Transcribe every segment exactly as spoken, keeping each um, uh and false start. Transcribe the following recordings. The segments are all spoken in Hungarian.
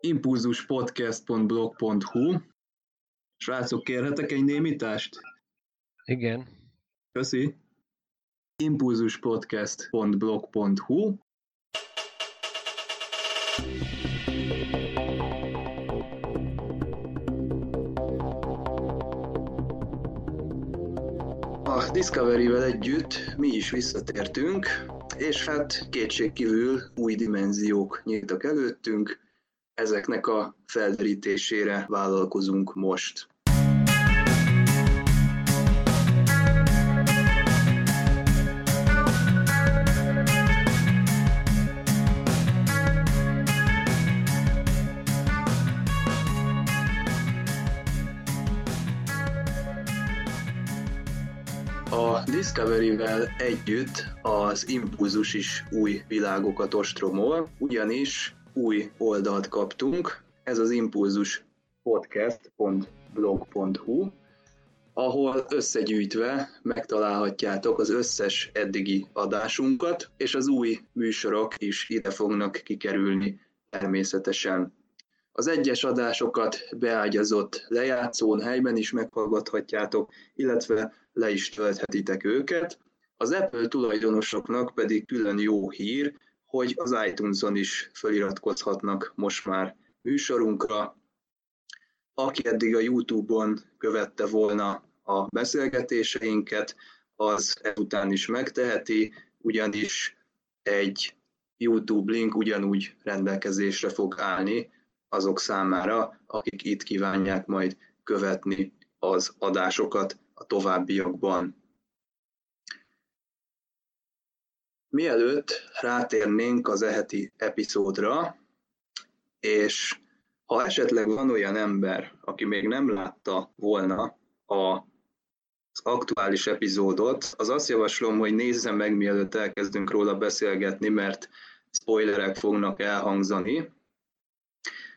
impulzus podcast pont blog pont hu. Srácok, kérhetek egy némítást? Igen. Köszi. impulzus podcast pont blog pont hu. A Discovery-vel együtt mi is visszatértünk, és hát kétségkívül új dimenziók nyíltak előttünk, ezeknek a felderítésére vállalkozunk most. A Discovery-vel együtt az Impulzus is új világokat ostromol, ugyanis új oldalt kaptunk, ez az impulzus podcast pont blog pont hu, ahol összegyűjtve megtalálhatjátok az összes eddigi adásunkat, és az új műsorok is ide fognak kikerülni természetesen. Az egyes adásokat beágyazott lejátszón helyben is meghallgathatjátok, illetve le is tölthetitek őket. Az Apple tulajdonosoknak pedig külön jó hír, hogy az iTunes-on is feliratkozhatnak most már műsorunkra. Aki eddig a YouTube-on követte volna a beszélgetéseinket, az ezután is megteheti, ugyanis egy YouTube link ugyanúgy rendelkezésre fog állni azok számára, akik itt kívánják majd követni az adásokat a továbbiakban. Mielőtt rátérnénk az e heti epizódra, és ha esetleg van olyan ember, aki még nem látta volna az aktuális epizódot, az azt javaslom, hogy nézze meg, mielőtt elkezdünk róla beszélgetni, mert spoilerek fognak elhangzani.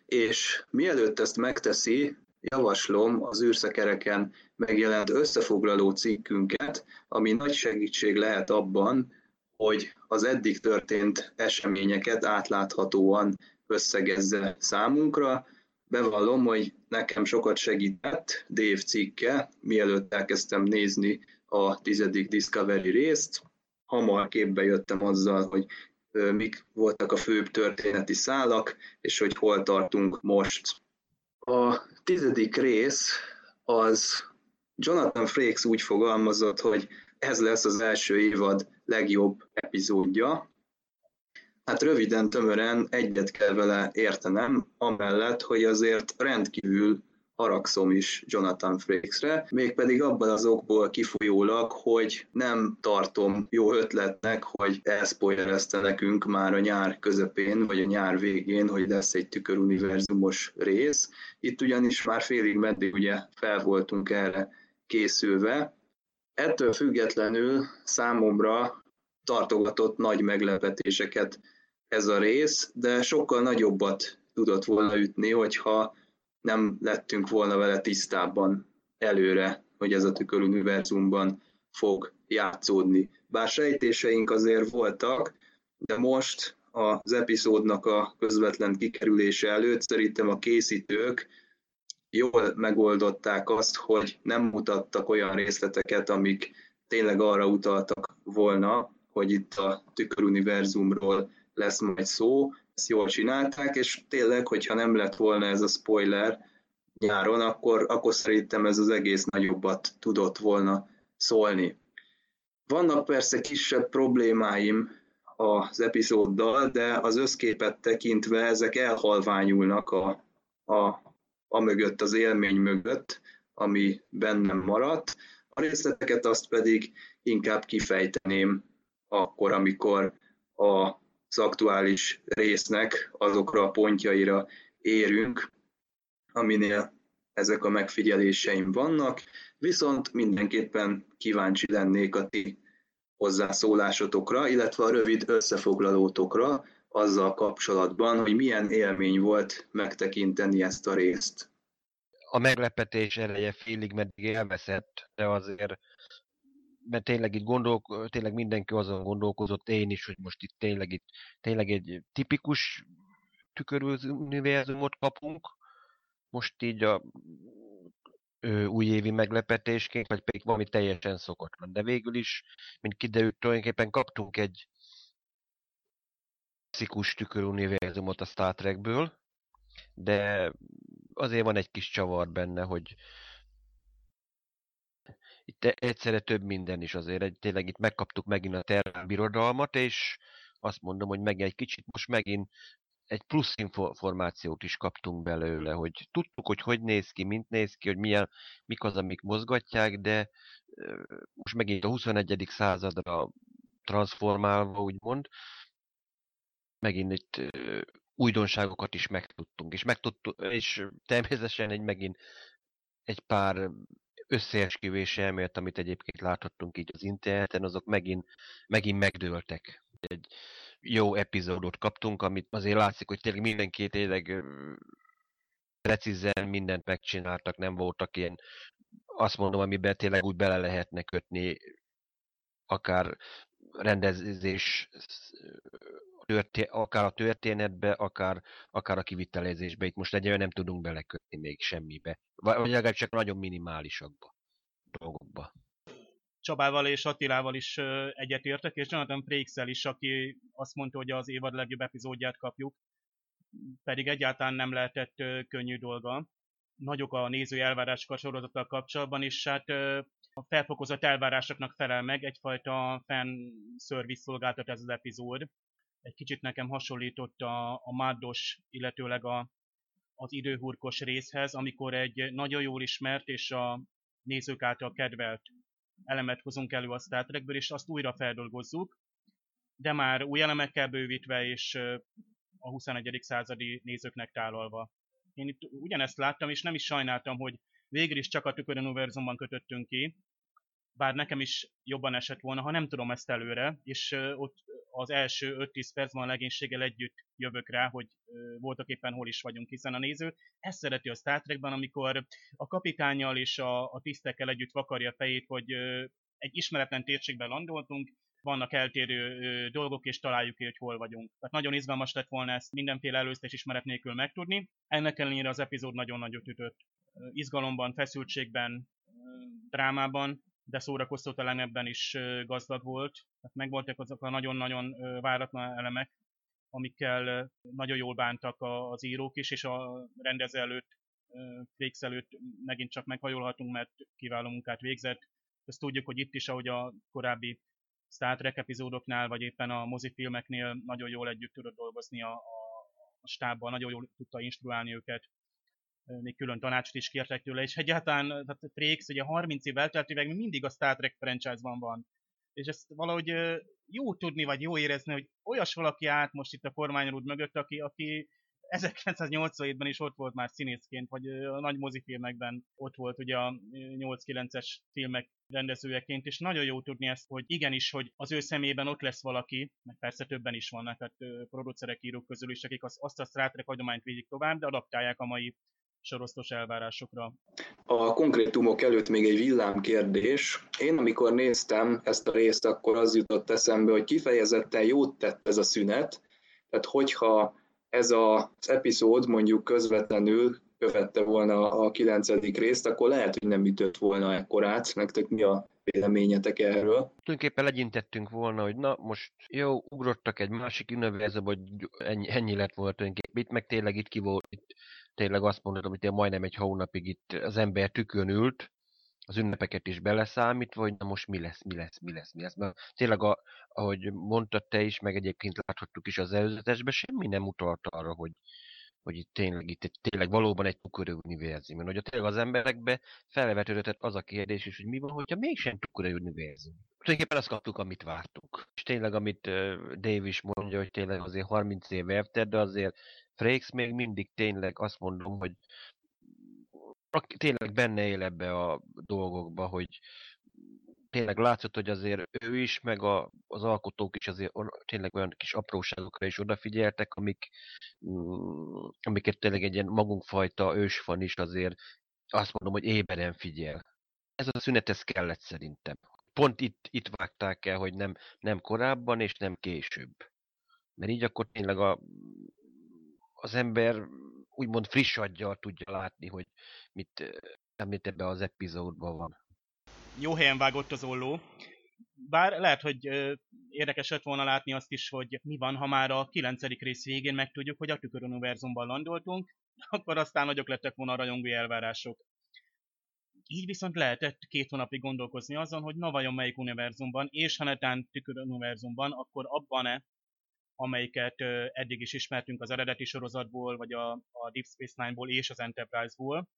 És mielőtt ezt megteszi, javaslom az űrszekereken megjelent összefoglaló cikkünket, ami nagy segítség lehet abban, hogy az eddig történt eseményeket átláthatóan összegezze számunkra. Bevallom, hogy nekem sokat segített Dave cikke, mielőtt elkezdtem nézni a tizedik Discovery részt. Hamar képbe jöttem azzal, hogy mik voltak a főbb történeti szálak, és hogy hol tartunk most. A tizedik rész az Jonathan Frakes úgy fogalmazott, hogy ez lesz az első évad legjobb epizódja. Hát röviden, tömören egyet kell vele értenem, amellett, hogy azért rendkívül haragszom is Jonathan Frakesre, mégpedig abban az okból kifolyólag, hogy nem tartom jó ötletnek, hogy elszpoilerezte nekünk már a nyár közepén, vagy a nyár végén, hogy lesz egy tüköruniverzumos rész. Itt ugyanis már félig meddig ugye fel voltunk erre készülve. Ettől függetlenül számomra tartogatott nagy meglepetéseket ez a rész, de sokkal nagyobbat tudott volna ütni, hogyha nem lettünk volna vele tisztában előre, hogy ez a tüköruniverzumban fog játszódni. Bár sejtéseink azért voltak, de most az epizódnak a közvetlen kikerülése előtt szerintem a készítők jól megoldották azt, hogy nem mutattak olyan részleteket, amik tényleg arra utaltak volna, hogy itt a tüköruniverzumról lesz majd szó. Ezt jól csinálták, és tényleg, hogyha nem lett volna ez a spoiler nyáron, akkor, akkor szerintem ez az egész nagyobbat tudott volna szólni. Vannak persze kisebb problémáim az epizóddal, de az összképet tekintve ezek elhalványulnak a, a a mögött, az élmény mögött, ami bennem maradt. A részleteket azt pedig inkább kifejteném akkor, amikor az aktuális résznek azokra a pontjaira érünk, aminél ezek a megfigyeléseim vannak, viszont mindenképpen kíváncsi lennék a ti hozzászólásotokra, illetve a rövid összefoglalótokra, azzal kapcsolatban, hogy milyen élmény volt megtekinteni ezt a részt. A meglepetés eleje félig meddig elveszett, de azért, mert tényleg itt gondolk, tényleg mindenki azon gondolkozott, én is, hogy most itt tényleg, itt, tényleg egy tipikus tükröző univerzumot kapunk, most így a ö, újévi meglepetésként, vagy pedig valami teljesen szokatlan. De végül is, mint kiderült, tulajdonképpen kaptunk egy klasszikus tükör univerzumot a Star Trekből, de azért van egy kis csavar benne, hogy itt egyszerre több minden is azért. Tényleg itt megkaptuk megint a Terran birodalmat, és azt mondom, hogy megint egy kicsit, most megint egy plusz információt is kaptunk belőle, hogy tudtuk, hogy hogy néz ki, mint néz ki, hogy milyen, mik az, amik mozgatják, de most megint a huszonegyedik századra transformálva, úgymond, megint itt újdonságokat is megtudtunk, és, megtudtuk, és természetesen egy megint egy pár összeesküvés elmélet, amit egyébként láthattunk így az interneten, azok megint, megint megdőltek. Egy jó epizódot kaptunk, amit azért látszik, hogy tényleg mindenki tényleg precízen mindent megcsináltak, nem voltak ilyen, azt mondom, amiben tényleg úgy bele lehetne kötni, akár rendezés, akár a történetbe, akár, akár a kivitelezésbe. Itt most egyébként nem tudunk belekötni még semmibe. Vagy legalább csak nagyon minimálisakba, dolgokba. Csabával és Attilával is egyetértek, és Jonathan Frakes-el is, aki azt mondta, hogy az évad legjobb epizódját kapjuk, pedig egyáltalán nem lehetett könnyű dolga. Nagyok a nézői elvárások a sorozattal kapcsolatban, és hát a felfokozott elvárásoknak felel meg, egyfajta fan-service szolgáltat ez az epizód. Egy kicsit nekem hasonlított a, a Maddos, illetőleg a, az időhurkos részhez, amikor egy nagyon jól ismert és a nézők által kedvelt elemet hozunk elő a Star Trekből, és azt újra feldolgozzuk, de már új elemekkel bővítve, és a huszonegyedik századi nézőknek tálalva. Én itt ugyanezt láttam, és nem is sajnáltam, hogy végül is csak a tüköruniverzumban kötöttünk ki, bár nekem is jobban esett volna, ha nem tudom ezt előre, és ott az első öt-tíz percben a legénységgel együtt jövök rá, hogy voltak éppen hol is vagyunk, hiszen a néző ezt szereti a Star Trekben, amikor a kapitánnyal és a, a tisztekkel együtt vakarja a fejét, hogy egy ismeretlen térségben landoltunk, vannak eltérő dolgok, és találjuk ki, hogy hol vagyunk. Tehát nagyon izgalmas lett volna ezt mindenféle előztes ismeret nélkül megtudni. Ennek ellenére az epizód nagyon nagyot ütött. Izgalomban, feszültségben, drámában, de szórakoztatóan ebben is gazdag volt. Megvoltak azok a nagyon-nagyon váratlan elemek, amikkel nagyon jól bántak az írók is, és a rendező előtt, Frakes előtt megint csak meghajolhatunk, mert kiváló munkát végzett. Ezt tudjuk, hogy itt is, ahogy a korábbi Star Trek epizódoknál, vagy éppen a mozifilmeknél nagyon jól együtt tudott dolgozni a, a stábbal, nagyon jól tudta instruálni őket. Még külön tanácsot is kértek tőle, és egyáltalán tehát Frakes ugye harminc év elteltével még mindig a Star Trek franchise-ban van. És ezt valahogy jó tudni, vagy jó érezni, hogy olyas valaki állt most itt a kormányrúd mögött, aki, aki ezerkilencszáznyolcvanhétben is ott volt már színészként, vagy a nagy mozifilmekben ott volt ugye a nyolc-kilences filmek rendezőjeként, és nagyon jó tudni ezt, hogy igenis, hogy az ő személyében ott lesz valaki, meg persze többen is vannak, tehát producerek, írók közül is, akik azt a Star Trek hagyományt végig tovább, de adaptálják a mai sorosztos elvárásokra. A konkrétumok előtt még egy villámkérdés. Én amikor néztem ezt a részt, akkor az jutott eszembe, hogy kifejezetten jót tett ez a szünet. Tehát hogyha ez az epizód mondjuk közvetlenül követte volna a kilencedik részt, akkor lehet, hogy nem ütött volna ekkorát. Nektek mi a véleményetek erről? Tulajdonképpen legyintettünk volna, hogy na most jó, ugrottak egy másik univerzum, hogy ennyi, ennyi lett volna tulajdonképpen. Itt meg tényleg itt ki volt, itt tényleg azt mondhatom, hogy majdnem egy hónapig itt az ember tükön ült, az ünnepeket is beleszámítva, hogy na most mi lesz, mi lesz, mi lesz, mi lesz. Mert tényleg, a, ahogy mondtad te is, meg egyébként láthattuk is az előzetesben, semmi nem utalt arra, hogy, hogy itt tényleg, itt tényleg valóban egy tükörű univerzum. Mert ugye tényleg az emberekbe felvetődött az a kérdés is, hogy mi van, hogyha mégsem tükörű univerzum. Tulajdonképpen azt kaptuk, amit vártunk. És tényleg, amit uh, Dave is mondja, hogy tényleg azért harminc év eltelt, de azért Frakes még mindig tényleg azt mondom, hogy tényleg benne él ebbe a dolgokba, hogy tényleg látszott, hogy azért ő is, meg a, az alkotók is azért tényleg olyan kis apróságokra is odafigyeltek, amik, amiket tényleg egy ilyen magunkfajta ősfan is azért azt mondom, hogy éberen figyel. Ez a szünet, ez kellett szerintem. Pont itt, itt vágták el, hogy nem, nem korábban és nem később. Mert így akkor tényleg a az ember úgymond friss aggyal tudja látni, hogy mit említ ebben az epizódban van. Jó helyen vágott az olló. Bár lehet, hogy ö, érdekes lett volna látni azt is, hogy mi van, ha már a kilencedik rész végén megtudjuk, hogy a tüköruniverzumban landoltunk, akkor aztán nagyok lettek volna a rajongói elvárások. Így viszont lehetett két hónapig gondolkozni azon, hogy na vajon melyik univerzumban, és ha netán tüköruniverzumban, akkor abban-e, amelyiket ö, eddig is ismertünk az eredeti sorozatból, vagy a, a Deep Space Nine-ból és az Enterprise-ból.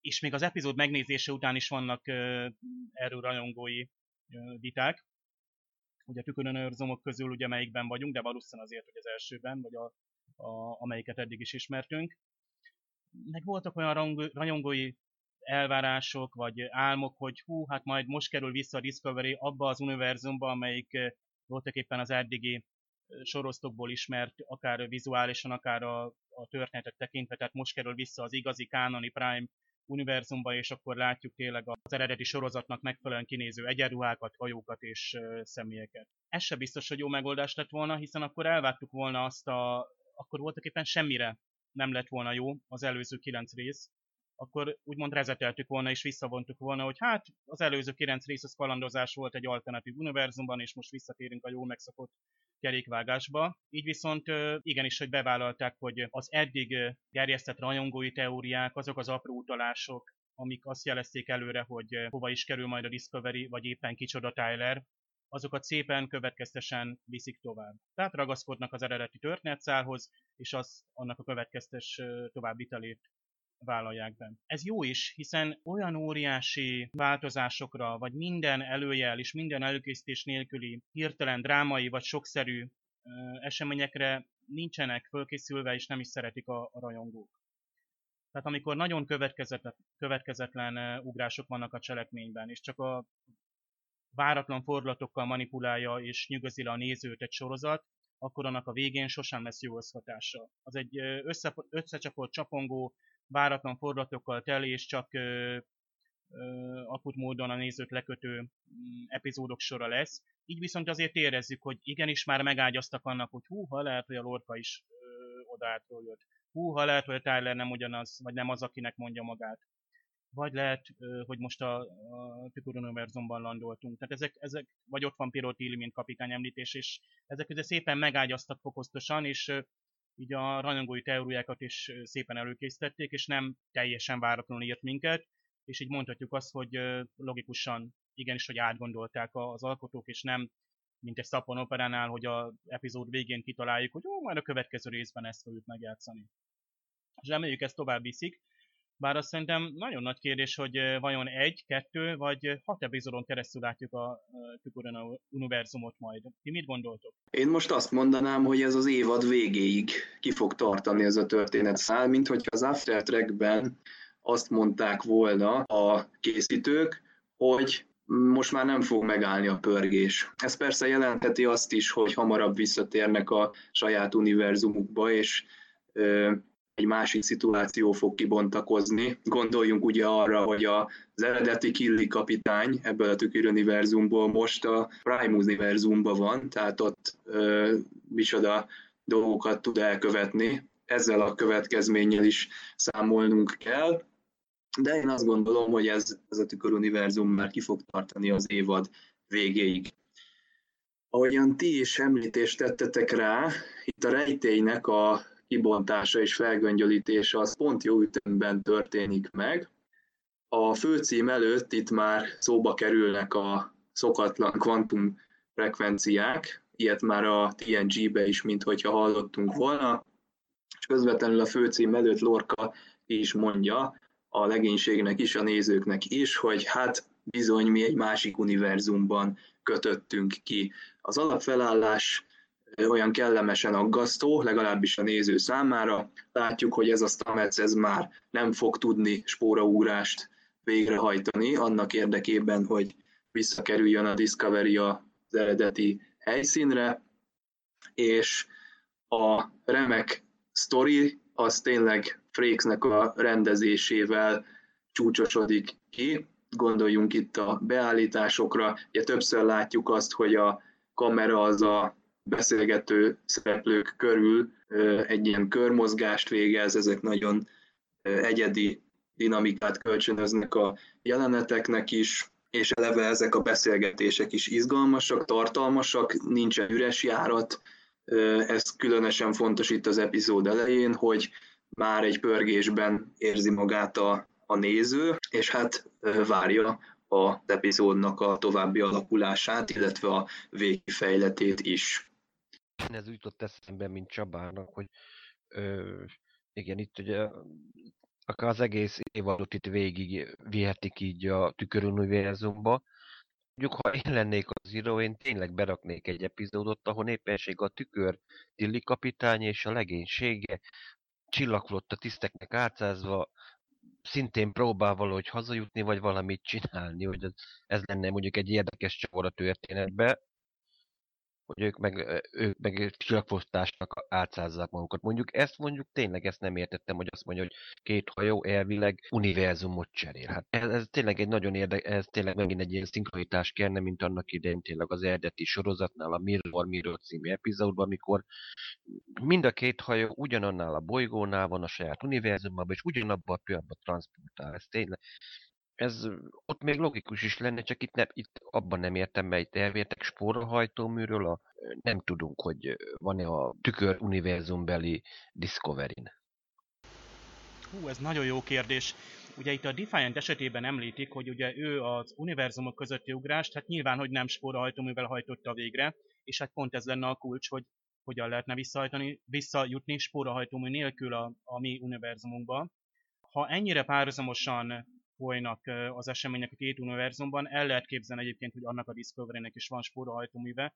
És még az epizód megnézése után is vannak ö, erről rajongói viták, hogy a tüköruniverzumok közül ugye melyikben vagyunk, de valószínűleg azért, hogy az elsőben, vagy a, a, amelyiket eddig is ismertünk. Meg voltak olyan rajongói elvárások, vagy álmok, hogy hú, hát majd most kerül vissza a Discovery abba az univerzumba, amelyik voltak éppen az eddigi sorosztokból ismert, akár vizuálisan, akár a, a történetet tekintve, tehát most kerül vissza az igazi kánoni Prime univerzumban, és akkor látjuk tényleg az eredeti sorozatnak megfelelően kinéző egyenruhákat, hajókat és személyeket. Ez se biztos, hogy jó megoldás lett volna, hiszen akkor elvágtuk volna azt a... akkor voltak éppen semmire nem lett volna jó az előző kilenc rész. Akkor úgymond rezeteltük volna és visszavontuk volna, hogy hát az előző kilenc rész az kalandozás volt egy alternatív univerzumban, és most visszatérünk a jó megszokott kerékvágásba. Így viszont igenis, hogy bevállalták, hogy az eddig gerjesztett rajongói teóriák, azok az apró utalások, amik azt jelezték előre, hogy hova is kerül majd a Discovery, vagy éppen kicsoda Tyler, azokat szépen következtesen viszik tovább. Tehát ragaszkodnak az eredeti történetszálhoz, és az annak a következtes továbbvitelét vállalják be. Ez jó is, hiszen olyan óriási változásokra, vagy minden előjel és minden előkészítés nélküli hirtelen drámai vagy sokszerű ö, eseményekre nincsenek fölkészülve, és nem is szeretik a, a rajongók. Tehát amikor nagyon következetlen, következetlen ö, ugrások vannak a cselekményben, és csak a váratlan fordulatokkal manipulálja és nyűgözi le a nézőt egy sorozat, akkor annak a végén sosem lesz jó összhatása. Az egy össze, összecsapott, csapongó, váratlan fordulatokkal teli, és csak ö, ö, akut módon a nézőt lekötő epizódok sora lesz. Így viszont azért érezzük, hogy igenis már megágyaztak annak, hogy húha, lehet, hogy a Lorca is ö, odaátról jött. Húha, lehet, hogy a Tyler nem ugyanaz, vagy nem az, akinek mondja magát. Vagy lehet, ö, hogy most a, a tüköruniverzumban landoltunk. Tehát ezek, ezek, vagy ott van Piró Tilly, mint kapitány említés, és ezek ugye szépen megágyaztak fokozatosan, és ö, így a rajongói teóriákat is szépen előkészítették, és nem teljesen váratlanul írt minket, és így mondhatjuk azt, hogy logikusan igenis, hogy átgondolták az alkotók, és nem, mint egy szappan-operánál, hogy az epizód végén kitaláljuk, hogy ó, majd a következő részben ezt fogjuk megjátszani. És reméljük, ezt tovább viszik, bár azt szerintem nagyon nagy kérdés, hogy vajon egy, kettő, vagy hat epizódon keresztül látjuk a tüköruniverzumot majd. Ti mit gondoltok? Én most azt mondanám, hogy ez az évad végéig ki fog tartani ez a történetszál, mint hogyha az After Trackben azt mondták volna a készítők, hogy most már nem fog megállni a pörgés. Ez persze jelentheti azt is, hogy hamarabb visszatérnek a saját univerzumukba, és... Ö, egy másik szituáció fog kibontakozni. Gondoljunk ugye arra, hogy az eredeti Killi kapitány ebből a tüköruniverzumból most a Prime univerzumban van, tehát ott ö, micsoda dolgokat tud elkövetni. Ezzel a következménnyel is számolnunk kell, de én azt gondolom, hogy ez, ez a tüköruniverzum már ki fog tartani az évad végéig. Ahogyan ti is említést tettetek rá, itt a rejtélynek a kibontása és felgöngyölítése az pont jó ütemben történik meg. A főcím előtt itt már szóba kerülnek a szokatlan kvantum frekvenciák, ilyet már a té en gé-be is, minthogyha hallottunk volna, és közvetlenül a főcím előtt Lorca is mondja a legénységnek is, a nézőknek is, hogy hát bizony mi egy másik univerzumban kötöttünk ki. Az alapfelállás olyan kellemesen aggasztó, legalábbis a néző számára. Látjuk, hogy ez a Stamets ez már nem fog tudni spóraugrást végrehajtani, annak érdekében, hogy visszakerüljön a Discovery az eredeti helyszínre, és a remek sztori az tényleg Frakesnek a rendezésével csúcsosodik ki. Gondoljunk itt a beállításokra. Ugye többször látjuk azt, hogy a kamera az a beszélgető szereplők körül egy ilyen körmozgást végez, ezek nagyon egyedi dinamikát kölcsönöznek a jeleneteknek is, és eleve ezek a beszélgetések is izgalmasak, tartalmasak, nincsen üres járat. Ez különösen fontos itt az epizód elején, hogy már egy pörgésben érzi magát a, a néző, és hát várja az epizódnak a további alakulását, illetve a végkifejletét is. Ez úgy jutott eszembe, mint Csabának, hogy ö, igen, itt ugye akár az egész évadot itt végig vihetik így a tüköruniverzumba. Mondjuk, ha én lennék az író, én tényleg beraknék egy epizódot, ahol éppenség a tükör, Tilly kapitány és a legénysége csillagflotta tiszteknek átszázva, szintén próbál valahogy hazajutni, vagy valamit csinálni, hogy ez, ez lenne mondjuk egy érdekes csavar a történetbe, hogy ők meg, ők meg csillagfosztásnak átszázzák magukat. Mondjuk ezt mondjuk tényleg ezt nem értettem, hogy azt mondja, hogy két hajó elvileg univerzumot cserél. Hát ez, ez tényleg egy nagyon érdekes, ez tényleg megint egy ilyen szinkronitás kellene, mint annak idején tényleg az eredeti sorozatnál, a Mirror Mirror című epizódban, amikor mind a két hajó ugyanannál a bolygónál van a saját univerzumában, és ugyanabban a pillanatban transportál. Ez tényleg... Ez ott még logikus is lenne, csak itt, nem, itt abban nem értem, mert elvértek spórahajtóműről, a, nem tudunk, hogy van-e a tükör univerzumbeli Discovery-n. Hú, ez nagyon jó kérdés. Ugye itt a Defiant esetében említik, hogy ugye ő az univerzumok közötti ugrást, hát nyilván, hogy nem spórahajtóművel hajtotta végre, és hát pont ez lenne a kulcs, hogy hogyan lehetne visszahajtani, visszajutni spórahajtómű nélkül a, a mi univerzumunkba. Ha ennyire párhuzamosan folynak az események a két univerzumban. El lehet képzelni egyébként, hogy annak a Discovery-nek is van spórahajtóműve.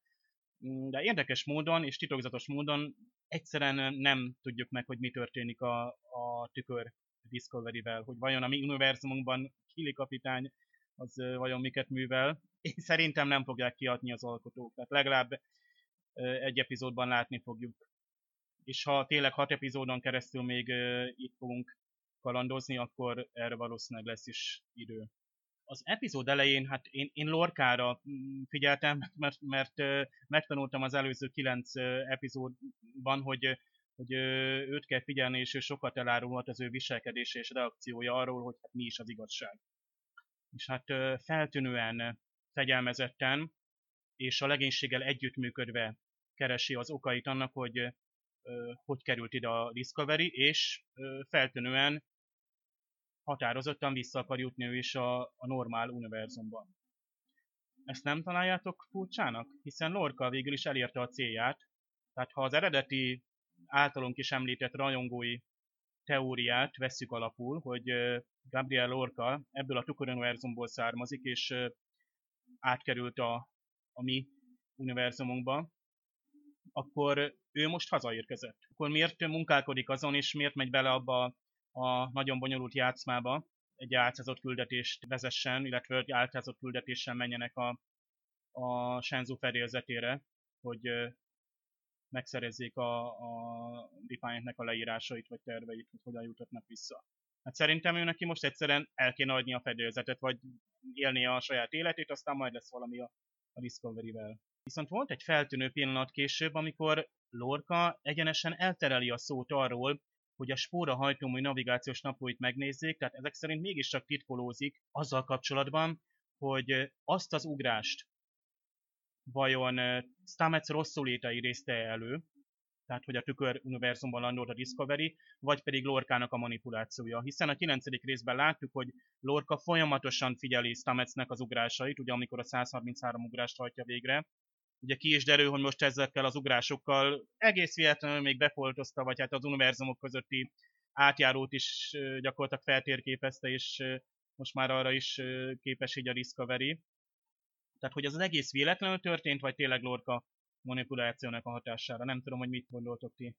De érdekes módon és titokzatos módon egyszerűen nem tudjuk meg, hogy mi történik a, a tükör Discovery-vel, hogy vajon a mi univerzumunkban Tilly kapitány az vajon miket művel. Én szerintem nem fogják kiadni az alkotók. Tehát legalább egy epizódban látni fogjuk. És ha tényleg hat epizódon keresztül még itt fogunk kalandozni, akkor erre valószínűleg lesz is idő. Az epizód elején, hát én, én Lorcára figyeltem, mert, mert megtanultam az előző kilenc epizódban, hogy, hogy őt kell figyelni, és ő sokat elárulhat az ő viselkedése és reakciója arról, hogy hát mi is az igazság. És hát feltűnően, fegyelmezetten, és a legénységgel együttműködve keresi az okait annak, hogy hogy került ide a Discovery, és feltűnően határozottan vissza akar jutni ő is a, a normál univerzumban. Ezt nem találjátok furcsának? Hiszen Lorca végül is elérte a célját, tehát ha az eredeti általunk is említett rajongói teóriát vesszük alapul, hogy Gabriel Lorca ebből a tüköruniverzumból származik, és átkerült a, a mi univerzumunkba, akkor ő most hazaérkezett. Akkor miért munkálkodik azon, és miért megy bele abba a nagyon bonyolult játszmába, egy álcázott küldetést vezessen, illetve egy álcázott küldetéssel menjenek a, a Shenzhou fedélzetére, hogy megszerezzék a, a Defiant-nek a leírásait, vagy terveit, hogy hogyan jutatnak vissza. Hát szerintem ő neki most egyszerűen el kéne adni a fedélzetet, vagy élni a saját életét, aztán majd lesz valami a, a Discovery-vel. Viszont volt egy feltűnő pillanat később, amikor Lorca egyenesen eltereli a szót arról, hogy a spórahajtómű navigációs naplóit megnézzék, tehát ezek szerint mégiscsak titkolózik azzal kapcsolatban, hogy azt az ugrást vajon Stamets rosszul idézte elő, tehát hogy a tükör univerzumban landolt a Discovery, vagy pedig Lorcának a manipulációja. Hiszen a kilencedik részben láttuk, hogy Lorca folyamatosan figyeli Stametsnek az ugrásait, ugye amikor a száz harminchárom ugrást hajtja végre. Ugye ki is derül, hogy most ezekkel az ugrásokkal egész véletlenül még befoltozta, vagy hát az univerzumok közötti átjárót is gyakorlatilag feltérképezte, és most már arra is képes így a Discovery. Tehát, hogy az, az egész véletlenül történt, vagy tényleg Lorca manipulációnak a hatására. Nem tudom, hogy mit gondoltok ti.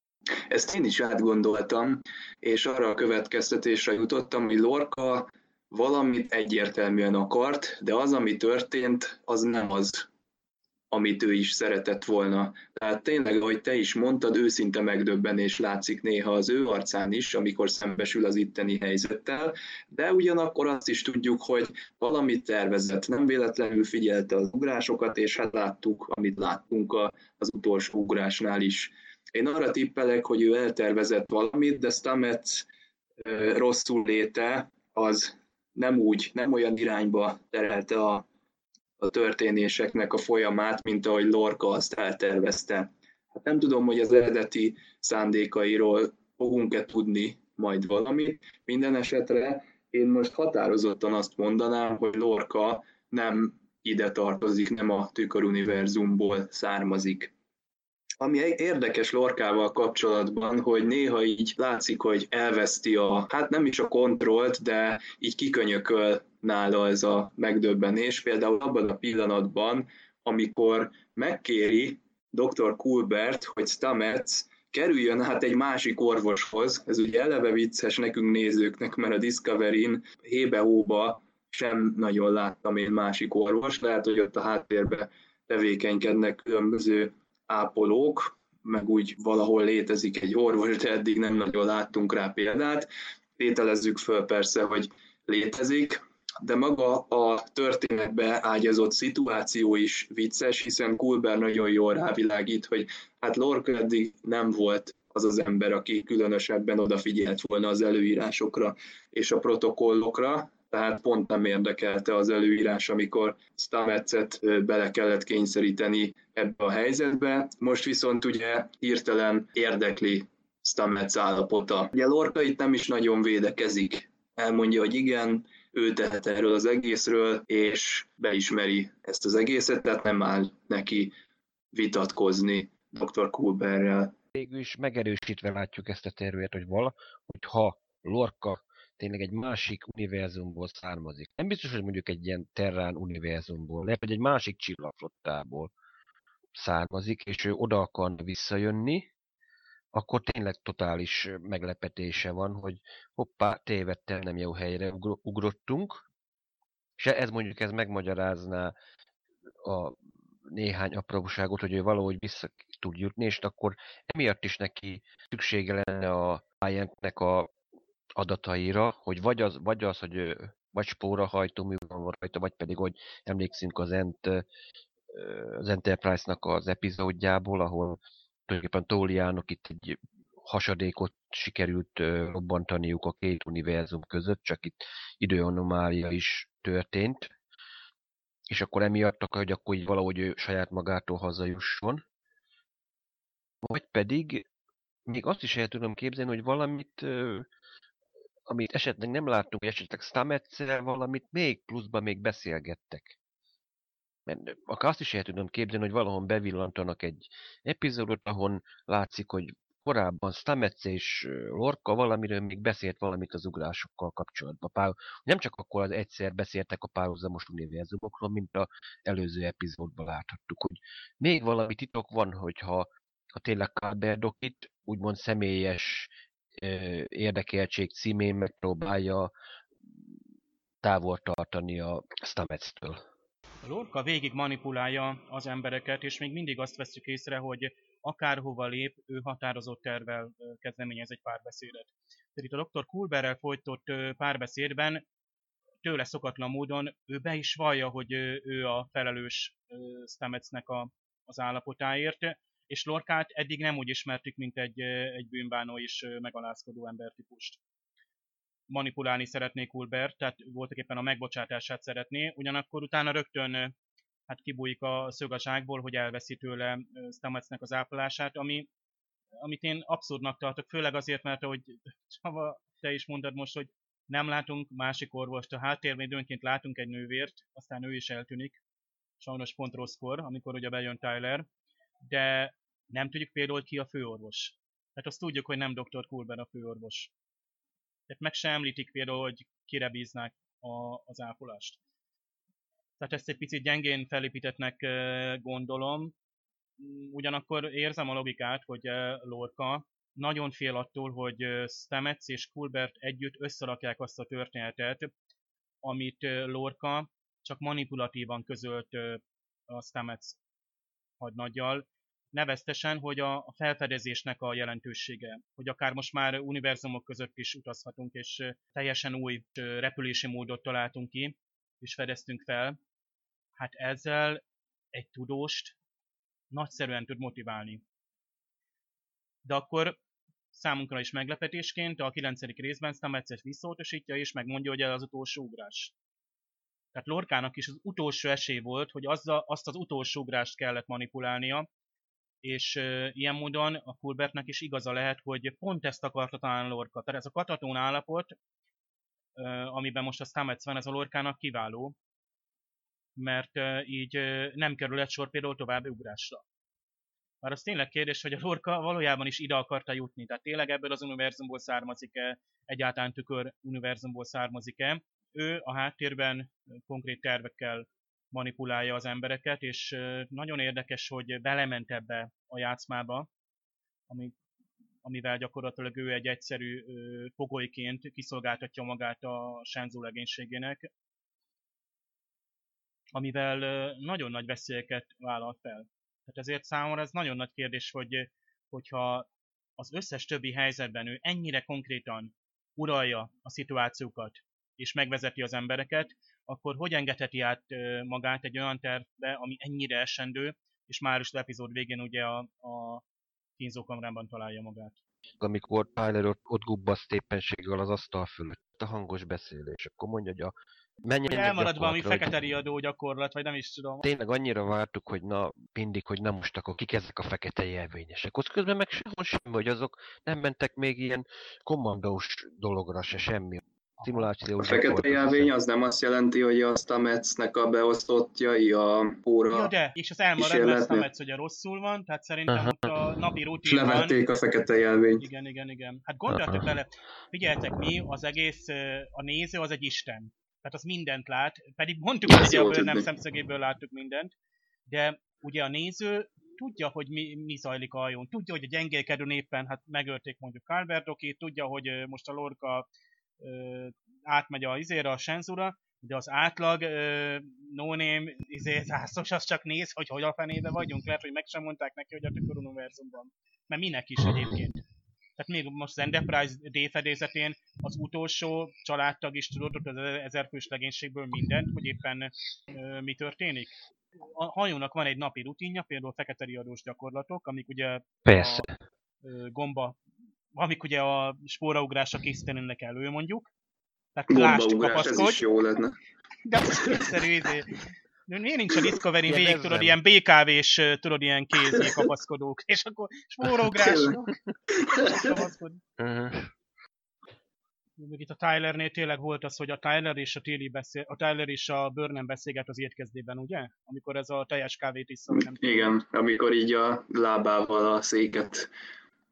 Ezt én is átgondoltam, és arra a következtetésre jutottam, hogy Lorca valamit egyértelműen akart, de az, ami történt, az nem az, amit ő is szeretett volna. Tehát tényleg, ahogy te is mondtad, őszinte megdöbbenés látszik néha az ő arcán is, amikor szembesül az itteni helyzettel, de ugyanakkor azt is tudjuk, hogy valamit tervezett, nem véletlenül figyelte az ugrásokat, és hát láttuk, amit láttunk az utolsó ugrásnál is. Én arra tippelek, hogy ő eltervezett valamit, de Stamets rosszul léte az nem úgy, nem olyan irányba terelte a, a történéseknek a folyamát, mint ahogy Lorca azt eltervezte. Hát nem tudom, hogy az eredeti szándékairól fogunk-e tudni majd valamit. Minden esetre én most határozottan azt mondanám, hogy Lorca nem ide tartozik, nem a tüköruniverzumból származik. Ami érdekes Lorcával kapcsolatban, hogy néha így látszik, hogy elveszti a, hát nem is a kontrollt, de így kikönyököl nála ez a megdöbbenés. Például abban a pillanatban, amikor megkéri doktor Culbert, hogy Stamets kerüljön hát egy másik orvoshoz, ez ugye eleve vicces nekünk nézőknek, mert a Discovery-n hébe-hóba sem nagyon láttam én másik orvos, lehet, hogy ott a háttérben tevékenykednek különböző ápolók, meg úgy valahol létezik egy orvos, de eddig nem nagyon láttunk rá példát. Tételezzük föl persze, hogy létezik, de maga a történetbe ágyazott szituáció is vicces, hiszen Culbert nagyon jól rávilágít, hogy hát Lorca eddig nem volt az az ember, aki különösebben odafigyelt volna az előírásokra és a protokollokra, tehát pont nem érdekelte az előírás, amikor Stametset bele kellett kényszeríteni ebbe a helyzetbe. Most viszont ugye hirtelen érdekli Stamets állapota. Ugye Lorca itt nem is nagyon védekezik. Elmondja, hogy igen, ő tehet erről az egészről, és beismeri ezt az egészet, tehát nem áll neki vitatkozni doktor Culberrel. Végül is megerősítve látjuk ezt a terület, hogy vala, hogyha Lorca tényleg egy másik univerzumból származik. Nem biztos, hogy mondjuk egy ilyen Terran univerzumból, lehet, hogy egy másik csillagflottából származik, és ő oda akar visszajönni, akkor tényleg totális meglepetése van, hogy hoppá, tévedtem, nem jó helyre ugrottunk. És ez mondjuk ez megmagyarázná a néhány apróságot, hogy ő valahogy vissza tud jutni, és akkor emiatt is neki szüksége lenne a Bryantnek a adataira, hogy vagy az, vagy az, hogy vagy spórahajtómű van rajta, vagy pedig, hogy emlékszünk az, Ent, az Enterprise-nak az epizódjából, ahol tulajdonképpen Tóliának itt egy hasadékot sikerült robbantaniuk a két univerzum között, csak itt időanomália is történt, és akkor emiatt akar, hogy akkor így valahogy ő saját magától hazajusson. Vagy pedig még azt is el tudom képzelni, hogy valamit amit esetleg nem láttunk, hogy esetleg Stametszel valamit még pluszban még beszélgettek. Mert akár azt is el tudom képzelni, hogy valahol bevillantanak egy epizódot, ahol látszik, hogy korábban Stamets és Lorca valamiről még beszélt valamit az ugrásokkal kapcsolatban. Pár, nem csak akkor az egyszer beszéltek a párhuzamos univerzumokról, mint az előző epizódban láthattuk, hogy még valami titok van, hogyha ha tényleg Culbert itt úgymond személyes érdekeltség címén megpróbálja távol tartani a Stametstől. A Lorca végig manipulálja az embereket, és még mindig azt veszük észre, hogy akárhova lép, ő határozott tervvel kezdeményez egy párbeszédet. Tehát itt a doktor Culberrel folytott párbeszédben tőle szokatlan módon ő be is vallja, hogy ő a felelős Stametsnek a, az állapotáért, és Lorcát eddig nem úgy ismertük, mint egy, egy bűnbánó és megalázkodó embertípust. Manipulálni szeretné Culbert, tehát voltak éppen a megbocsátását szeretné, ugyanakkor utána rögtön hát kibújik a szög a zsákból, hogy elveszi tőle Stametsnek az ápolását, ami, amit én abszurdnak tartok, főleg azért, mert ahogy Csaba, te is mondtad most, hogy nem látunk másik orvost, a háttérben időnként látunk egy nővért, aztán ő is eltűnik, sajnos pont rosszkor, amikor ugye bejön Tyler, de nem tudjuk például ki a főorvos. Tehát azt tudjuk, hogy nem doktor Culbert a főorvos. Tehát meg sem említik például, hogy kire bíznák a, az ápolást. Tehát ezt egy picit gyengén felépítettnek gondolom. Ugyanakkor érzem a logikát, hogy Lorca nagyon fél attól, hogy Stamets és Culbert együtt összerakják azt a történetet, amit Lorca csak manipulatívan közölt a Stamets hadnaggyal, neveztesen, hogy a felfedezésnek a jelentősége, hogy akár most már univerzumok között is utazhatunk, és teljesen új repülési módot találtunk ki, és fedeztünk fel. Hát ezzel egy tudóst nagyszerűen tud motiválni. de akkor számunkra is meglepetésként a kilencedik részben Stamets visszautasítja és megmondja, hogy ez az utolsó ugrás. Tehát Lorcának is az utolsó esély volt, hogy azzal, azt az utolsó ugrást kellett manipulálnia, és e, ilyen módon a Culbertnek is igaza lehet, hogy pont ezt akarta talán Lorca. Tehát ez a katatón állapot, e, amiben most a Stamets van, ez a Lorcának kiváló, mert e, így e, nem kerülhet sor például további ugrásra. Már az tényleg kérdés, hogy a Lorca valójában is ide akarta jutni. Tehát tényleg ebből az univerzumból származik-e, egyáltalán tükör univerzumból származik-e. Ő a háttérben konkrét tervekkel manipulálja az embereket, és nagyon érdekes, hogy belement ebbe a játszmába, ami, amivel gyakorlatilag ő egy egyszerű fogolyként kiszolgáltatja magát a Shenzhou legénységének, amivel nagyon nagy veszélyeket vállal fel. Tehát ezért számomra ez nagyon nagy kérdés, hogy, hogyha az összes többi helyzetben ő ennyire konkrétan uralja a szituációkat, és megvezeti az embereket, akkor hogy engedheti át magát egy olyan tervbe, ami ennyire esendő, és már is az epizód végén ugye a, a kínzókamrában találja magát. Amikor Tyler ott, ott gubbaszt éppenséggel az asztal fölött, a hangos beszélés, akkor mondja, hogy a... Menjen elmarad valami fekete riadó gyakorlat, vagy nem is tudom. Tényleg annyira vártuk, hogy na mindig, hogy na most akkor kik ezek a fekete jelvényesek. Ott közben meg sehol semmi, hogy azok nem mentek még ilyen kommandós dologra se semmi. A fekete jelvény az nem azt jelenti, hogy a Stametsnek a beosztottjai a óra ja, de, és az elmarad, mert Stamets ugye rosszul van, tehát szerintem aha. Ott a napi rutinban... Levették a fekete jelvényt. Igen, igen, igen. Hát gondoljatok bele, figyeltek mi, az egész, a néző az egy isten. Tehát az mindent lát, pedig mondtuk, ja, hogy ebből nem szemszögéből láttuk mindent, de ugye a néző tudja, hogy mi, mi zajlik a hajón, tudja, hogy a gyengélkedőn éppen, hát megölték mondjuk Culbertokét, tudja, hogy most a Lorca Ö, átmegy a izére, a Shenzhou-ra, de az átlag ö, no-name izé, zászos, az csak néz, hogy hogy a fenébe vagyunk, lehet, hogy meg sem mondták neki, hogy a tükör univerzumban. Mert minek is egyébként. Tehát még most az Enterprise D fedélzetén az utolsó családtag is tudott az ezerfős legénységből mindent, hogy éppen ö, mi történik. A hajónak van egy napi rutinja, például fekete riadós gyakorlatok, amik ugye persze. A ö, gomba amik ugye a spóraugrásra készítenének elő, mondjuk. Tehát lásd, kapaszkodj. Ez is jó lenne. De most egyszerű, izé. Miért nincs a Discovery végig, tudod, ilyen bé ká vés, tudod, ilyen kézé kapaszkodók, és akkor spóraugrással kapaszkodni. Itt a Tylernél tényleg volt az, hogy a Tyler és a Tilly beszél, a Tyler és a Burnham beszélget az étkezdében, ugye? Amikor ez a teljes kávét is szó, nem igen, tudom. Amikor így a lábával a széket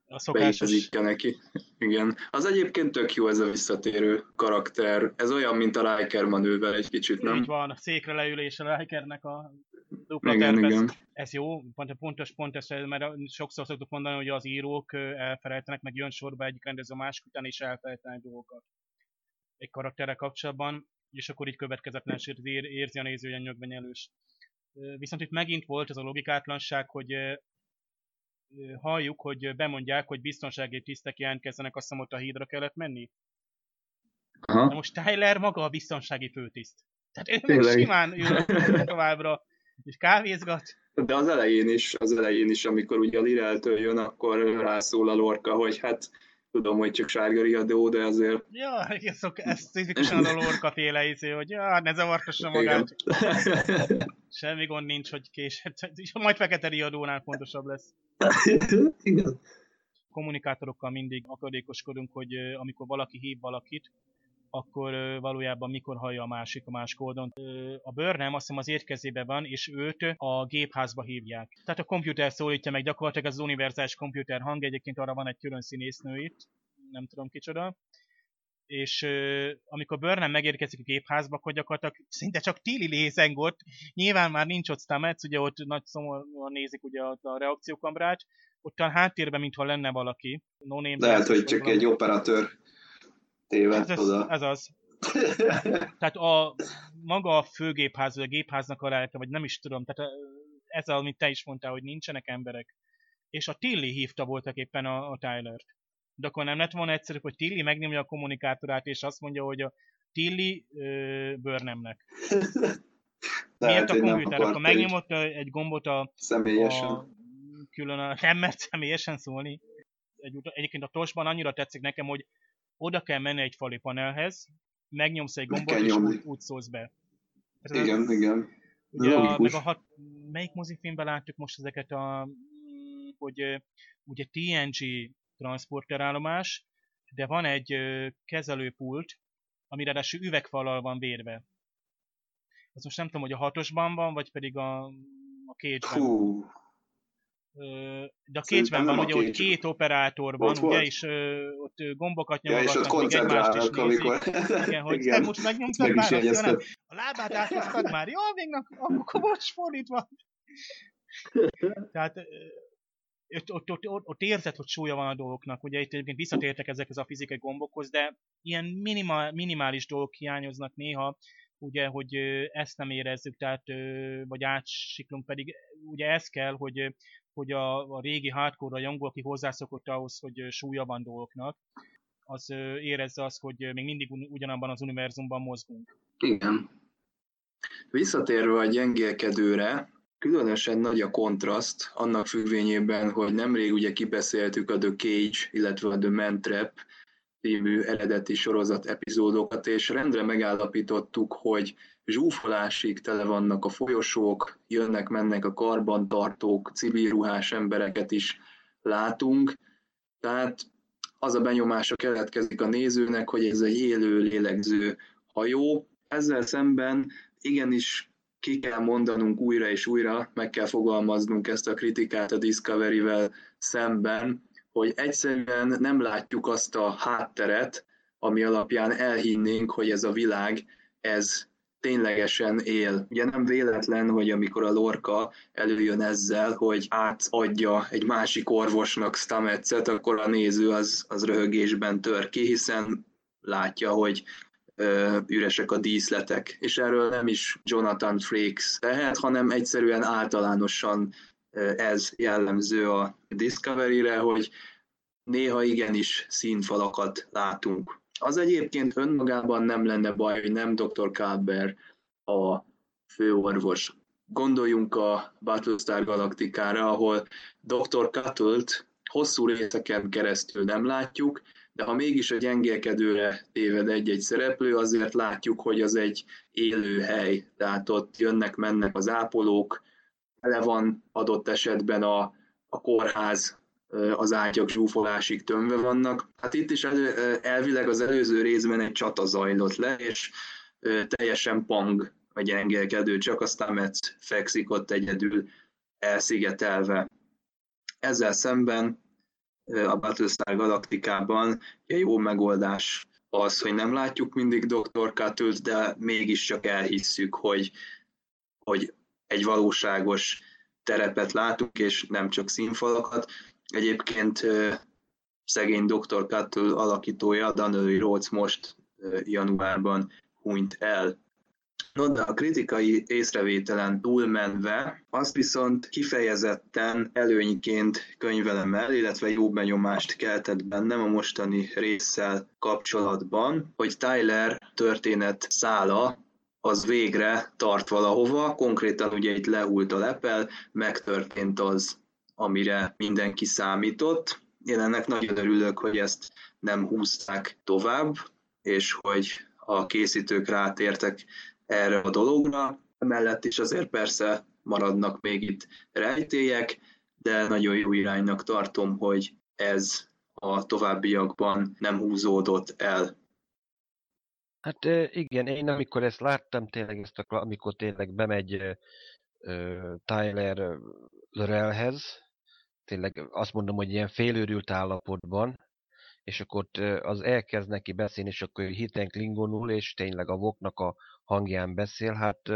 a szokásos. Neki. Igen. Az egyébként tök jó ez a visszatérő karakter. Ez olyan, mint a Riker manővel egy kicsit, nem? Így van, a székre leülés a Rikernek a dupla tervez. Ez jó, pont, pontos pont ez, mert sokszor szoktuk mondani, hogy az írók elfelejtenek, meg jön sorba egyik rendező másik után, és elfelejtenek dolgokat egy karakterrel kapcsolatban, és akkor így következetlenség érzi a néző, hogy a nyögvenyelős. Viszont itt megint volt ez a logikátlanság, hogy halljuk, hogy bemondják, hogy biztonsági tisztek jelentkezzenek, azt hiszem, ott a hídra kellett menni. Aha. De most Tyler maga a biztonsági főtiszt. Tehát ő simán ül továbbra, és kávézgat. De az elején is, az elején is, amikor ugye a L'Relltől jön, akkor rászól a Lorca, hogy hát tudom, hogy csak sárga riadó, de azért... Ja, ez tipikusan az a Lorca féle izé, hogy ja, ne zavartassa magát. Semmi gond nincs, hogy késed. Majd fekete riadónál fontosabb lesz. Igen. Kommunikátorokkal mindig akadékoskodunk, hogy amikor valaki hív valakit, akkor valójában mikor hallja a másik a másik oldalon. A Burnham azt hiszem az étkezébe van, és őt a gépházba hívják. Tehát a komputer szólítja meg, gyakorlatilag az univerzális komputer hang, egyébként arra van egy külön színésznő itt, nem tudom kicsoda. És amikor Burnham megérkezik a gépházba, akkor gyakorlatilag szinte csak Tilly lézeng ott, nyilván már nincs ott Stamets, ugye ott nagy szomorúan nézik ugye a reakciókamrát, ott a háttérben mintha lenne valaki. No name. Lehet, hogy csak valami. Egy operatőr. Évet, ez, az, ez az. Tehát a maga a főgépház, vagy a gépháznak a lelke, vagy nem is tudom, tehát ez, amit te is mondtál, hogy nincsenek emberek. És a Tilly hívta voltak éppen a, a Tylert. De akkor nem lett volna egyszerűbb, hogy Tilly megnyomja a kommunikátorát, és azt mondja, hogy a Tilly ö, Burnhamnek. Miért a komputer? Akkor megnyomott egy gombot a... Személyesen. A, külön a... Nem mert személyesen szólni. egy utal... Egyébként a tosban annyira tetszik nekem, hogy oda kell menni egy fali panelhez, megnyomsz egy gombot, és úgy, úgy szólsz be. Ez igen, az... igen. Ugye a, meg a hat... Melyik mozifilmben láttuk most ezeket a... hogy ugye té en gé transporterállomás, de van egy kezelőpult, ami ráadásul üvegfallal van vérve. Ez most nem tudom, hogy a hatosban van, vagy pedig a, a Cage-ben. De a Cage-ben van, ugye, hogy két operátor van, ugye, és ott gombokat nyomogatnak, még egymást is nézik. Igen, hogy te most megnyomtad már, a lábát áthoztad már, jó, még akkor most fordítva. Tehát Ott, ott, ott, ott, ott érzed, hogy súlya van a dolgoknak. Ugye itt egyébként visszatértek ezekhez a fizikai gombokhoz, de ilyen minimál, minimális dolgok hiányoznak néha, ugye, hogy ezt nem érezzük, tehát, vagy átsiklunk, pedig ugye ez kell, hogy, hogy a, a régi hardcore rajongó, aki hozzászokott ahhoz, hogy súlya van dolgoknak, az érezze azt, hogy még mindig ugyanabban az univerzumban mozgunk. Igen. Visszatérve a gyengélkedőre, különösen nagy a kontraszt, annak függvényében, hogy nemrég ugye kibeszéltük a The Cage, illetve a The Mantrap című eredeti sorozat epizódokat, és rendre megállapítottuk, hogy zsúfolásig tele vannak a folyosók, jönnek-mennek a karbantartók, civilruhás embereket is látunk. Tehát az a benyomása keletkezik a nézőnek, hogy ez egy élő, lélegző hajó. Ezzel szemben igenis ki kell mondanunk újra és újra, meg kell fogalmaznunk ezt a kritikát a Discovery-vel szemben, hogy egyszerűen nem látjuk azt a hátteret, ami alapján elhinnénk, hogy ez a világ, ez ténylegesen él. Ugye nem véletlen, hogy amikor a Lorca előjön ezzel, hogy átadja egy másik orvosnak Stametset, akkor a néző az, az röhögésben tör ki, hiszen látja, hogy üresek a díszletek, és erről nem is Jonathan Frakes tehet, hanem egyszerűen általánosan ez jellemző a Discovery-re, hogy néha igenis színfalakat látunk. Az egyébként önmagában nem lenne baj, hogy nem doktor Culbert a főorvos. Gondoljunk a Battlestar Galacticára, ahol doktor Cuttle-t hosszú részeken keresztül nem látjuk, de ha mégis a gyengélkedőre téved egy-egy szereplő, azért látjuk, hogy az egy élő hely. Tehát ott jönnek-mennek az ápolók, tele van adott esetben a, a kórház, az ágyak zsúfolásig tömve vannak. Hát itt is elő, elvileg az előző részben egy csata zajlott le, és teljesen pang a gyengélkedő, csak a Stamets fekszik ott egyedül elszigetelve. Ezzel szemben a Battlestar Galacticában jó megoldás az, hogy nem látjuk mindig doktor Cuttle-t, de mégiscsak elhisszük, hogy, hogy egy valóságos terepet látunk, és nem csak színfalakat. Egyébként szegény doktor Cuttle alakítója, Danny Rhodes most januárban hunyt el. No, de a kritikai észrevételen túlmenve, azt viszont kifejezetten előnyként könyvelem el, illetve jó benyomást keltett bennem a mostani résszel kapcsolatban, hogy Tyler történet szála az végre tart valahova, konkrétan ugye itt lehult a lepel, megtörtént az, amire mindenki számított. Én ennek nagyon örülök, hogy ezt nem húzták tovább, és hogy a készítők rátértek erre a dologra, emellett is azért persze maradnak még itt rejtélyek, de nagyon jó iránynak tartom, hogy ez a továbbiakban nem húzódott el. Hát igen, én amikor ezt láttam, tényleg ezt a, amikor tényleg bemegy uh, Tyler L'Rellhez, tényleg azt mondom, hogy ilyen félőrült állapotban, és akkor az elkezd neki beszélni, és akkor hirtelen klingonul, és tényleg a Voqnak a hangján beszél, hát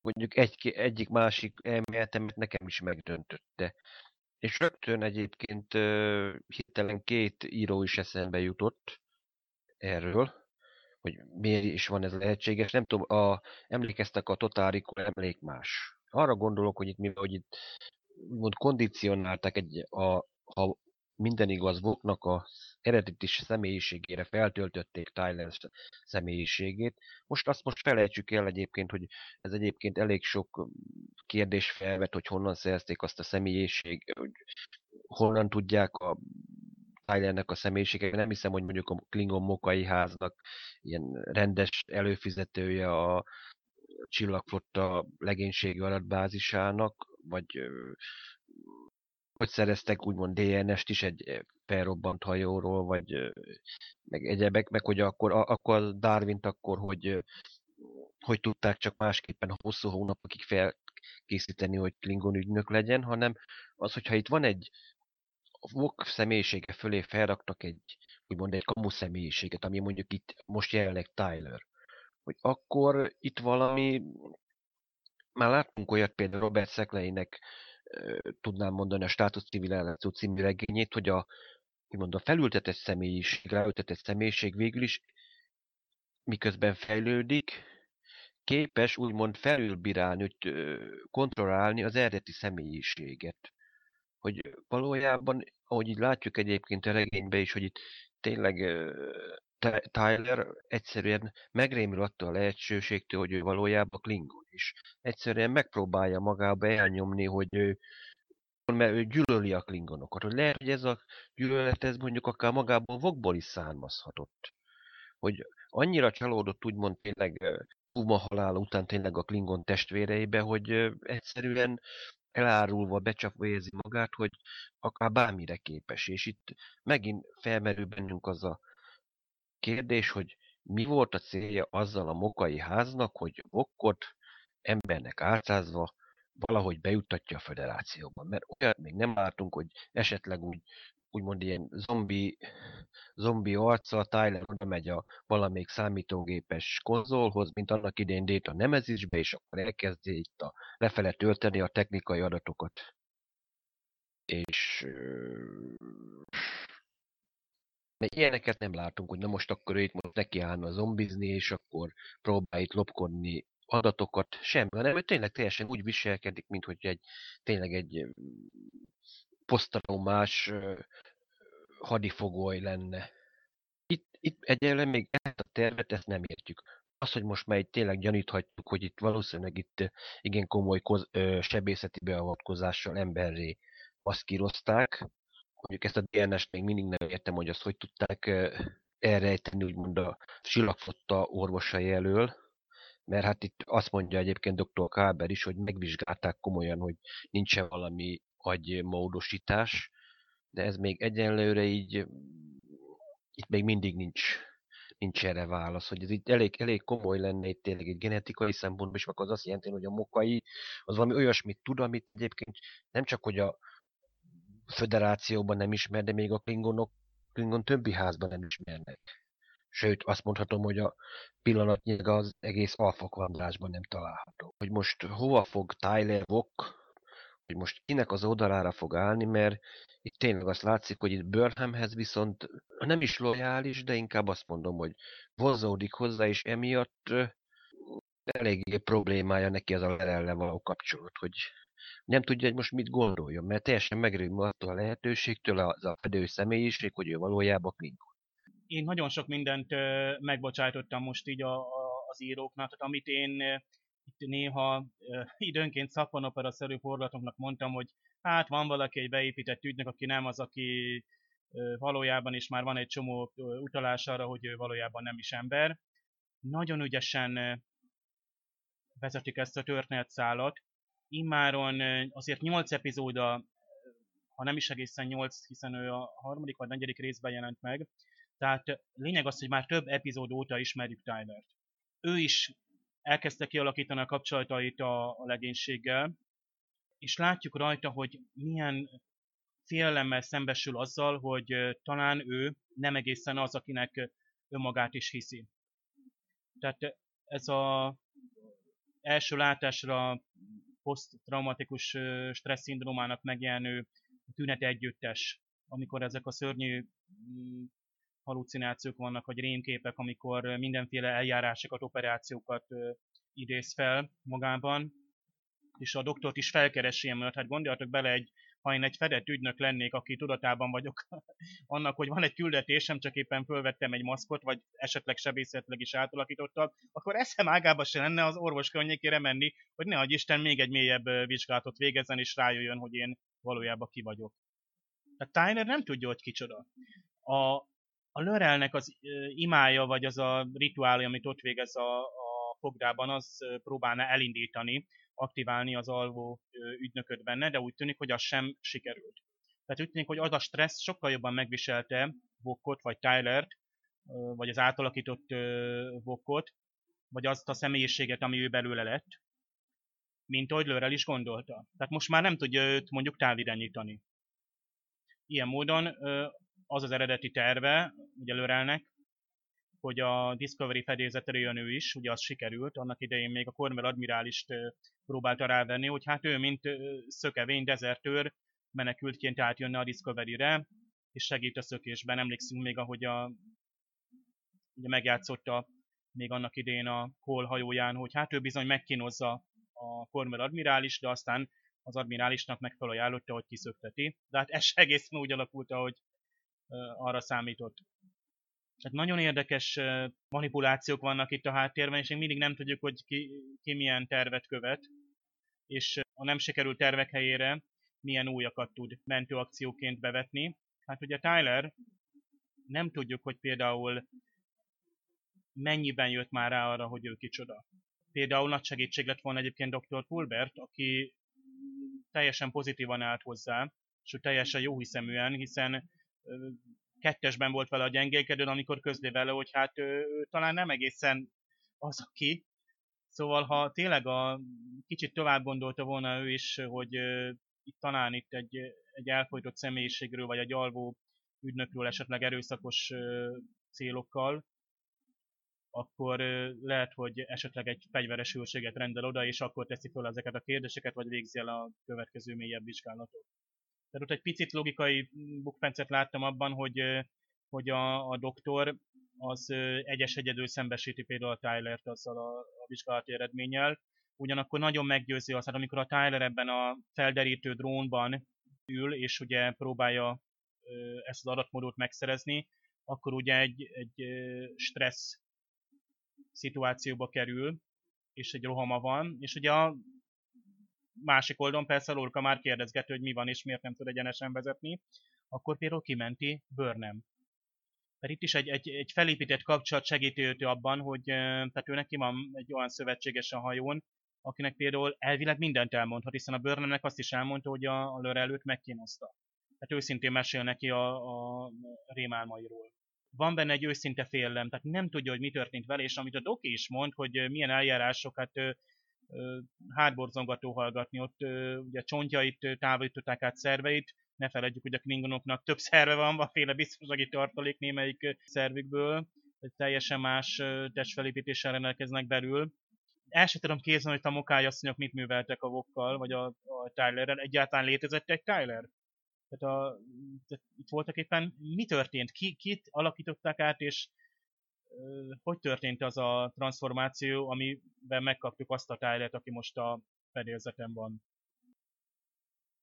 mondjuk egy, egyik másik elméletemet nekem is megdöntötte. És rögtön egyébként hirtelen két író is eszembe jutott erről, hogy miért is van ez lehetséges. Nem tudom, a, emlékeztek a Total Recall Emlékmás. Arra gondolok, hogy itt mivel, hogy itt mond, kondicionálták egy, a, a minden igaz, Voqnak az eredeti személyiségére feltöltötték Tyler személyiségét. Most azt most felejtsük el egyébként, hogy ez egyébként elég sok kérdés felvet, hogy honnan szerezték azt a személyiség, hogy honnan tudják a Tylernek a személyiségek. Nem hiszem, hogy mondjuk a Klingon Mokai háznak ilyen rendes előfizetője a Csillagflotta legénységi adatbázisának, vagy hogy szereztek úgymond dé en est is egy felrobbant hajóról, vagy meg egyebek, meg hogy akkor, akkor Darwint akkor, hogy hogy tudták csak másképpen hosszú hónapokig felkészíteni, hogy Klingon ügynök legyen, hanem az, hogyha itt van egy Voq személyisége fölé felraknak egy, úgymond egy kamu személyiséget, ami mondjuk itt most jelenleg Tyler, hogy akkor itt valami, már láttunk olyat például Robert Szekleinek, tudnám mondani a Státusz civilizáció című regényét, hogy a, úgymond a felültetett személyiség, ráültetett személyiség végül is, miközben fejlődik, képes úgymond felülbírálni, kontrollálni az eredeti személyiséget. Hogy valójában, ahogy így látjuk egyébként a regényben is, hogy itt tényleg Tyler egyszerűen megrémül attól a lehetőségtől, hogy ő valójában Klingon is. Egyszerűen megpróbálja magába elnyomni, hogy ő, mert ő gyűlöli a Klingonokat. Hogy lehet, hogy ez a gyűlölet, ez mondjuk akár magából Voqból is származhatott. Hogy annyira csalódott úgymond tényleg Uma halála után tényleg a Klingon testvéreibe, hogy egyszerűen elárulva becsapva érzi magát, hogy akár bármire képes. És itt megint felmerül bennünk az a kérdés, hogy mi volt a célja azzal a Mokai háznak, hogy Voqot embernek álcázva valahogy bejuttatja a Föderációban. Mert olyat még nem látunk, hogy esetleg úgy, úgymond ilyen zombi, zombi arccal Tyler oda megy a valamelyik számítógépes konzolhoz, mint annak idén Data Nemezisbe, és akkor elkezdi itt a, lefele tölteni a technikai adatokat. És de ilyeneket nem látunk, hogy na most akkor ő itt most nekiállna zombizni, és akkor próbál itt lopkodni adatokat, semmi, hanem ő tényleg teljesen úgy viselkedik, mint hogy egy, tényleg egy posztraumás hadifogoly lenne. Itt, itt egyelőre még ezt a tervet, ezt nem értjük. Az, hogy most már itt tényleg gyaníthatjuk, hogy itt valószínűleg itt igen komoly koz, ö, sebészeti beavatkozással emberré maszkírozták. Mondjuk ezt a dé en est még mindig nem értem, hogy azt hogy tudták elrejteni úgymond a Csillagflotta orvosai elől. Mert hát itt azt mondja egyébként doktor Culbert is, hogy megvizsgálták komolyan, hogy nincsen valami agymódosítás, de ez még egyenlőre így, itt még mindig nincs, nincs erre válasz, hogy ez itt elég, elég komoly lenne itt tényleg egy genetikai szempontból is, akkor az azt jelenti, hogy a Mokai az valami olyasmit tud, amit egyébként nem csak, hogy a Föderációban nem ismer, de még a Klingonok, Klingon többi házban nem ismernek. Sőt, azt mondhatom, hogy a pillanatnyilag az egész alfa kvadrásban nem található. Hogy most hova fog Tyler Voq, hogy most kinek az oldalára fog állni, mert itt tényleg azt látszik, hogy itt Burnhamhez viszont nem is lojális, de inkább azt mondom, hogy vonzódik hozzá, és emiatt eléggé problémája neki az a L'Rell-lel való kapcsolat, hogy nem tudja, hogy most mit gondoljon, mert teljesen megrőm attól a lehetőségtől az a fedő személyiség, hogy ő valójában Klingon. Én nagyon sok mindent megbocsájtottam most így a, a, az íróknak, tehát amit én itt néha időnként szappanopera-szerű forgatoknak mondtam, hogy hát van valaki egy beépített ügynök, aki nem az, aki valójában is már van egy csomó utalás arra, hogy ő valójában nem is ember. Nagyon ügyesen vezetik ezt a történetszálat. Immáron azért nyolc epizóda, ha nem is egészen nyolc, hiszen ő a harmadik vagy negyedik részben jelent meg, tehát lényeg az, hogy már több epizód óta ismerjük Tylert. Ő is elkezdte kialakítani a kapcsolatait a, a legénységgel, és látjuk rajta, hogy milyen félelemmel szembesül azzal, hogy talán ő nem egészen az, akinek önmagát is hiszi. Tehát ez az első látásra poszttraumatikus stressz szindrómának megjelenő tünet együttes, amikor ezek a szörnyű hallucinációk vannak, vagy rémképek, amikor mindenféle eljárásokat, operációkat idéz fel magában, és a doktort is felkeresi emiatt. Hát gondoljatok bele, egy, ha én egy fedett ügynök lennék, aki tudatában vagyok annak, hogy van egy küldetésem, csak éppen fölvettem egy maszkot, vagy esetleg sebészetileg is átalakítottam, akkor eszem ágába se lenne az orvos környékére menni, hogy nehogy Isten még egy mélyebb vizsgálatot végezzen, és rájöjjön, hogy én valójában ki vagyok. Hát Tyler nem tudja, hogy kicsoda. A, a L'Rellnek az imája, vagy az a rituálja, amit ott végez a, a fogdában, az próbálna elindítani, aktiválni az alvó ügynököt benne, de úgy tűnik, hogy az sem sikerült. Tehát úgy tűnik, hogy az a stressz sokkal jobban megviselte Voqot, vagy Tylert, vagy az átalakított Voqot, vagy azt a személyiséget, ami ő belőle lett, mint ahogy L'Rell is gondolta. Tehát most már nem tudja őt mondjuk távirányítani. Ilyen módon az az eredeti terve, ugye L'Rellnek, hogy a Discovery fedélzetre jön ő is, ugye az sikerült, annak idején még a Cornwell admirálist próbálta rávenni, hogy hát ő, mint szökevény, dezertőr, menekültként átjönne a Discovery-re, és segít a szökésben. Emlékszünk még, ahogy a, ugye megjátszotta még annak idején a Hall hajóján, hogy hát ő bizony megkínozza a Cornwell admirális, de aztán az admirálisnak meg felajánlotta, hogy kiszökteti. De hát ez egészen úgy alakult, ahogy arra számított. Tehát nagyon érdekes manipulációk vannak itt a háttérben, és még mindig nem tudjuk, hogy ki, ki milyen tervet követ, és a nem sikerült tervek helyére milyen újakat tud mentőakcióként bevetni. Hát ugye Tyler, nem tudjuk, hogy például mennyiben jött már rá arra, hogy ő kicsoda. Például nagy segítség lett volna egyébként doktor Culbert, aki teljesen pozitívan állt hozzá, és teljesen jóhiszeműen, hiszen kettesben volt vele a gyengélkedő, amikor közli vele, hogy hát ő talán nem egészen az, aki. Szóval, ha tényleg a kicsit tovább gondolta volna ő is, hogy itt talán itt egy, egy elfolytott személyiségről, vagy egy alvó ügynökről, esetleg erőszakos célokkal, akkor lehet, hogy esetleg egy fegyveres őrséget rendel oda, és akkor teszi fel ezeket a kérdéseket, vagy végzi el a következő mélyebb vizsgálatot. Tehát ott egy picit logikai bukfencet láttam abban, hogy, hogy a, a doktor az egyes egyedül szembesíti például a Tylert azzal a, a vizsgálati eredménnyel, ugyanakkor nagyon meggyőzi azt, hát amikor a Tyler ebben a felderítő drónban ül, és ugye próbálja ezt az adatmódot megszerezni, akkor ugye egy, egy stressz szituációba kerül, és egy rohama van, és ugye a másik oldalon persze Lorca már kérdezgető, hogy mi van és miért nem tud egyenesen vezetni, akkor például kimenti Burnham. Tehát itt is egy, egy, egy felépített kapcsolat segíti őt abban, hogy tehát ő neki van egy olyan szövetséges a hajón, akinek például elvileg mindent elmondhat, hiszen a Burnhamnek azt is elmondta, hogy a, a L'Rell megkínozta. Tehát őszintén mesél neki a, a rémálmairól. Van benne egy őszinte félelem, tehát nem tudja, hogy mi történt vele, és amit a Doki is mond, hogy milyen eljárásokat hátborzongató hallgatni, ott ugye csontjait távolították át, szerveit, ne feledjük, hogy a klingonoknak több szerve van, van féle biztonsági tartalék némelyik szervükből, teljesen más testfelépítéssel rendelkeznek belül. El sem tudom kézni, hogy a mokály asszonyok mit műveltek a Voqkal, vagy a, a Tylerrel. Egyáltalán létezett egy Tyler? Tehát, a, tehát itt voltak éppen mi történt? Ki, kit alakították át, és hogy történt az a transformáció, amiben megkaptuk azt a Tylert, aki most a fedélzeten van?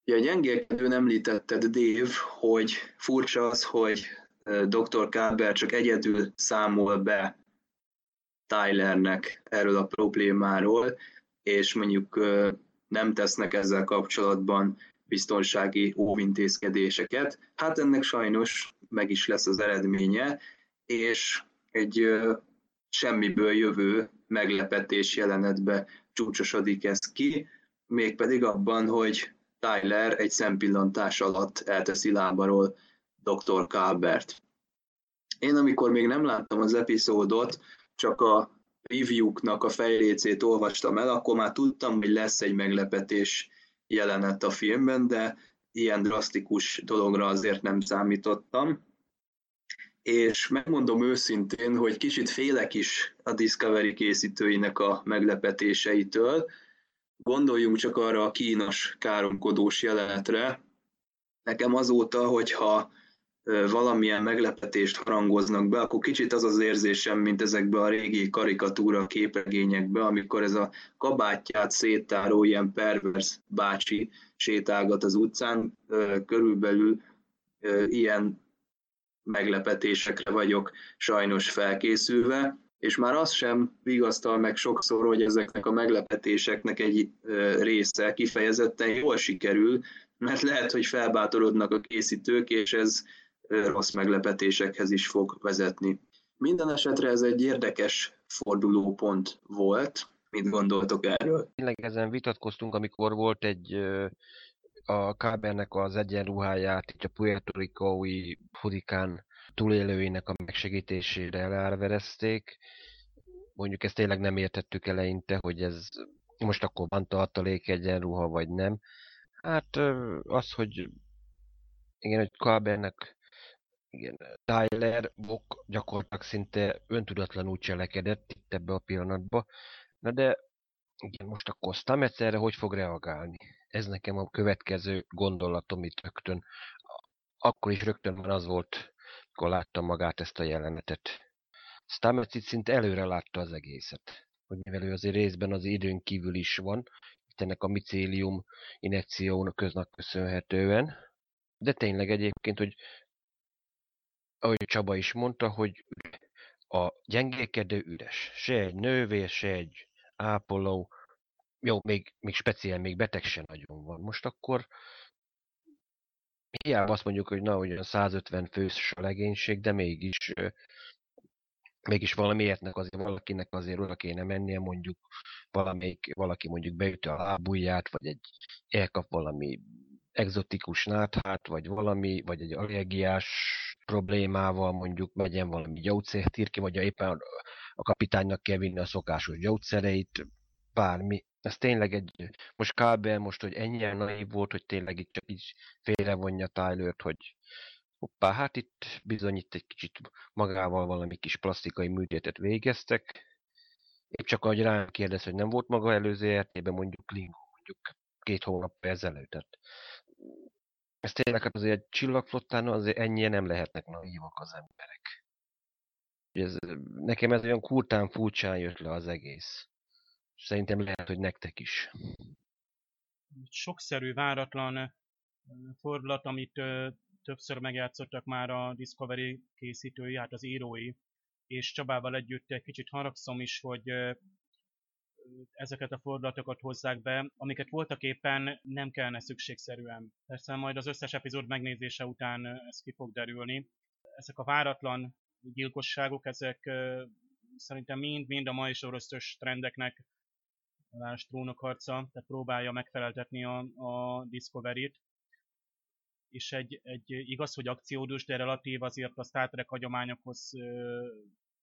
Ja, gyengélkedőn említetted, Dave, hogy furcsa az, hogy doktor Culbert csak egyedül számol be Tylernek erről a problémáról, és mondjuk nem tesznek ezzel kapcsolatban biztonsági óvintézkedéseket. Hát ennek sajnos meg is lesz az eredménye, és egy semmiből jövő meglepetés jelenetbe csúcsosodik ez ki, mégpedig abban, hogy Tyler egy szempillantás alatt elteszi lábaról doktor Culbert. Én amikor még nem láttam az epizódot, csak a review-knak a fejlécét olvastam el, akkor már tudtam, hogy lesz egy meglepetés jelenet a filmben, de ilyen drasztikus dologra azért nem számítottam. És megmondom őszintén, hogy kicsit félek is a Discovery készítőinek a meglepetéseitől. Gondoljunk csak arra a kínos, káromkodós jelenetre. Nekem azóta, hogyha valamilyen meglepetést harangoznak be, akkor kicsit az az érzésem, mint ezekbe a régi karikatúra képregényekbe, amikor ez a kabátját széttáró ilyen pervers bácsi sétálgat az utcán, körülbelül ilyen meglepetésekre vagyok sajnos felkészülve, és már az sem vigasztal meg sokszor, hogy ezeknek a meglepetéseknek egy része kifejezetten jól sikerül, mert lehet, hogy felbátorodnak a készítők, és ez rossz meglepetésekhez is fog vezetni. Minden esetre ez egy érdekes fordulópont volt. Mit gondoltok erről? Tényleg ezen vitatkoztunk, amikor volt egy a Kábernek az egyenruháját, a Puerto Ricaui hurikán túlélőinek a megsegítésére elárverezték. Mondjuk ezt tényleg nem értettük eleinte, hogy ez most akkor van tartalék egyenruha, vagy nem. Hát az, hogy igen, hogy Culbertnek, igen, Tyler, Voq gyakorlatilag szinte öntudatlanul cselekedett itt ebbe a pillanatba. Na de igen, most akkor Stamets erre hogy fog reagálni? Ez nekem a következő gondolatom itt rögtön. Akkor is rögtön már az volt, akkor láttam magát ezt a jelenetet. Stamets itt szinte előre látta az egészet. Hogy mivel ő azért részben az időn kívül is van, itt ennek a micélium injekciónak köznak köszönhetően. De tényleg egyébként, hogy ahogy Csaba is mondta, hogy a gyengélkedő üres. Se egy nővér, se egy ápoló. Jó, még, még speciál, még beteg se nagyon van. Most akkor hiába azt mondjuk, hogy na, hogy százötven fős a legénység, de mégis mégis valamiértnek azért valakinek azért oda kéne mennie, mondjuk valamelyik, valaki mondjuk beüti a lábujját, vagy egy elkap valami egzotikus náthát, vagy valami, vagy egy allergiás problémával mondjuk megyen valami gyógyszert ír ki, vagy éppen a kapitánynak kell vinni a szokásos gyógyszereit, bármi. Ez tényleg egy, most Culbert most, hogy ennyire naiv volt, hogy tényleg itt csak így félrevonja Tylert, hogy hoppá, hát itt bizony itt egy kicsit magával valami kis plastikai műtétet végeztek. Épp csak ahogy rám kérdez, hogy nem volt maga előző er té-ben mondjuk Lingó, mondjuk két hónap ezelőtt. Ez tényleg hát azért egy csillagflottán azért ennyire nem lehetnek naívak az emberek. Ez, nekem ez olyan kurtán furcsán jött le az egész. Szerintem lehet, hogy nektek is. Sokszerű, váratlan fordulat, amit többször megjátszottak már a Discovery készítői, hát az írói, és Csabával együtt egy kicsit haragszom is, hogy ezeket a fordulatokat hozzák be, amiket voltak éppen nem kellene szükségszerűen. Persze majd az összes epizód megnézése után ez ki fog derülni. Ezek a váratlan gyilkosságok, ezek szerintem mind-mind a mai sorosztös trendeknek, a Trónok harca, tehát próbálja megfeleltetni a, a Discovery-t. És egy, egy igaz, hogy akciódús, de relatív azért a Star Trek hagyományokhoz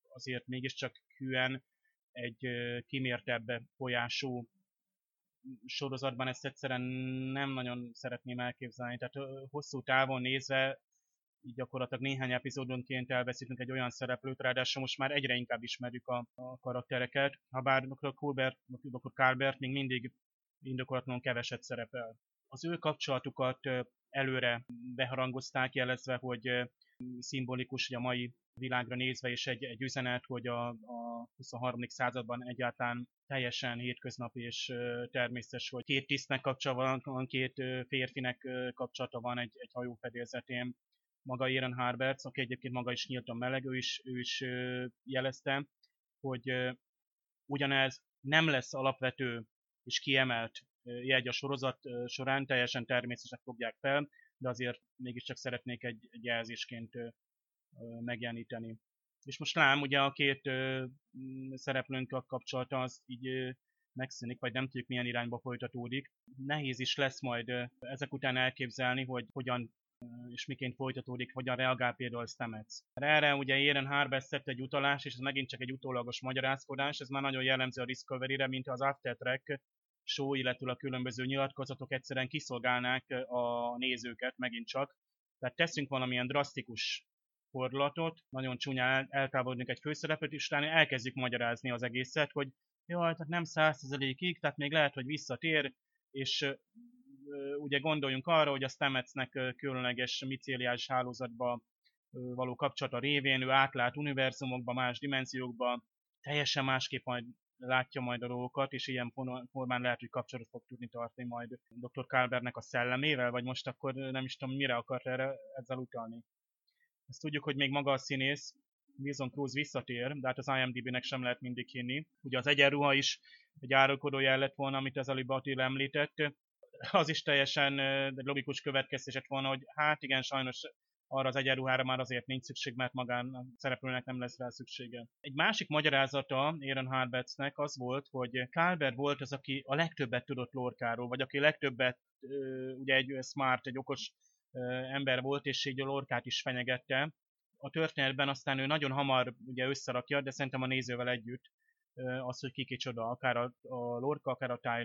azért mégiscsak hűen egy kimértebb folyású sorozatban ezt egyszerűen nem nagyon szeretném elképzelni. Tehát hosszú távon nézve így gyakorlatilag néhány epizódonként elveszítünk egy olyan szereplőt, ráadásul most már egyre inkább ismerjük a, a karaktereket, habár doktor Culbert, doktor Culbert még mindig indokolatlanul keveset szerepel. Az ő kapcsolatukat előre beharangozták, jelezve, hogy szimbolikus, hogy a mai világra nézve is egy, egy üzenet, hogy a, a huszonharmadik században egyáltalán teljesen hétköznapi és természetes, hogy két tisztnek kapcsolata van, két férfinek kapcsolata van egy, egy hajó fedélzetén. Maga Aaron Harberts, aki egyébként maga is nyíltan meleg, ő is, ő is jelezte, hogy ugyanez nem lesz alapvető és kiemelt jegy a sorozat során, teljesen természetesnek fogják fel, de azért mégiscsak szeretnék egy, egy jelzésként megjeleníteni. És most lám, ugye a két szereplőnk kapcsolata az így megszűnik, vagy nem tudjuk milyen irányba folytatódik. Nehéz is lesz majd ezek után elképzelni, hogy hogyan és miként folytatódik, hogyan reagál például Stamets. Erre ugye Aaron Harberts tett egy utalás, és ez megint csak egy utólagos magyarázkodás, ez már nagyon jellemző a Discovery-re, mint az After Trek show, illetve a különböző nyilatkozatok egyszerűen kiszolgálnák a nézőket megint csak. Tehát teszünk valamilyen drasztikus fordulatot, nagyon csúnyán eltávolodunk egy főszereplőt, és utána elkezdjük magyarázni az egészet, hogy jaj, tehát nem száz százalékig, tehát még lehet, hogy visszatér, és ugye gondoljunk arra, hogy a Stametsnek különleges micéliás hálózatba való kapcsolata révén ő átlát univerzumokba, más dimenziókba, teljesen másképp majd látja majd a dolgokat, és ilyen formán lehet, hogy kapcsolatot fog tudni tartani majd doktor Culbertnek a szellemével, vagy most akkor nem is tudom, mire akart erre ezzel utalni. Ezt tudjuk, hogy még maga a színész, Wilson Cruz visszatér, de hát az i em dé bé-nek sem lehet mindig hinni. Ugye az egyenruha is egy árulkodó jel lett volna, amit az előbb Attila említett. az is teljesen egy logikus következtetett volna, hogy hát igen, sajnos arra az egyenruhára már azért nincs szükség, mert magán a szereplőnek nem lesz rá szüksége. Egy másik magyarázata Aaron Harbertsnek az volt, hogy Culbert volt az, aki a legtöbbet tudott Lorcáról, vagy aki legtöbbet, ugye egy smart, egy okos ember volt, és így a Lorcát is fenyegette. A történetben aztán ő nagyon hamar ugye összerakja, de szerintem a nézővel együtt az, hogy ki kicsoda, akár a, a Lorca, akár a Tyler.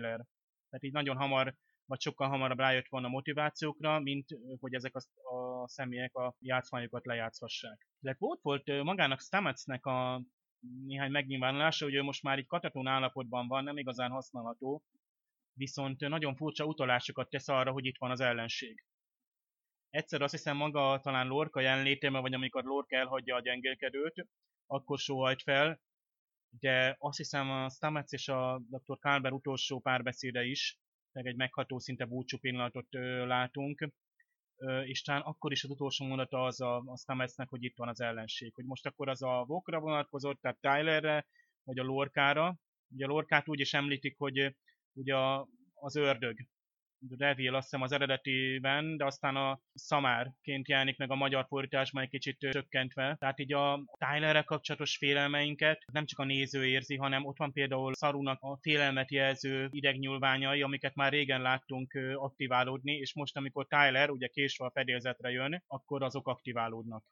Tehát így nagyon hamar, vagy sokkal hamarabb rájött volna a motivációkra, mint hogy ezek a, a személyek a játszmányokat lejátszhassák. Illetve ott volt magának Stametsnek a néhány megnyilvánulása, hogy ő most már így katatón állapotban van, nem igazán használható, viszont nagyon furcsa utalásokat tesz arra, hogy itt van az ellenség. Egyszer azt hiszem maga talán Lorca jelenlétében, vagy amikor Lorca elhagyja a gyengélkedőt, akkor sóhajt fel, de azt hiszem a Stamets és a doktor Culbert utolsó párbeszéde is, meg egy megható szinte búcsú pillanatot ö, látunk, ö, és talán akkor is az utolsó mondata az a, a Stametsnek, hogy itt van az ellenség, hogy most akkor az a Voqra vonatkozott, tehát Tylerre, vagy a Lorcára. Ugye a Lorcát úgy is említik, hogy ugye a, az ördög, Orville azt hiszem az eredetiben, de aztán a szamárként jelenik meg a magyar fordításban egy kicsit csökkentve. Tehát így a Tylerre kapcsolatos félelmeinket nem csak a néző érzi, hanem ott van például Sarunak a félelmet jelző idegnyúlványai, amiket már régen láttunk aktiválódni, és most amikor Tyler ugye késve a fedélzetre jön, akkor azok aktiválódnak.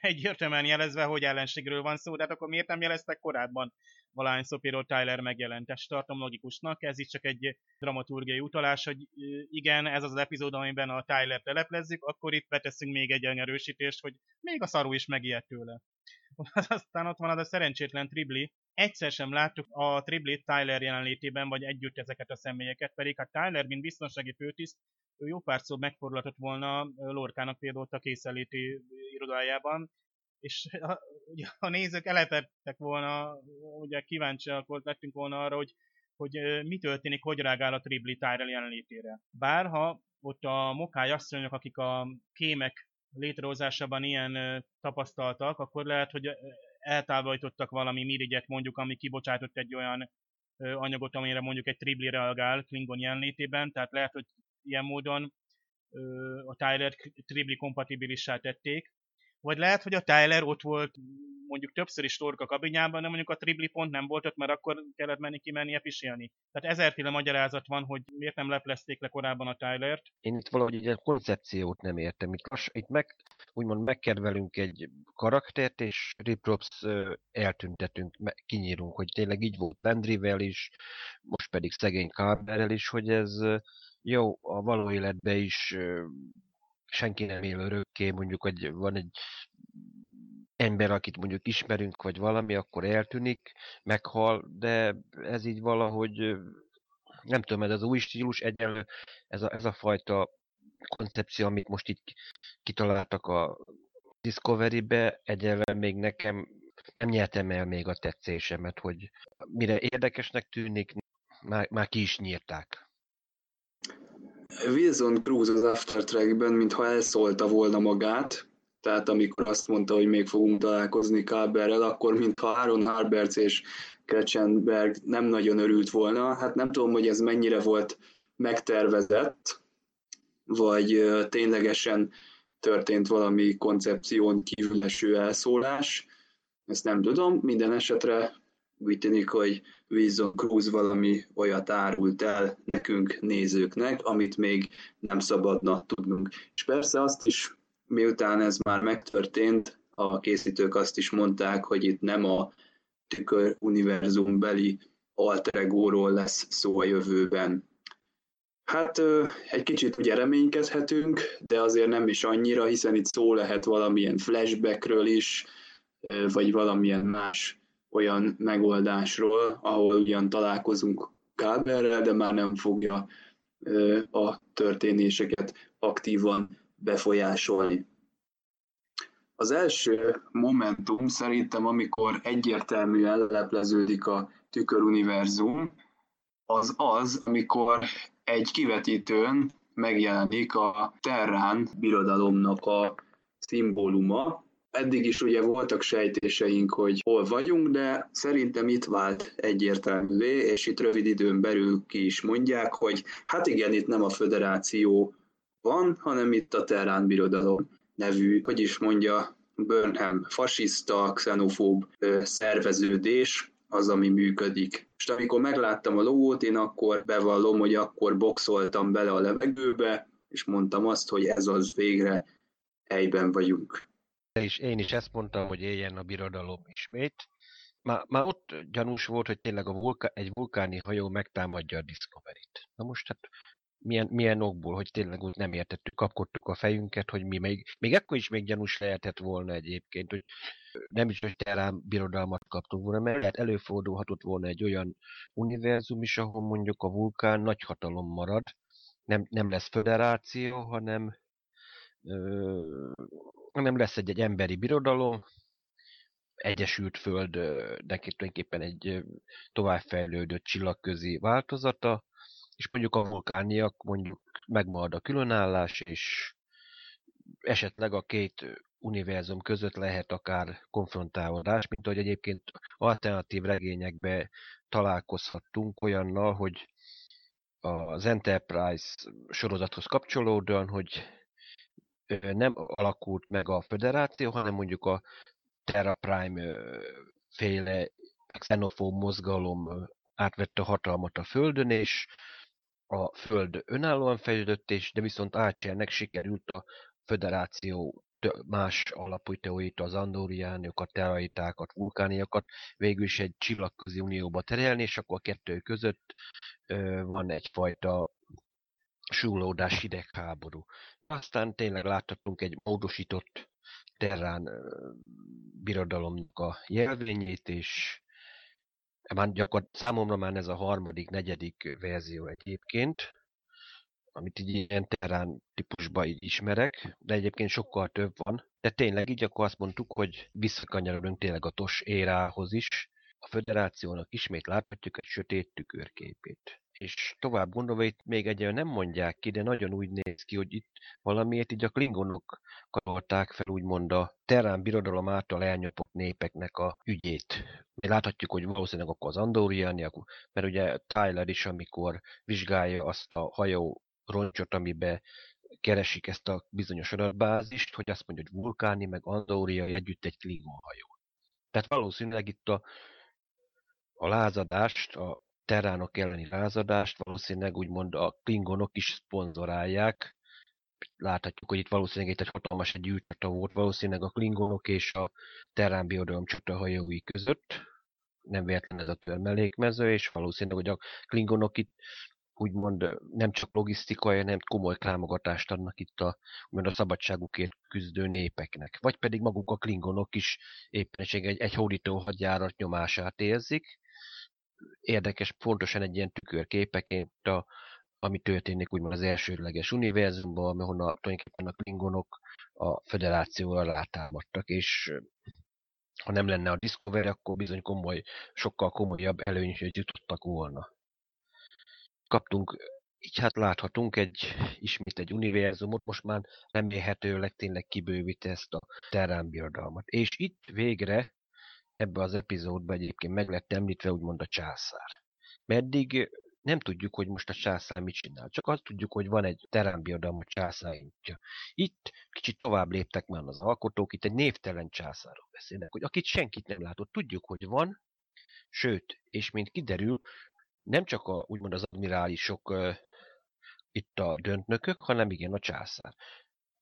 Egyértelműen jelezve, hogy ellenségről van szó, de hát akkor miért nem jeleztek korábban? Valahány szopéról Tyler megjelent, ezt tartom logikusnak, ez itt csak egy dramaturgiai utalás, hogy igen, ez az az epizód, amiben a Tyler teleplezzük, akkor itt beteszünk még egy erősítést, hogy még a Saru is megijedt tőle. Aztán ott van az a szerencsétlen Tribli. Egyszer sem láttuk a Triblit Tyler jelenlétében, vagy együtt ezeket a személyeket, pedig hát Tyler, mint biztonsági főtiszt, ő jó pár szó megfordulhatott volna Lorcának például a készenléti irodájában, és a, ugye a nézők elepettek volna, ugye kíváncsiak lettünk volna arra, hogy, hogy mi történik, hogy reagál a Tribli Tyler jelenlétére. Bárha ott a mokály asszonyok, akik a kémek létrehozásában ilyen tapasztaltak, akkor lehet, hogy eltávolítottak valami mirigyet mondjuk, ami kibocsátott egy olyan anyagot, amire mondjuk egy Tribli reagál Klingon jelenlétében, tehát lehet, hogy ilyen módon a Tyler Tribli kompatibilissá tették. Vagy lehet, hogy a Tyler ott volt mondjuk többször is Lorca kabinjában, de mondjuk a Tribli pont nem volt ott, mert akkor kellett menni kimennie pisilni. Tehát ezerféle magyarázat van, hogy miért nem leplezték le korábban a Tylert. Én itt valahogy egy koncepciót nem értem. Itt, lass, itt meg, úgymond megkedvelünk egy karaktert, és riprops eltüntetünk, kinyírunk, hogy tényleg így volt Landryvel is, most pedig szegény Carberrel is, hogy ez jó, a való életben is senki nem él örökké, mondjuk, hogy van egy ember, akit mondjuk ismerünk, vagy valami, akkor eltűnik, meghal, de ez így valahogy, nem tudom, ez az új stílus egyenlő, ez a, ez a fajta koncepció, amit most itt kitaláltak a Discovery-be, egyenlően még nekem nem nyertem el még a tetszésemet, hogy mire érdekesnek tűnik, már, már ki is nyírták. Wilson Cruz az After Trackben, mintha elszólta volna magát, tehát amikor azt mondta, hogy még fogunk találkozni Culberrel, akkor mintha Aaron Harberts és Kretschenberg nem nagyon örült volna. Hát nem tudom, hogy ez mennyire volt megtervezett, vagy ténylegesen történt valami koncepción kívüleső elszólás. Ezt nem tudom, minden esetre úgy tűnik, hogy Wilson Cruz valami olyat árult el nekünk nézőknek, amit még nem szabadna tudnunk. És persze azt is, miután ez már megtörtént, a készítők azt is mondták, hogy itt nem a tükör univerzumbeli alter egóról lesz szó a jövőben. Hát egy kicsit ugye reménykedhetünk, de azért nem is annyira, hiszen itt szó lehet valamilyen flashbackről is, vagy valamilyen más olyan megoldásról, ahol ugyan találkozunk Culberrel, de már nem fogja a történéseket aktívan befolyásolni. Az első momentum szerintem, amikor egyértelműen lelepleződik a tüköruniverzum, az az, amikor egy kivetítőn megjelenik a Terrán birodalomnak a szimbóluma, Eddig is ugye voltak sejtéseink, hogy hol vagyunk, de szerintem itt vált egyértelművé, és itt rövid időn belül ki is mondják, hogy hát igen, itt nem a föderáció van, hanem itt a Terrán Birodalom nevű, hogy is mondja, Burnham fasiszta, xenofób szerveződés az, ami működik. És amikor megláttam a logót, én akkor bevallom, hogy akkor boxoltam bele a levegőbe, és mondtam azt, hogy ez az, végre helyben vagyunk. És én is ezt mondtam, hogy éljen a birodalom ismét. Már, már ott gyanús volt, hogy tényleg a vulka, egy vulkáni hajó megtámadja a Discovery-t. Na most hát milyen, milyen okból, hogy tényleg úgy nem értettük, kapkodtuk a fejünket, hogy mi még, még akkor is még gyanús lehetett volna egyébként, hogy nem is, hogy Terrán birodalmat kaptunk volna, mert előfordulhatott volna egy olyan univerzum is, ahol mondjuk a vulkán nagy hatalom marad, nem, nem lesz föderáció, hanem... Ö, nem lesz egy, egy emberi birodalom, egyesült föld, neki tulajdonképpen egy továbbfejlődött csillagközi változata, és mondjuk a vulkániak, mondjuk megmarad a különállás, és esetleg a két univerzum között lehet akár konfrontálódás, mint ahogy egyébként alternatív regényekben találkozhattunk olyannal, hogy az Enterprise sorozathoz kapcsolódóan, hogy nem alakult meg a föderáció, hanem mondjuk a Terra Prime féle xenofób mozgalom átvette hatalmat a Földön, és a Föld önállóan fejlődött, és de viszont Archernek sikerült a föderáció más alapítóit, az andoriánokat, teraitákat, vulkániakat végül is egy csillagközi unióba terelni, és akkor a kettő között van egyfajta súlódás, hidegháború. Aztán tényleg láthattunk egy módosított Terrán birodalomnak a jelvényét, és már gyakorlatilag számomra már ez a harmadik, negyedik verzió egyébként, amit így ilyen Terrán típusban ismerek, de egyébként sokkal több van. De tényleg így akkor azt mondtuk, hogy visszakanyarodunk tényleg a Tos érához is. A föderációnak ismét láthatjuk egy sötét tükörképét. És tovább gondolva, itt még egyébként nem mondják ki, de nagyon úgy néz ki, hogy itt valamiért így a klingonok karolták fel, úgymond a Terrán birodalom által elnyomott népeknek a ügyét. Mi láthatjuk, hogy valószínűleg akkor az andoriániak, mert ugye Tyler is, amikor vizsgálja azt a hajó roncsot, amiben keresik ezt a bizonyos adatbázist, hogy azt mondja, hogy vulkáni meg andoriai együtt egy klingon hajó. Tehát valószínűleg itt a, a lázadást, a Terránok elleni lázadást valószínűleg úgymond a klingonok is szponzorálják. Láthatjuk, hogy itt valószínűleg itt egy hatalmas egy űrcsata volt, valószínűleg a klingonok és a Terrán birodalom csatahajói között. Nem véletlen ez a törmelékmező, és valószínűleg, hogy a klingonok itt úgymond nem csak logisztikai, hanem komoly támogatást adnak itt a, a szabadságukért küzdő népeknek. Vagy pedig maguk a klingonok is éppen egy, egy hódító hadjárat nyomását érzik. Érdekes, pontosan egy ilyen tükörképeként, a, ami történik úgymond az elsődleges univerzumban, ahonnan tulajdonképpen a klingonok a föderációra rátámadtak, és ha nem lenne a Discovery, akkor bizony komoly, sokkal komolyabb előnyhöz jutottak volna. Kaptunk, így hát láthatunk egy, ismét egy univerzumot, most már remélhetőleg tényleg kibővíti ezt a Terrán birodalmat. És itt végre ebbe az epizódban egyébként meg lett említve úgymond a császár. Mert eddig nem tudjuk, hogy most a császár mit csinál, csak azt tudjuk, hogy van egy Terrán birodalom a császárintja. Itt kicsit tovább léptek már az alkotók, itt egy névtelen császáról beszélnek, hogy akit senkit nem látott, tudjuk, hogy van, sőt, és mint kiderül, nem csak a, úgymond az admirálisok uh, itt a döntnökök, hanem igen a császár.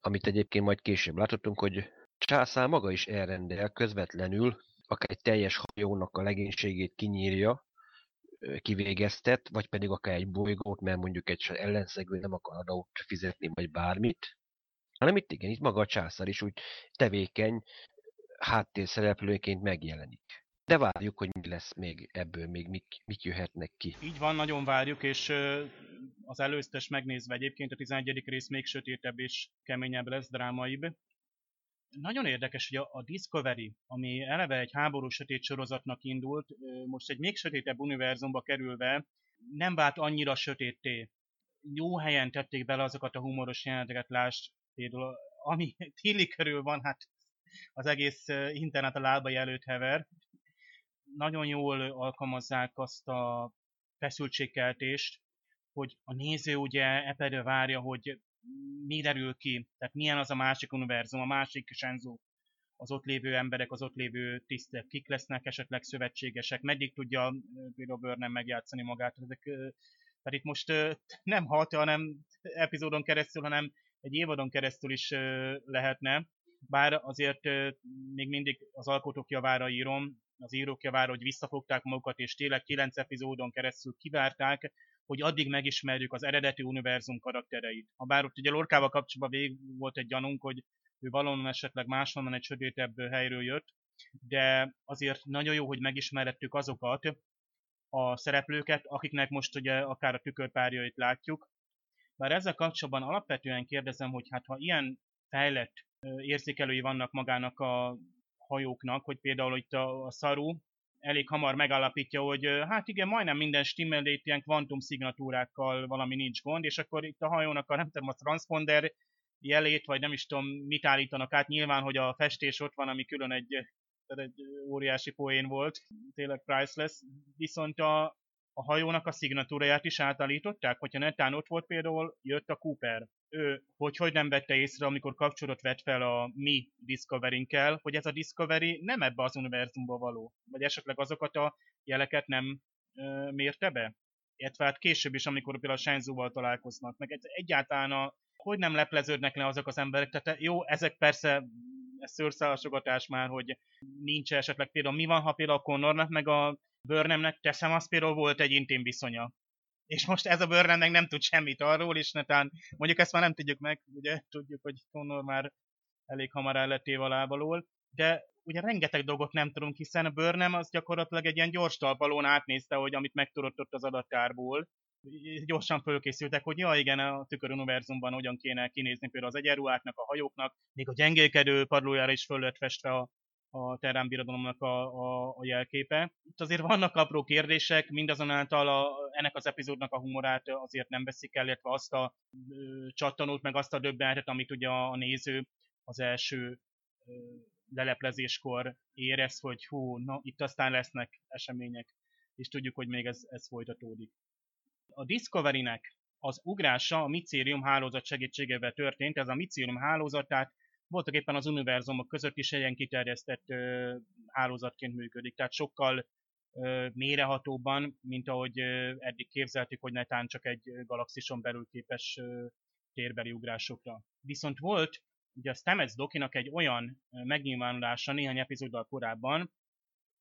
Amit egyébként majd később láthatunk, hogy császár maga is elrendel közvetlenül, akár egy teljes hajónak a legénységét kinyírja, kivégeztet, vagy pedig akár egy bolygót, mert mondjuk egy ellenszegő nem akar adót fizetni, vagy bármit. Hanem itt igen, itt maga a császár is úgy tevékeny háttérszereplőként megjelenik. De várjuk, hogy mi lesz még ebből, még mik, mik jöhetnek ki. Így van, nagyon várjuk, és az előztes megnézve egyébként a tizenegyedik rész még sötétebb és keményebb lesz, drámaibb. Nagyon érdekes, hogy a Discovery, ami eleve egy háborús sötét sorozatnak indult, most egy még sötétebb univerzumba kerülve nem vált annyira sötétté. Jó helyen tették bele azokat a humoros jeleneteket, lásd, például ami Tilly körül van, hát az egész internet a lábai előtt hever. Nagyon jól alkalmazzák azt a feszültségkeltést, hogy a néző ugye epedve várja, hogy mi derül ki, tehát milyen az a másik univerzum, a másik Shenzhou, az ott lévő emberek, az ott lévő tisztek, kik lesznek esetleg szövetségesek, meddig tudja például Burnham megjátszani magát. Ezek, tehát itt most nem hat, hanem epizódon keresztül, hanem egy évadon keresztül is lehetne, bár azért még mindig az alkotók javára írom, az írók javára, hogy visszafogták magukat, és tényleg kilenc epizódon keresztül kivárták, hogy addig megismerjük az eredeti univerzum karaktereit. Habár ott ugye Lorcával kapcsolatban végig volt egy gyanunk, hogy ő valóban esetleg máshonnan egy sötétebb helyről jött, de azért nagyon jó, hogy megismerhettük azokat a szereplőket, akiknek most ugye akár a tükörpárjait látjuk. Bár ezzel kapcsolatban alapvetően kérdezem, hogy hát ha ilyen fejlett érzékelői vannak magának a hajóknak, hogy például itt a, a Saru elég hamar megállapítja, hogy hát igen, majdnem minden stimmel, de itt ilyen kvantum szignatúrákkal valami nincs gond, és akkor itt a hajónak a, nem tudom, a transponder jelét, vagy nem is tudom, mit állítanak át. Nyilván, hogy a festés ott van, ami külön egy, egy óriási poén volt, tényleg priceless, viszont a, a hajónak a szignatúráját is átállították, hogyha netán ott volt például, jött a Cooper. Ő hogy, hogy nem vette észre, amikor kapcsolatot vett fel a mi Discovery-nkkel, hogy ez a Discovery nem ebbe az univerzumba való, vagy esetleg azokat a jeleket nem ö, mérte be? Illetve hát később is, amikor például a Shenzhouval találkoznak, meg egyáltalán a, hogy nem lepleződnek le azok az emberek, tehát jó, ezek persze ez szőrszálasogatás már, hogy nincs esetleg például mi van, ha például a Connornak, meg a Burnhamnek, teszem azt például volt egy intim viszonya. És most ez a Burnham meg nem tud semmit arról, és netán mondjuk ezt már nem tudjuk meg, ugye tudjuk, hogy Connor már elég hamar el lett éve a láb alól, de ugye rengeteg dolgot nem tudunk, hiszen a Burnham az gyakorlatilag egy ilyen gyors talpalón átnézte, hogy amit megtudott ott az adattárból, gyorsan fölkészültek, hogy ja igen, a tüköruniverzumban hogyan kéne kinézni például az egyenruháknak, a hajóknak, még a gyengélkedő padlójára is föl lett festve a a Terran Birodalomnak a, a, a jelképe. Itt azért vannak apró kérdések, mindazonáltal a, ennek az epizódnak a humorát azért nem veszik el, illetve azt a ö, csattanót, meg azt a döbbenetet, amit ugye a, a néző az első ö, leleplezéskor érez, hogy hú, na, itt aztán lesznek események, és tudjuk, hogy még ez, ez folytatódik. A Discovery-nek az ugrása a Micélium hálózat segítségével történt, ez a Micélium hálózatát voltak éppen az univerzumok között is egy ilyen kiterjesztett ö, hálózatként működik, tehát sokkal ö, mélyrehatóbban, mint ahogy ö, eddig képzeltük, hogy netán csak egy galaxison belül képes ö, térbeli ugrásokra. Viszont volt ugye a Stamets dokinak egy olyan ö, megnyilvánulása néhány epizóddal korábban,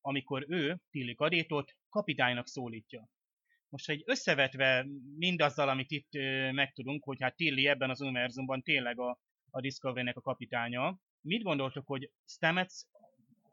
amikor ő, Tilly kadétot, kapitánynak szólítja. Most egy összevetve mindazzal, amit itt ö, megtudunk, hogy hát Tilly ebben az univerzumban tényleg a a Discovery-nek a kapitánya. Mit gondoltok, hogy Stamets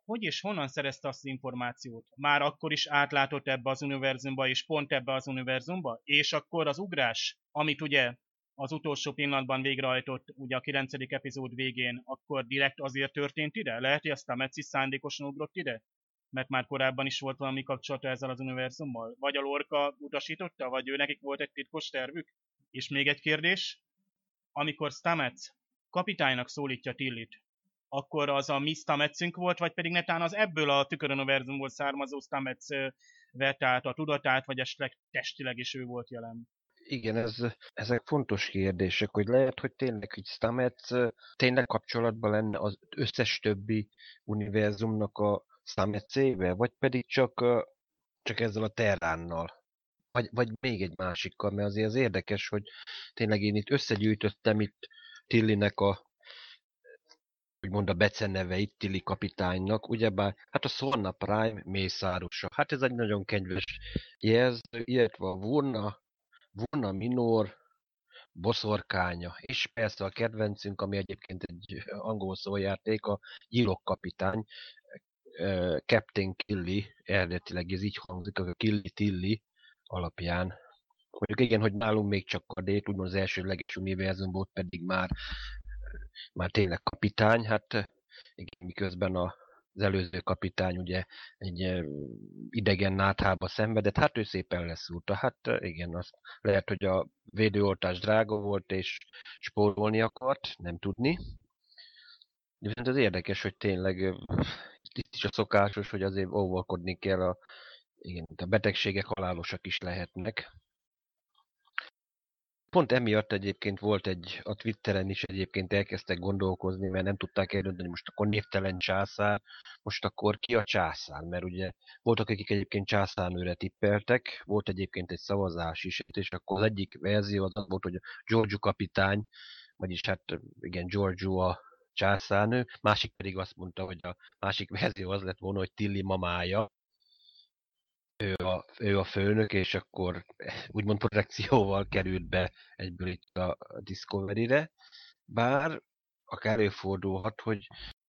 hogy és honnan szerezte azt az információt? Már akkor is átlátott ebbe az univerzumba, és pont ebbe az univerzumba? És akkor az ugrás, amit ugye az utolsó pillanatban végrehajtott, ugye a kilencedik epizód végén, akkor direkt azért történt ide? Lehet, hogy a Stamets is szándékosan ugrott ide? Mert már korábban is volt valami kapcsolata ezzel az univerzummal? Vagy a Lorca utasította? Vagy ő nekik volt egy titkos tervük? És még egy kérdés. Amikor Stamets kapitánynak szólítja Tillit, akkor az a mi Stametszünk volt, vagy pedig netán az ebből a tüköruniverzumból származó Stamets vett át a tudatát, vagy esetleg testileg is ő volt jelen? Igen, ez, ezek fontos kérdések, hogy lehet, hogy tényleg egy Stamets tényleg kapcsolatban lenne az összes többi univerzumnak a Stametsével, vagy pedig csak, csak ezzel a Terránnal. Vagy, vagy még egy másikkal, mert azért az érdekes, hogy tényleg én itt összegyűjtöttem itt Tillinek a, úgymond a beceneveit Tilly kapitánynak, ugyebár, hát a Sorna Prime mészárosa. Hát ez egy nagyon kedves jelző, illetve a Vurna, Vurna Minor boszorkánya. És persze a kedvencünk, ami egyébként egy angol szójáték, a Gyilok kapitány, uh, Captain Killy, eredetileg ez így hangzik, a Killy Tilly alapján. Mondjuk igen, hogy nálunk még csak kadét, úgymond az elsődleges univerzum volt, pedig már, már tényleg kapitány, hát igen, miközben a, az előző kapitány ugye egy idegen náthába szenvedett, hát ő szépen leszúrta, hát igen, azt lehet, hogy a védőoltás drága volt és spórolni akart, nem tudni. Viszont ez érdekes, hogy tényleg itt is a szokásos, hogy azért óvalkodni kell, a, igen, a betegségek halálosak is lehetnek. Pont emiatt egyébként volt egy, a Twitteren is egyébként elkezdtek gondolkozni, mert nem tudták eldönteni, most akkor névtelen császár, most akkor ki a császár, mert ugye voltak, akik egyébként császárnőre tippeltek, volt egyébként egy szavazás is, és akkor az egyik verzió az volt, hogy Georgiou kapitány, vagyis hát igen, Georgiou a császárnő, másik pedig azt mondta, hogy a másik verzió az lett volna, hogy Tilly mamája, Ő a, ő a főnök, és akkor úgymond protekcióval került be egyből itt a Discovery-re. Bár akár előfordulhat, hogy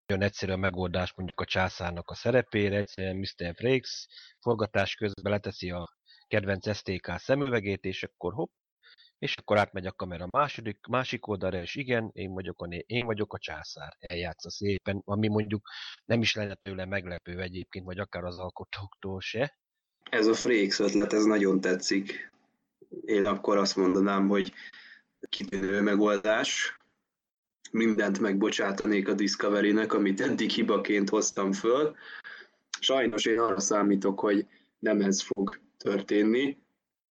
olyan egyszerű a megoldás mondjuk a császárnak a szerepére, egyszerűen miszter Frakes forgatás közben leteszi a kedvenc es té ká szemüvegét, és akkor hopp, és akkor átmegy a kamera második, másik oldalra, és igen, én vagyok a, né- én vagyok a császár, eljátsza szépen, ami mondjuk nem is lenne tőle meglepő egyébként, vagy akár az alkotóktól se. Ez a Frakes ötlet, ez nagyon tetszik. Én akkor azt mondanám, hogy kitűnő megoldás. Mindent megbocsátanék a Discovery-nek, amit eddig hibaként hoztam föl. Sajnos én arra számítok, hogy nem ez fog történni.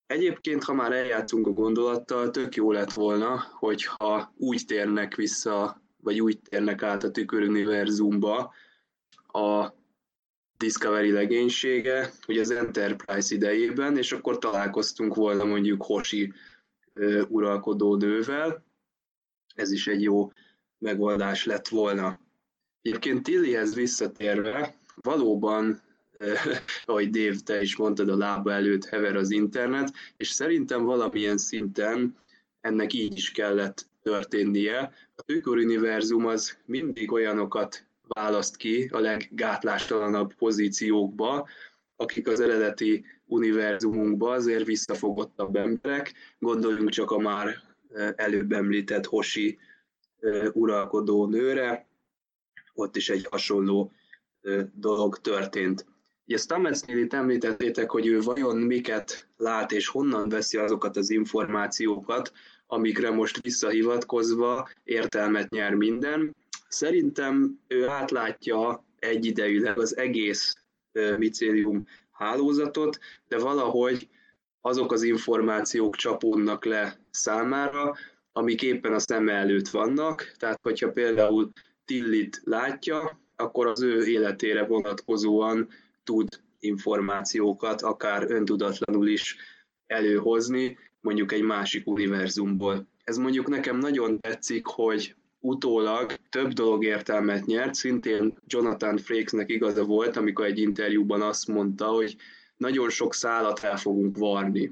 Egyébként, ha már eljátszunk a gondolattal, tök jó lett volna, hogyha úgy térnek vissza, vagy úgy térnek át a tüköruniverzumba a Discovery legénysége, ugye az Enterprise idejében, és akkor találkoztunk volna mondjuk Hoshi uh, uralkodó nővel. Ez is egy jó megoldás lett volna. Egyébként Tillyhez visszatérve, valóban, uh, ahogy Dave, te is mondtad, a lába előtt hever az internet, és szerintem valamilyen szinten ennek így is kellett történnie. A tüköruniverzum az mindig olyanokat választ ki a leggátlástalanabb pozíciókba, akik az eredeti univerzumunkban azért visszafogottabb emberek. Gondoljunk csak a már előbb említett Hoshi uralkodó nőre, ott is egy hasonló dolog történt. Ugye Stametsnél itt említettétek, hogy ő vajon miket lát és honnan veszi azokat az információkat, amikre most visszahivatkozva értelmet nyer minden. Szerintem ő átlátja egyidejűleg az egész micélium hálózatot, de valahogy azok az információk csapódnak le számára, amik éppen a szeme előtt vannak. Tehát, hogyha például Tillit látja, akkor az ő életére vonatkozóan tud információkat, akár öntudatlanul is előhozni, mondjuk egy másik univerzumból. Ez mondjuk nekem nagyon tetszik, hogy utólag több dolog értelmet nyert, szintén Jonathan Frakesnek igaza volt, amikor egy interjúban azt mondta, hogy nagyon sok szálat el fogunk varni.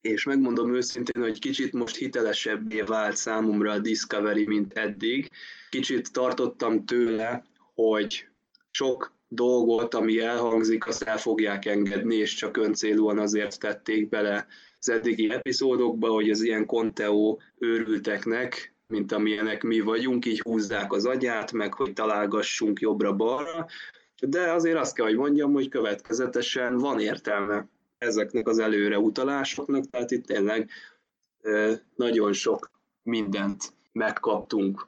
És megmondom őszintén, hogy kicsit most hitelesebbé vált számomra a Discovery, mint eddig. Kicsit tartottam tőle, hogy sok dolgot, ami elhangzik, azt el fogják engedni, és csak öncélúan azért tették bele az eddigi epizódokba, hogy az ilyen konteó őrülteknek, mint amilyenek mi vagyunk, így húzzák az agyát, meg hogy találgassunk jobbra-balra, de azért azt kell, hogy mondjam, hogy következetesen van értelme ezeknek az előre utalásoknak, tehát itt tényleg nagyon sok mindent megkaptunk.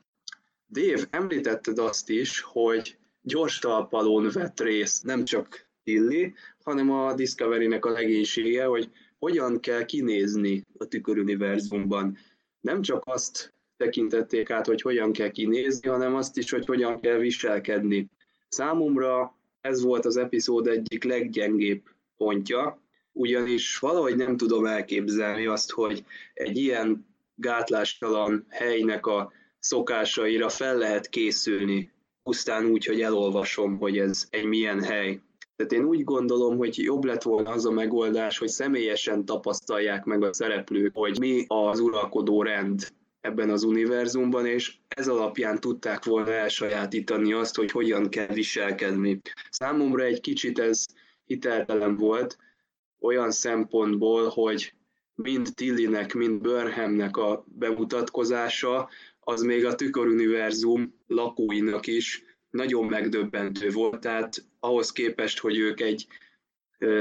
Dave, említetted azt is, hogy gyors talpalón vett részt nem csak Tilly, hanem a Discovery-nek a legénysége, hogy hogyan kell kinézni a tüköruniverzumban. Nem csak azt tekintették át, hogy hogyan kell kinézni, hanem azt is, hogy hogyan kell viselkedni. Számomra ez volt az epizód egyik leggyengébb pontja, ugyanis valahogy nem tudom elképzelni azt, hogy egy ilyen gátlástalan helynek a szokásaira fel lehet készülni, pusztán úgy, hogy elolvasom, hogy ez egy milyen hely. Tehát én úgy gondolom, hogy jobb lett volna az a megoldás, hogy személyesen tapasztalják meg a szereplők, hogy mi az uralkodó rend ebben az univerzumban, és ez alapján tudták volna elsajátítani azt, hogy hogyan kell viselkedni. Számomra egy kicsit ez hiteltelen volt, olyan szempontból, hogy mind Tillynek, mind Burnhamnek a bemutatkozása, az még a tüköruniverzum lakóinak is nagyon megdöbbentő volt, tehát ahhoz képest, hogy ők egy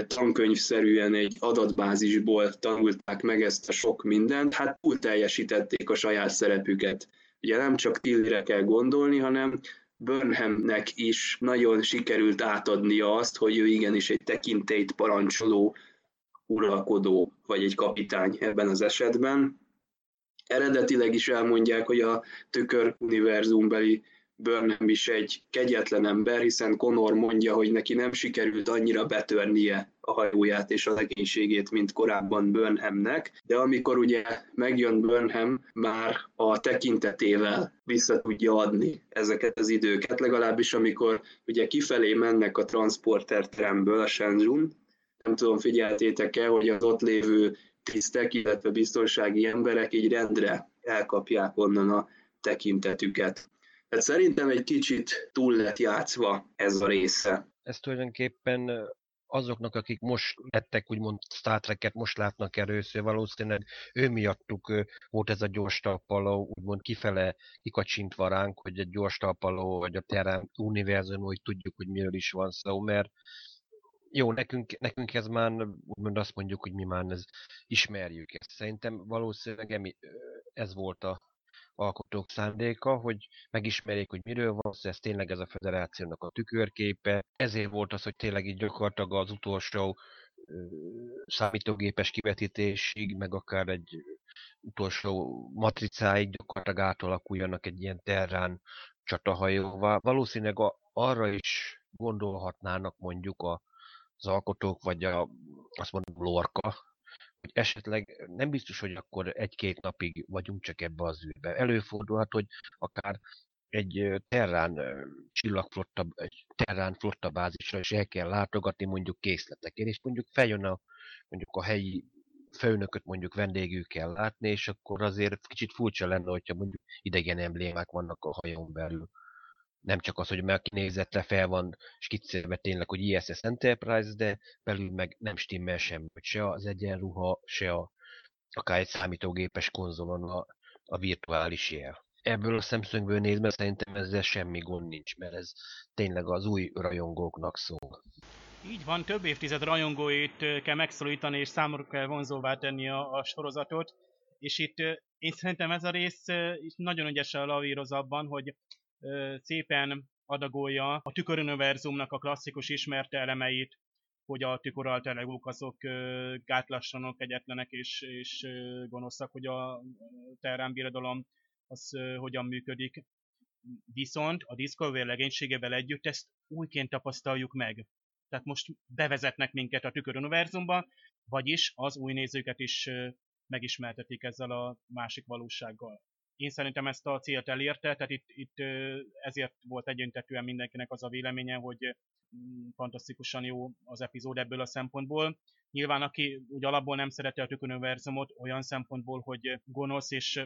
tankönyvszerűen egy adatbázisból tanulták meg ezt a sok mindent, hát túl teljesítették a saját szerepüket. ugye nem csak Tillyre kell gondolni, hanem Burnhamnek is nagyon sikerült átadnia azt, hogy ő igenis egy tekintélyt parancsoló uralkodó, vagy egy kapitány ebben az esetben. Eredetileg is elmondják, hogy a tükör univerzumbeli Burnham is egy kegyetlen ember, hiszen Connor mondja, hogy neki nem sikerült annyira betörnie a hajóját és a legénységét, mint korábban Burnhamnek, de amikor ugye megjön Burnham, már a tekintetével vissza tudja adni ezeket az időket, legalábbis amikor ugye kifelé mennek a transporter tramből a Shenzhoun. Nem tudom, figyeltétek-e, hogy az ott lévő tisztek, illetve biztonsági emberek így rendre elkapják onnan a tekintetüket. Tehát szerintem egy kicsit túl lett játszva ez a része. Ez tulajdonképpen azoknak, akik most lettek úgymond Star Trek-et, most látnak először, valószínűleg ő miattuk volt ez a gyors talpaló, úgymond kifele kikacsintva ránk, hogy egy gyors talpaló, vagy a Terran univerzum, hogy tudjuk, hogy miről is van szó, mert jó, nekünk, nekünk ez már, úgymond azt mondjuk, hogy mi már ez, ismerjük ezt. Szerintem valószínűleg ez volt a alkotók szándéka, hogy megismerjék, hogy miről van szó, ez tényleg ez a federációnak a tükörképe. Ezért volt az, hogy tényleg így gyakorlatilag az utolsó ö, számítógépes kivetítésig, meg akár egy utolsó matricáig gyakorlatilag átalakuljanak egy ilyen terrán csatahajóvá. Valószínűleg a, arra is gondolhatnának mondjuk a, az alkotók, vagy a, azt mondom, Lorca, hogy esetleg nem biztos, hogy akkor egy-két napig vagyunk csak ebbe az űrbe. Előfordulhat, hogy akár egy terrán csillagflotta, egy terrán flotta bázisra is el kell látogatni mondjuk készletekért, és mondjuk feljön a, mondjuk a helyi főnököt mondjuk vendégül kell látni, és akkor azért kicsit furcsa lenne, hogyha mondjuk idegen emblémák vannak a hajón belül. Nem csak az, hogy már kinézetre fel van skiccelve tényleg, hogy I S S Enterprise, de belül meg nem stimmel semmi, se az egyenruha, se a, akár egy számítógépes konzolon a, a virtuális jel. Ebből a szemszögből nézve szerintem ezzel semmi gond nincs, mert ez tényleg az új rajongóknak szól. Így van, több évtized rajongóit kell megszólítani, és számukra kell vonzóvá tenni a, a sorozatot, és itt én szerintem ez a rész nagyon ügyesen lavíroz abban, hogy szépen adagolja a tüköruniverzumnak a klasszikus ismert elemeit, hogy a tüköralterlegók azok gátlassanok, egyetlenek és, és gonoszak, hogy a Terran birodalom az hogyan működik. Viszont a Discovery legénységével együtt ezt újként tapasztaljuk meg. Tehát most bevezetnek minket a tüköruniverzumba, vagyis az új nézőket is megismertetik ezzel a másik valósággal. Én szerintem ezt a célt elérte, tehát itt, itt ezért volt egyöntetően mindenkinek az a véleménye, hogy fantasztikusan jó az epizód ebből a szempontból. Nyilván aki úgy alapból nem szereti a tüköruniverzumot olyan szempontból, hogy gonosz és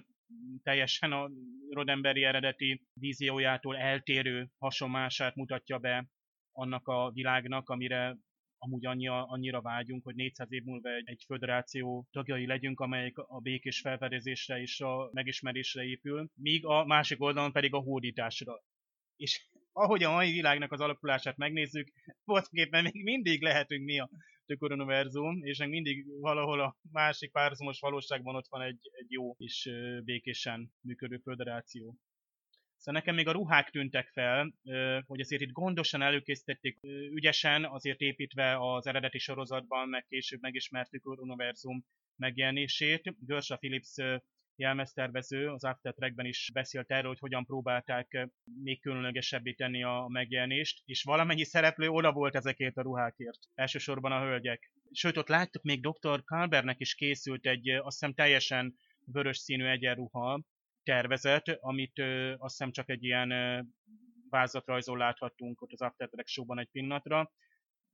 teljesen a Roddenberry eredeti víziójától eltérő hasonlását mutatja be annak a világnak, amire amúgy annyira, annyira vágyunk, hogy négyszáz év múlva egy, egy föderáció tagjai legyünk, amelyik a békés felfedezésre és a megismerésre épül, míg a másik oldalon pedig a hódításra. És ahogy a mai világnak az alakulását megnézzük, voltaképpen még mindig lehetünk mi a tüköruniverzum, és még mindig valahol a másik párhuzamos valóságban ott van egy, egy jó és békésen működő föderáció. Szóval nekem még a ruhák tűntek fel, hogy azért itt gondosan előkészítették, ügyesen, azért építve az eredeti sorozatban, meg később megismertük az univerzum megjelenését. Gersha Phillips jelmeztervező az After Trackben is beszélt erről, hogy hogyan próbálták még különlegesebbé tenni a megjelenést, és valamennyi szereplő oda volt ezekért a ruhákért, elsősorban a hölgyek. Sőt, ott láttuk még doktor Culbertnek is készült egy, azt hiszem, teljesen vörös színű egyenruha, tervezet, amit ö, azt hiszem csak egy ilyen ö, vázatrajzon láthattunk ott az After Track Show-ban egy pillanatra,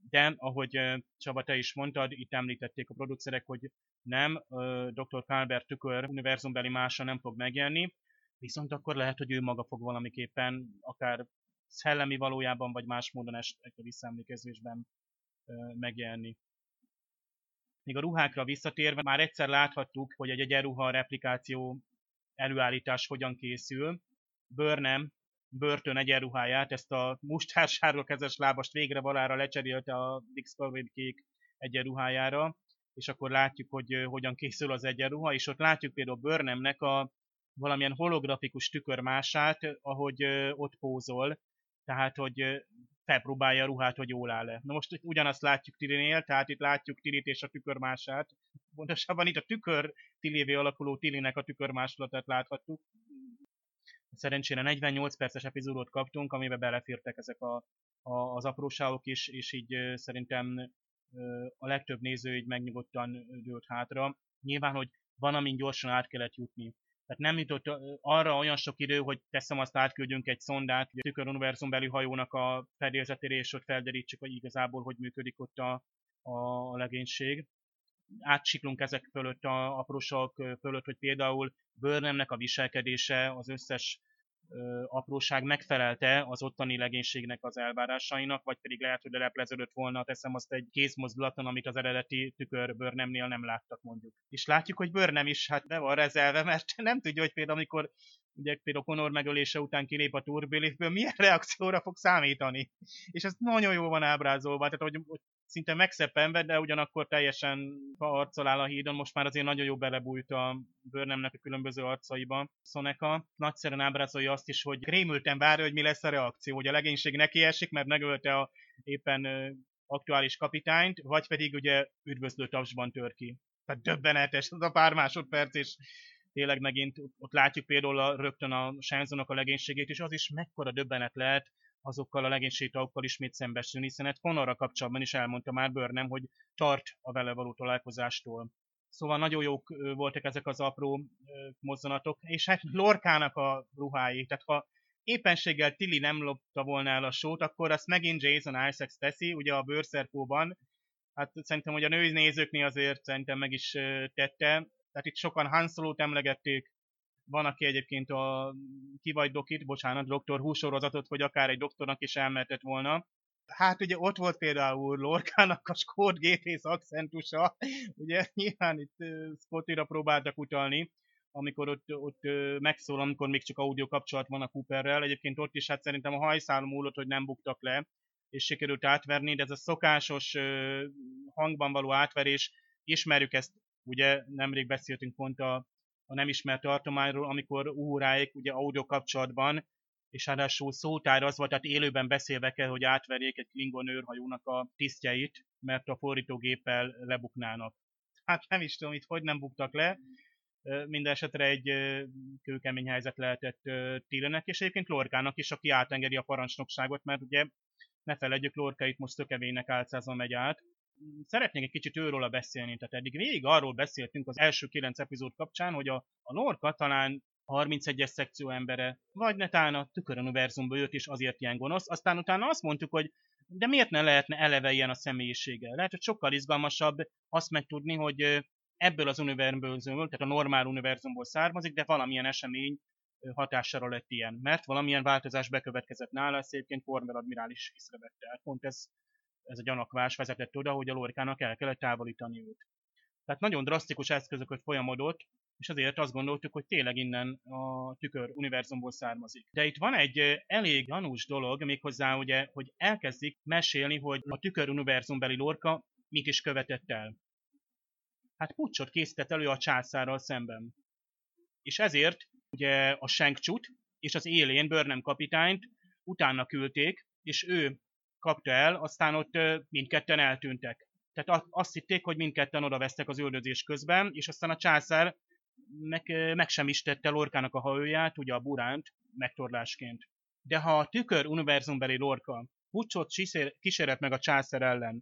de ahogy ö, Csaba, te is mondtad, itt említették a producerek, hogy nem, ö, doktor Culbert tükör univerzumbeli mása nem fog megjelenni, viszont akkor lehet, hogy ő maga fog valamiképpen, akár szellemi valójában, vagy más módon esetleg a visszaemlékezésben ö, megjelenni. Még a ruhákra visszatérve, már egyszer láthattuk, hogy egy egyenruha replikáció előállítás hogyan készül. Burnham börtön egyenruháját, ezt a mustársárga kezes lábast végre valára lecserélte a Discovery kék egyenruhájára, és akkor látjuk, hogy hogyan készül az egyenruha, és ott látjuk például Burnhamnek a valamilyen holografikus tükörmását, ahogy ott pózol, tehát hogy felpróbálja a ruhát, hogy jól áll-e. Na most ugyanazt látjuk Tillinél, tehát itt látjuk Tillit és a tükörmását. Pontosabban itt a tükör Tillivé alakuló Tillinek a tükörmásolatát láthattuk. Szerencsére negyvennyolc perces epizódot kaptunk, amiben belefértek ezek a, a, az apróságok is, és így szerintem a legtöbb néző így megnyugodtan dőlt hátra. Nyilván, hogy van, amin gyorsan át kellett jutni. Tehát nem jutott arra olyan sok idő, hogy teszem azt átküldjünk egy szondát, hogy a tüköruniverzum belül hajónak a fedélzetére, és ott felderítsük, hogy igazából hogy működik ott a, a legénység. Átsiklunk ezek fölött, a apróságok fölött, hogy például Burnhamnek a viselkedése, az összes ö, apróság megfelelte az ottani legénységnek az elvárásainak, vagy pedig lehet, hogy lelepleződött volna, teszem azt egy kézmozdulaton, amit az eredeti tükör Burnhamnél nem láttak mondjuk. És látjuk, hogy Burnham is hát be van rezelve, mert nem tudja, hogy például amikor ugye például Connor megölése után kilép a turbéliftből, milyen reakcióra fog számítani. És ez nagyon jól van ábrázolva, tehát hogy szinte megszeppenve, de ugyanakkor teljesen arccal áll a hídon, most már azért nagyon jó belebújt a Burnhamnek a különböző arcaiba. Szoneka nagyszerűen ábrázolja azt is, hogy rémülten várja, hogy mi lesz a reakció, hogy a legénység nekiesik, mert megölte a éppen aktuális kapitányt, vagy pedig ugye üdvözlő tapsban tör ki. Tehát döbbenetes az a pár másodperc, és tényleg megint ott látjuk például a, rögtön a Shenzhounak a legénységét, és az is mekkora döbbenet lehet azokkal a legénységtagokkal ismét szembesülni, hiszen hát Connorra kapcsolatban is elmondta már Burnham, hogy tart a vele való találkozástól. Szóval nagyon jók voltak ezek az apró mozzanatok, és hát Lorcának a ruhái. Tehát ha éppenséggel Tilly nem lopta volna el a sót, akkor azt megint Jason Isaacs teszi, ugye a bőrszerkóban. Hát szerintem, hogy a női nézőknél azért szerintem meg is tette. Tehát itt sokan Han Solo-t emlegették, van, aki egyébként a ki vagy dokit, bocsánat, doktor húsorozatot, vagy akár egy doktornak is elmertett volna. Hát ugye ott volt például Lorcának a skót gépész akcentusa, ugye nyilván itt Scottira próbáltak utalni, amikor ott, ott megszól, amikor még csak audio kapcsolat van a Cooperrel. Egyébként ott is hát szerintem a hajszál múlott, hogy nem buktak le, és sikerült átverni, de ez a szokásos hangban való átverés, ismerjük ezt, ugye nemrég beszéltünk pont a a nem ismert tartományról, amikor óráig ugye audio kapcsolatban, és ráadásul szótár az volt, tehát élőben beszélve kell, hogy átverjék egy Klingon őrhajónak a tisztjeit, mert a fordítógéppel lebuknának. Hát nem is tudom, itt hogy nem buktak le, mindenesetre egy kőkemény helyzet lehetett Tillynek, és egyébként Lorcának is, aki átengedi a parancsnokságot, mert ugye ne feledjük, Lorca itt most szökevénynek álcázva megy át. Szeretnék egy kicsit őróla beszélni, tehát eddig végig arról beszéltünk az első kilenc epizód kapcsán, hogy a, a Lorca talán harmincegyes szekció embere, vagy netán a tüköruniverzumból jött is azért ilyen gonosz, aztán utána azt mondtuk, hogy de miért ne lehetne eleve ilyen a személyisége? Lehet, hogy sokkal izgalmasabb azt megtudni, hogy ebből az univerzumból, tehát a normál univerzumból származik, de valamilyen esemény hatására lett ilyen, mert valamilyen változás bekövetkezett nála, ezt egyébként Kornel admirális észrevette el. Pont ez Ez a gyanakvás vezetett oda, hogy a Lorcának el kellett távolítani őt. Tehát nagyon drasztikus eszközöket folyamodott, és azért azt gondoltuk, hogy tényleg innen a tükör univerzumból származik. De itt van egy elég gyanús dolog, méghozzá ugye, hogy elkezdik mesélni, hogy a tükör univerzumbeli Lorca mit is követett el. Hát puccsot készített elő a császárral szemben. És ezért ugye a Shang-Chi-t és az élén Burnham kapitányt utána küldték, és ő kapta el, aztán ott mindketten eltűntek. Tehát azt hitték, hogy mindketten odavesztek az üldözés közben, és aztán a császár meg, megsemmisítette Lorcának a hajóját, ugye a buránt, megtorlásként. De ha a tükör univerzumbeli Lorca puccsot kísérlet meg a császár ellen,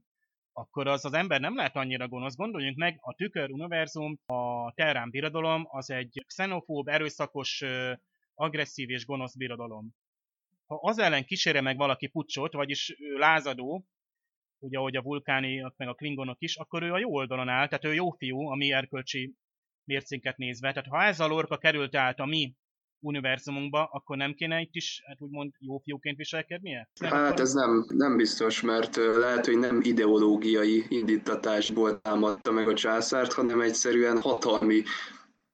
akkor az az ember nem lehet annyira gonosz. Gondoljunk meg, a tükör univerzum, a Terran birodalom, az egy xenofób, erőszakos, agresszív és gonosz birodalom. Ha az ellen kísérje meg valaki puccsot, vagyis lázadó, ugye ahogy a vulkániak meg a klingonok is, akkor ő a jó oldalon áll, tehát ő jó fiú, a mi erkölcsi mércinket nézve. Tehát ha ez a Lorca került át a mi univerzumunkba, akkor nem kéne itt is, hát úgymond jó fiúként viselkednie? Nem hát akkor... ez nem, nem biztos, mert lehet, hogy nem ideológiai indítatásból támadta meg a császárt, hanem egyszerűen hatalmi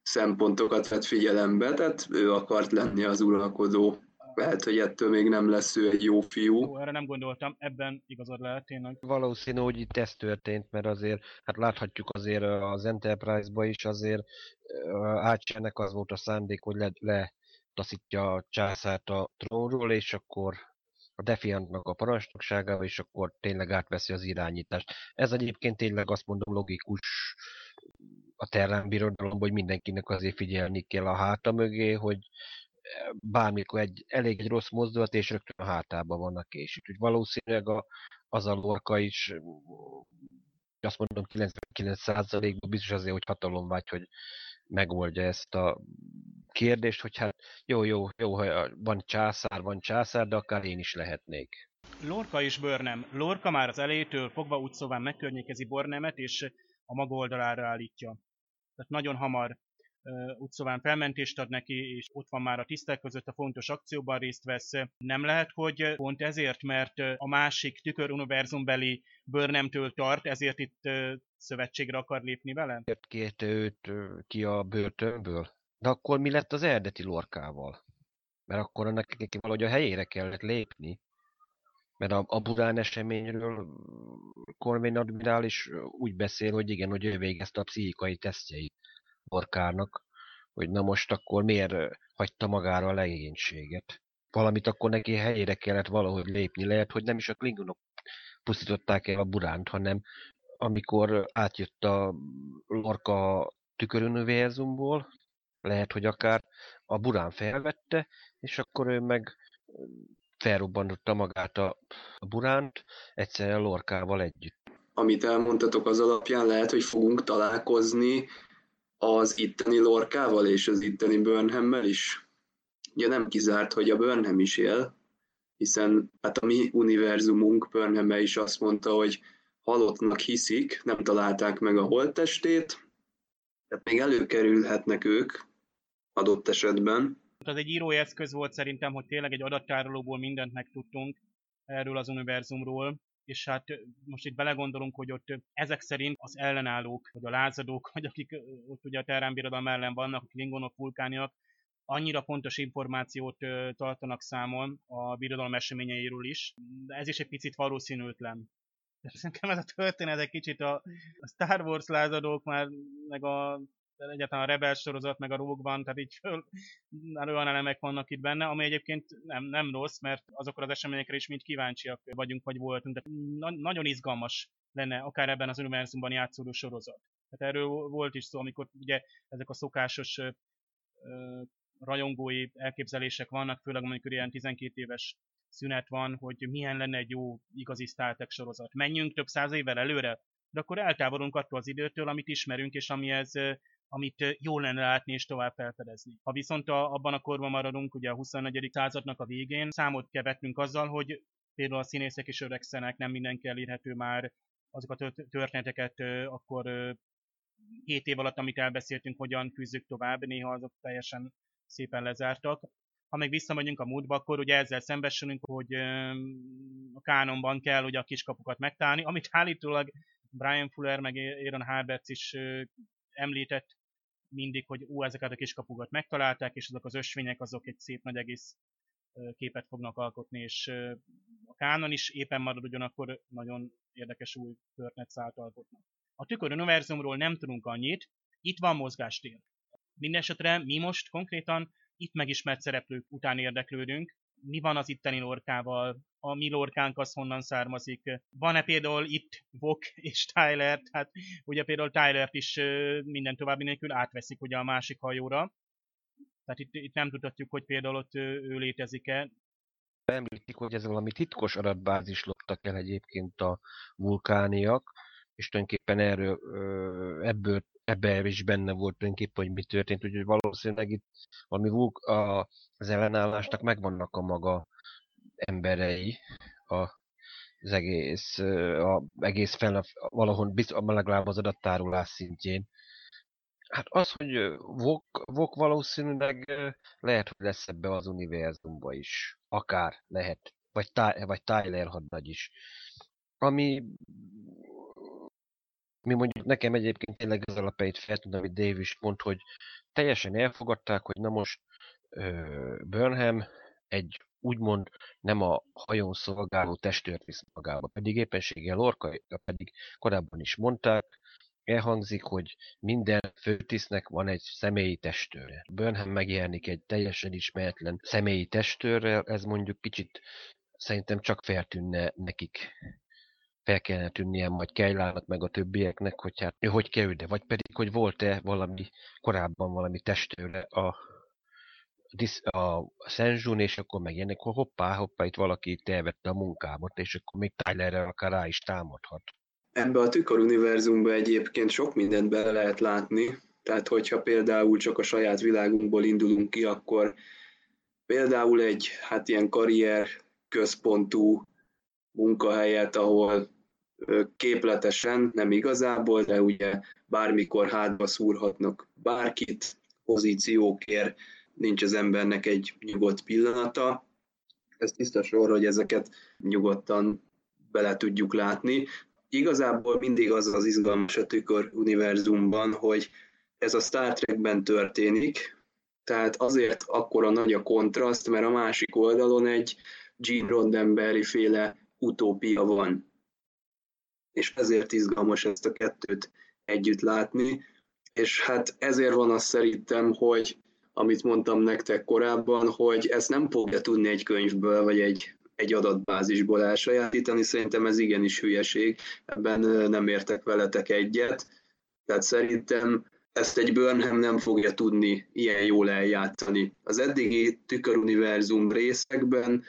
szempontokat vett figyelembe, tehát ő akart lenni az uralkodó. Lehet, hogy ettől még nem lesz ő egy jó fiú. Ó, erre nem gondoltam, ebben igazad lehet tényleg. Valószínű, hogy itt ez történt, mert azért, hát láthatjuk azért az Enterprise-ba is azért Ácsennek az volt a szándék, hogy le, letaszítja a császárt a trónról, és akkor a Defiantnak a parancsnokságával, és akkor tényleg átveszi az irányítást. Ez egyébként tényleg azt mondom logikus a Terran birodalomban, hogy mindenkinek azért figyelni kell a háta mögé, hogy bármikor egy elég egy rossz mozdulat, és rögtön a hátában vannak és úgy valószínűleg a, az a Lorca is, azt mondom kilencvenkilenc százalékban biztos azért, hogy hatalomvágy, hogy megoldja ezt a kérdést, hogy hát jó, jó, jó, ha van császár, van császár, de akár én is lehetnék. Lorca is Burnham. Lorca már az elejétől fogva úgy szóval megkörnyékezi Burnhamet, és a maga oldalára állítja. Tehát nagyon hamar utcován felmentést ad neki, és ott van már a tisztek között, a fontos akcióban részt vesz. Nem lehet, hogy pont ezért, mert a másik tüköruniverzumbeli Burnhamtől tart, ezért itt szövetségre akar lépni vele? Kérte őt ki a börtönből. De akkor mi lett az eredeti Lorcával? Mert akkor annak neki valahogy a helyére kellett lépni. Mert a, a Budán eseményről Corvin admirális úgy beszél, hogy igen, hogy ő végezte a pszichikai tesztjeit Lorcának, hogy na most akkor miért hagyta magára a legénységet. Valamit akkor neki helyére kellett valahogy lépni. Lehet, hogy nem is a Klingonok pusztították el a Buránt, hanem amikor átjött a Lorca tüköruniverzumból, lehet, hogy akár a Burán felvette, és akkor ő meg felrobbantotta magát a Buránt, egyszerűen Lorcával együtt. Amit elmondtatok az alapján, lehet, hogy fogunk találkozni az itteni Lorcával és az itteni Burnhammel is. Ugye nem kizárt, hogy a Burnham is él, hiszen hát a mi univerzumunk Burnhamme is azt mondta, hogy halottnak hiszik, nem találták meg a holttestét, tehát még előkerülhetnek ők adott esetben. Az egy írói eszköz volt szerintem, hogy tényleg egy adattárolóból mindent megtudtunk erről az univerzumról, és hát most itt belegondolunk, hogy ott ezek szerint az ellenállók, vagy a lázadók, vagy akik ott ugye a Terran birodalom ellen vannak, a klingonok, vulkániak, annyira pontos információt tartanak számon a birodalom eseményeiről is, de ez is egy picit valószínűtlen. Szerintem ez a történet egy kicsit a, a Star Wars lázadók már, meg a, egyáltalán a Rebel sorozat, meg a Rogue One, tehát így föl, olyan elemek vannak itt benne, ami egyébként nem, nem rossz, mert azokra az eseményekre is mind kíváncsiak vagyunk, vagy voltunk. Tehát na- nagyon izgalmas lenne akár ebben az univerzumban játszódó sorozat. Tehát erről volt is szó, amikor ugye ezek a szokásos ö, ö, rajongói elképzelések vannak, főleg amikor ilyen tizenkét éves szünet van, hogy milyen lenne egy jó igazi Star Trek sorozat. Menjünk több száz évvel előre, de akkor eltávolunk attól az időtől, amit ismerünk, és amihez, amit jól lenne látni és tovább felfedezni. Ha viszont a, abban a korban maradunk, ugye a huszonnegyedik századnak a végén, számot kell vetnünk azzal, hogy például a színészek is öregszenek, nem mindenki elérhető már azokat a történeteket, akkor hét év alatt, amit elbeszéltünk, hogyan küzdjük tovább, néha azok teljesen szépen lezártak. Ha meg visszamegyünk a múltba, akkor ugye ezzel szembesülünk, hogy a kánonban kell ugye a kiskapukat megtalálni, amit állítólag Bryan Fuller meg Aaron Harberts is említett mindig, hogy ó, ezeket a kiskapukat megtalálták, és azok az ösvények, azok egy szép nagy egész képet fognak alkotni, és a kánon is éppen marad, ugyanakkor nagyon érdekes új történetszállat alkotnak. A tüköruniverzumról nem tudunk annyit, itt van mozgástér. Mindenesetre mi most konkrétan itt megismert szereplők után érdeklődünk. Mi van az itteni Lorcával? A mi Lorcánk az honnan származik? Van-e például itt Voq és Tyler? Hát ugye például Tylert is minden további nélkül átveszik ugye a másik hajóra. Tehát itt, itt nem tudhatjuk, hogy például ott ő létezik-e. Említik, hogy ez valami titkos adatbázis loptak el egyébként a vulkániak, és tulajdonképpen erről, ebből ebben is benne volt tulajdonképpen, hogy mi történt, úgyhogy valószínűleg itt valami vulk, a, az ellenállásnak megvannak a maga emberei, a, az egész, a, egész fel, valahol legalább az adattárolás szintjén. Hát az, hogy Voq valószínűleg lehet, hogy lesz ebbe az univerzumba is, akár lehet, vagy, tá, vagy Tyler hadnagy is. Ami... Mi mondjuk nekem egyébként tényleg az alapjait fel tudom, amit Dave is mond, hogy teljesen elfogadták, hogy na most uh, Burnham egy úgymond nem a hajón szolgáló testőrt visz magába, pedig éppenséggel Lorca, pedig korábban is mondták, elhangzik, hogy minden főtisztnek van egy személyi testőre. Burnham megjelenik egy teljesen ismeretlen személyi testőrrel, ez mondjuk kicsit szerintem csak feltűnne nekik. Fel kellene tűnnie majd Kejlának meg a többieknek, hogy hát ő hogy kerül, de vagy pedig, hogy volt-e valami korábban valami testőre a, a Shenzhoun, és akkor megjelenik, hogy hoppá, hoppá, itt valaki elvette a munkámat, és akkor még Tylerrel akár rá is támadhat. Ebbe a tüköruniverzumban egyébként sok mindent bele lehet látni, tehát hogyha például csak a saját világunkból indulunk ki, akkor például egy hát ilyen karrier központú munkahelyet, ahol képletesen, nem igazából, de ugye bármikor hátba szúrhatnak bárkit, pozíciókért, nincs az embernek egy nyugodt pillanata. Ez tiszta sor, hogy ezeket nyugodtan bele tudjuk látni. Igazából mindig az az izgalmas a tükör univerzumban, hogy ez a Star Trekben történik, tehát azért akkora nagy a kontraszt, mert a másik oldalon egy Gene Roddenberry féle utópia van. És ezért izgalmas ezt a kettőt együtt látni, és hát ezért van azt szerintem, hogy amit mondtam nektek korábban, hogy ezt nem fogja tudni egy könyvből, vagy egy, egy adatbázisból elsajátítani, szerintem ez igenis hülyeség, ebben nem értek veletek egyet, tehát szerintem ezt egy Burnham nem fogja tudni ilyen jól eljátszani. Az eddigi tüköruniverzum részekben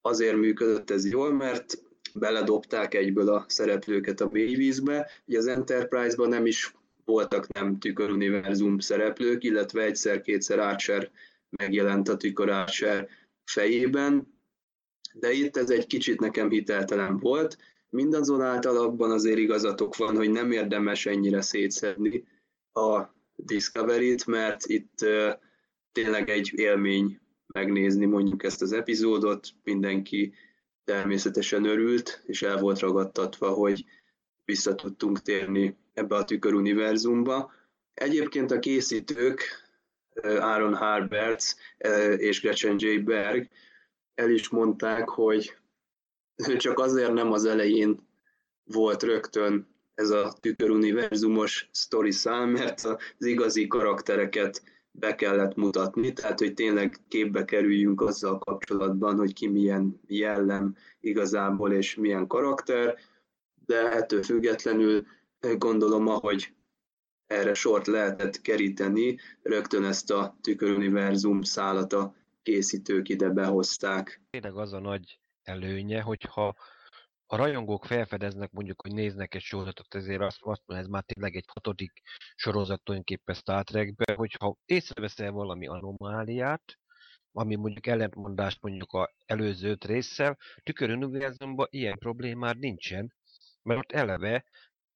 azért működött ez jól, mert beledobták egyből a szereplőket a mélyvízbe, ugye az Enterprise-ban nem is voltak nem tüköruniverzum szereplők, illetve egyszer-kétszer Archer megjelent a tükör Archer fejében, de itt ez egy kicsit nekem hiteltelen volt, mindazonáltal abban azért igazatok van, hogy nem érdemes ennyire szétszedni a Discovery-t, mert itt uh, tényleg egy élmény megnézni mondjuk ezt az epizódot, mindenki természetesen örült, és el volt ragadtatva, hogy vissza tudtunk térni ebbe a tüköruniverzumba. Egyébként a készítők, Aaron Harberts és Gretchen J. Berg el is mondták, hogy csak azért nem az elején volt rögtön ez a tüköruniverzumos sztoriszál, mert az igazi karaktereket be kellett mutatni, tehát hogy tényleg képbe kerüljünk azzal kapcsolatban, hogy ki milyen jellem igazából és milyen karakter, de ettől függetlenül gondolom, ahogy erre sort lehetett keríteni, rögtön ezt a tüköruniverzum szálat a készítők ide behozták. Tényleg az a nagy előnye, hogyha a rajongók felfedeznek, mondjuk, hogy néznek egy sorozatot, ezért azt mondom, ez már tényleg egy hatodik sorozat tulajdonképpen Star Trekben, hogyha észreveszel valami anomáliát, ami mondjuk ellentmondást mondjuk az előző résszel, tüköruniverzumban ilyen problémád nincsen, mert ott eleve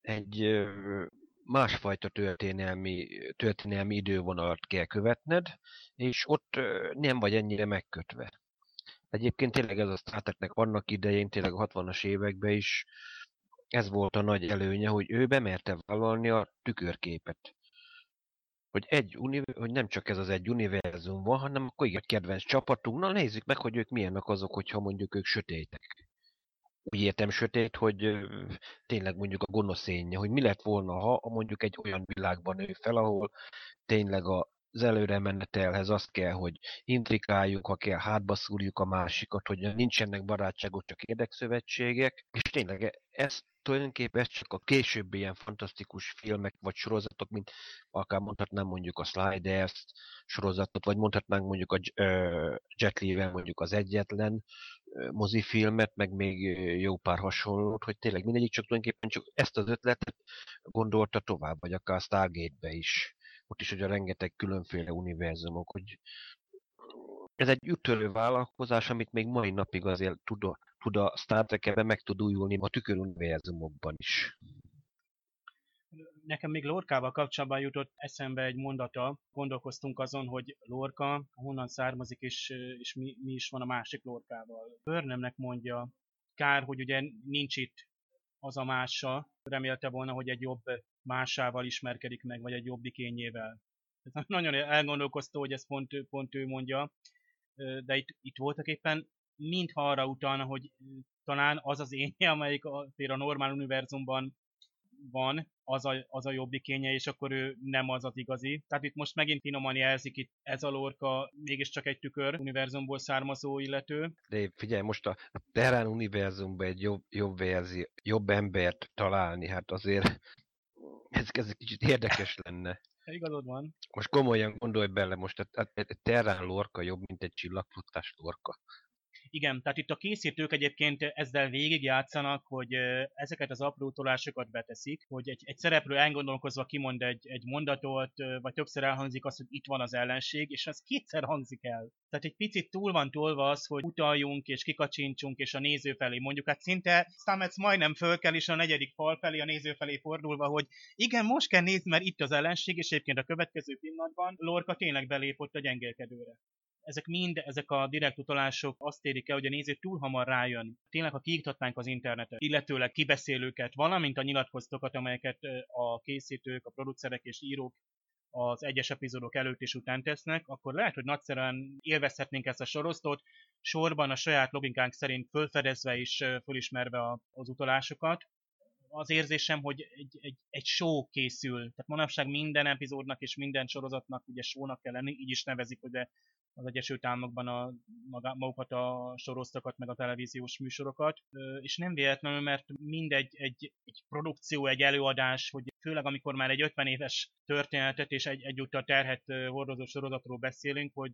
egy másfajta történelmi, történelmi idővonalat kell követned, és ott nem vagy ennyire megkötve. Egyébként tényleg ez a Star Treknek annak idején, tényleg a hatvanas években is ez volt a nagy előnye, hogy ő bemerte vállalni a tükörképet. Hogy, egy univer- hogy nem csak ez az egy univerzum van, hanem akkor igen, kedvenc csapatunk, na nézzük meg, hogy ők milyenek azok, hogyha mondjuk ők sötétek. Úgy értem sötét, hogy tényleg mondjuk a gonoszénje, hogy mi lett volna, ha mondjuk egy olyan világban nő fel, ahol tényleg a az előre menetelhez azt kell, hogy intrikáljuk, ha kell, hátba szúrjuk a másikat, hogy nincsenek barátságok, csak érdekszövetségek, és tényleg ez tulajdonképpen ez csak a későbbi ilyen fantasztikus filmek vagy sorozatok, mint akár mondhatnám mondjuk a Sliders sorozatot, vagy mondhatnánk mondjuk a Jet Li-vel mondjuk az egyetlen mozifilmet, meg még jó pár hasonlót, hogy tényleg mindegyik csak tulajdonképpen csak ezt az ötletet gondolta tovább, vagy akár Stargate-be is. Ott is, hogy a rengeteg különféle univerzumok, hogy ez egy ütörő vállalkozás, amit még mai napig azért tud a, tud a Star Trek-ben meg tud újulni a tüköruniverzumokban is. Nekem még Lorcával kapcsolatban jutott eszembe egy mondata, gondolkoztunk azon, hogy Lorca honnan származik, és, és mi, mi is van a másik Lorcával. Burnhamnek mondja, kár, hogy ugye nincs itt az a mása, remélte volna, hogy egy jobb másával ismerkedik meg, vagy egy jobb ikényével. Nagyon elgondolkoztó, hogy ezt pont, pont ő mondja, de itt, itt voltak éppen mintha arra utalna, hogy talán az az énje, amelyik a, például a normál univerzumban van, az a, az a jobbikénye, és akkor ő nem az az igazi. Tehát itt most megint finoman jelzik, itt ez a Lorca mégiscsak egy tükör univerzumból származó illető. De figyelj, most a Terran univerzumban egy jobb, jobb, verzi, jobb embert találni, hát azért ez, ez kicsit érdekes lenne. Igazod van. Most komolyan gondolj bele, most a, a, a Terran Lorca jobb, mint egy csillagflottás Lorca. Igen, tehát itt a készítők egyébként ezzel végigjátszanak, hogy ezeket az aprótolásokat beteszik, hogy egy, egy szereplő elgondolkozva kimond egy, egy mondatot, vagy többször elhangzik az, hogy itt van az ellenség, és az kétszer hangzik el. Tehát egy picit túl van tolva az, hogy utaljunk, és kikacsincsunk, és a néző felé mondjuk, hát szinte Stamets majdnem föl kell, és a negyedik fal felé, a néző felé fordulva, hogy igen, most kell nézni, mert itt az ellenség, és egyébként a következő pillanatban Lorca tényleg belépott a gyengélkedőre. Ezek mind, ezek a direkt utalások azt érik el, hogy a néző túl hamar rájön. Tényleg, ha kiiktatnánk az internetet, illetőleg kibeszélőket, valamint a nyilatkozatokat, amelyeket a készítők, a producerek és írók az egyes epizódok előtt és után tesznek, akkor lehet, hogy nagyszerűen élvezhetnénk ezt a sorozatot, sorban a saját loginkánk szerint fölfedezve és fölismerve az utalásokat. Az érzésem, hogy egy, egy, egy show készül. Tehát manapság minden epizódnak és minden sorozatnak ugye shownak kell lenni, így is nevezik, hogy de az Egyesült Államokban a, magukat a sorozatokat, meg a televíziós műsorokat, és nem véletlenül, mert mindegy egy, egy produkció, egy előadás, hogy főleg amikor már egy ötven éves történetet és egy, egyúttal terhet hordozó sorozatról beszélünk, hogy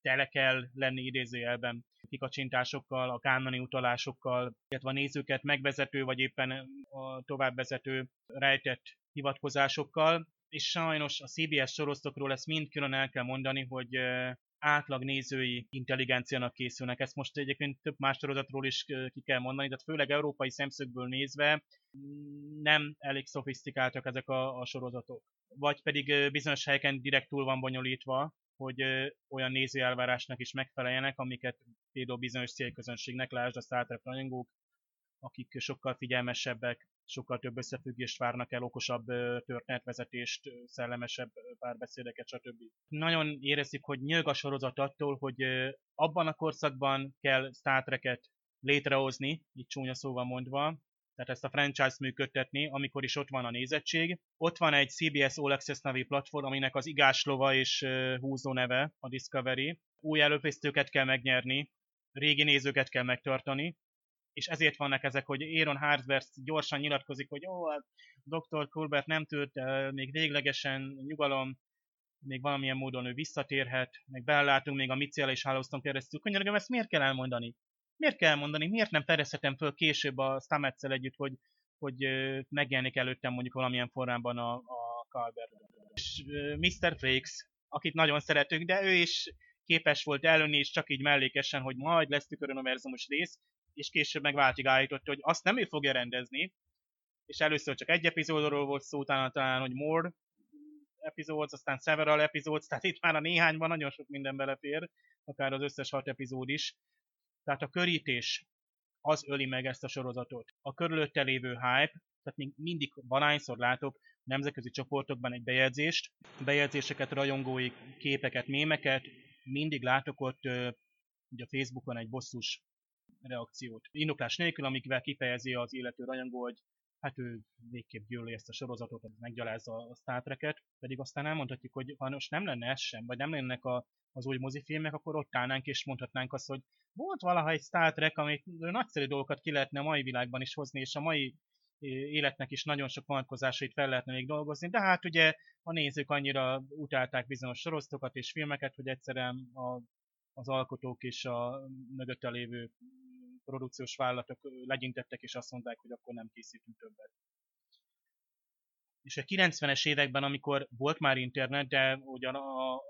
tele kell lenni idézőjelben kikacsintásokkal, a kánoni utalásokkal, illetve a nézőket megvezető, vagy éppen a továbbvezető rejtett hivatkozásokkal, és sajnos a cé bé es sorozatokról ezt mind külön el kell mondani, hogy átlag nézői intelligenciának készülnek. Ezt most egyébként több más sorozatról is ki kell mondani, tehát főleg európai szemszögből nézve nem elég szofisztikáltak ezek a, a sorozatok. Vagy pedig bizonyos helyeken direkt túl van bonyolítva, hogy olyan nézői elvárásnak is megfeleljenek, amiket például bizonyos célközönségnek, lásd a Star Trek rajongók, akik sokkal figyelmesebbek, sokkal több összefüggést várnak el, okosabb történetvezetést, szellemesebb párbeszédeket, stb. Nagyon érezzük, hogy nyög a sorozat attól, hogy abban a korszakban kell Star Treket létrehozni, így csúnya szóval mondva, tehát ezt a franchise-t működtetni, amikor is ott van a nézettség. Ott van egy cé bé es All Access nevű platform, aminek az igáslova és húzó neve a Discovery. Új előfizetőket kell megnyerni, régi nézőket kell megtartani, és ezért vannak ezek, hogy Aaron Harberts gyorsan nyilatkozik, hogy ó, a doktor Culbert nem tűrt, még véglegesen nyugalom, még valamilyen módon ő visszatérhet, meg belátunk még a Micélium és Hálózton keresztül. Könyörgöm, ezt miért kell elmondani? Miért kell elmondani? Miért nem fedezhetem föl később a Stametszel együtt, hogy, hogy megjelenik előttem mondjuk valamilyen formában a, a Culbert? És miszter Frakes, akit nagyon szeretünk, de ő is képes volt előni, és csak így mellékesen, hogy majd lesz tükörönoverzumos rész, és később meg váltig állította, hogy azt nem ő fogja rendezni, és először csak egy epizódról volt szó, utána talán, hogy more episodes, aztán several episodes, tehát itt már a néhányban nagyon sok minden belefér, akár az összes hat epizód is. Tehát a körítés az öli meg ezt a sorozatot. A körülötte lévő hype, tehát még mindig valahányszor látok nemzetközi csoportokban egy bejegyzést, bejegyzéseket, rajongói képeket, mémeket, mindig látok ott ugye a Facebookon egy bosszus reakciót. Indoklás nélkül, amikvel kifejezi az illető rajongó, hogy hát ő végképp gyűlöli ezt a sorozatot, meggyalázza a Star Treket, pedig aztán elmondhatjuk, hogy ha most nem lenne ez sem, vagy nem lennek a, az új mozifilmek, akkor ott állnánk és mondhatnánk azt, hogy volt valaha egy Star Trek, amit nagyszerű dolgokat ki lehetne a mai világban is hozni, és a mai életnek is nagyon sok vonatkozásait fel lehetne még dolgozni, de hát ugye a nézők annyira utálták bizonyos sorozatokat és filmeket, hogy egyszerűen a az alkotók és a mögötte lévő produkciós vállalatok legyintettek, és azt mondták, hogy akkor nem készítünk többet. És a kilencvenes években, amikor volt már internet, de ugyan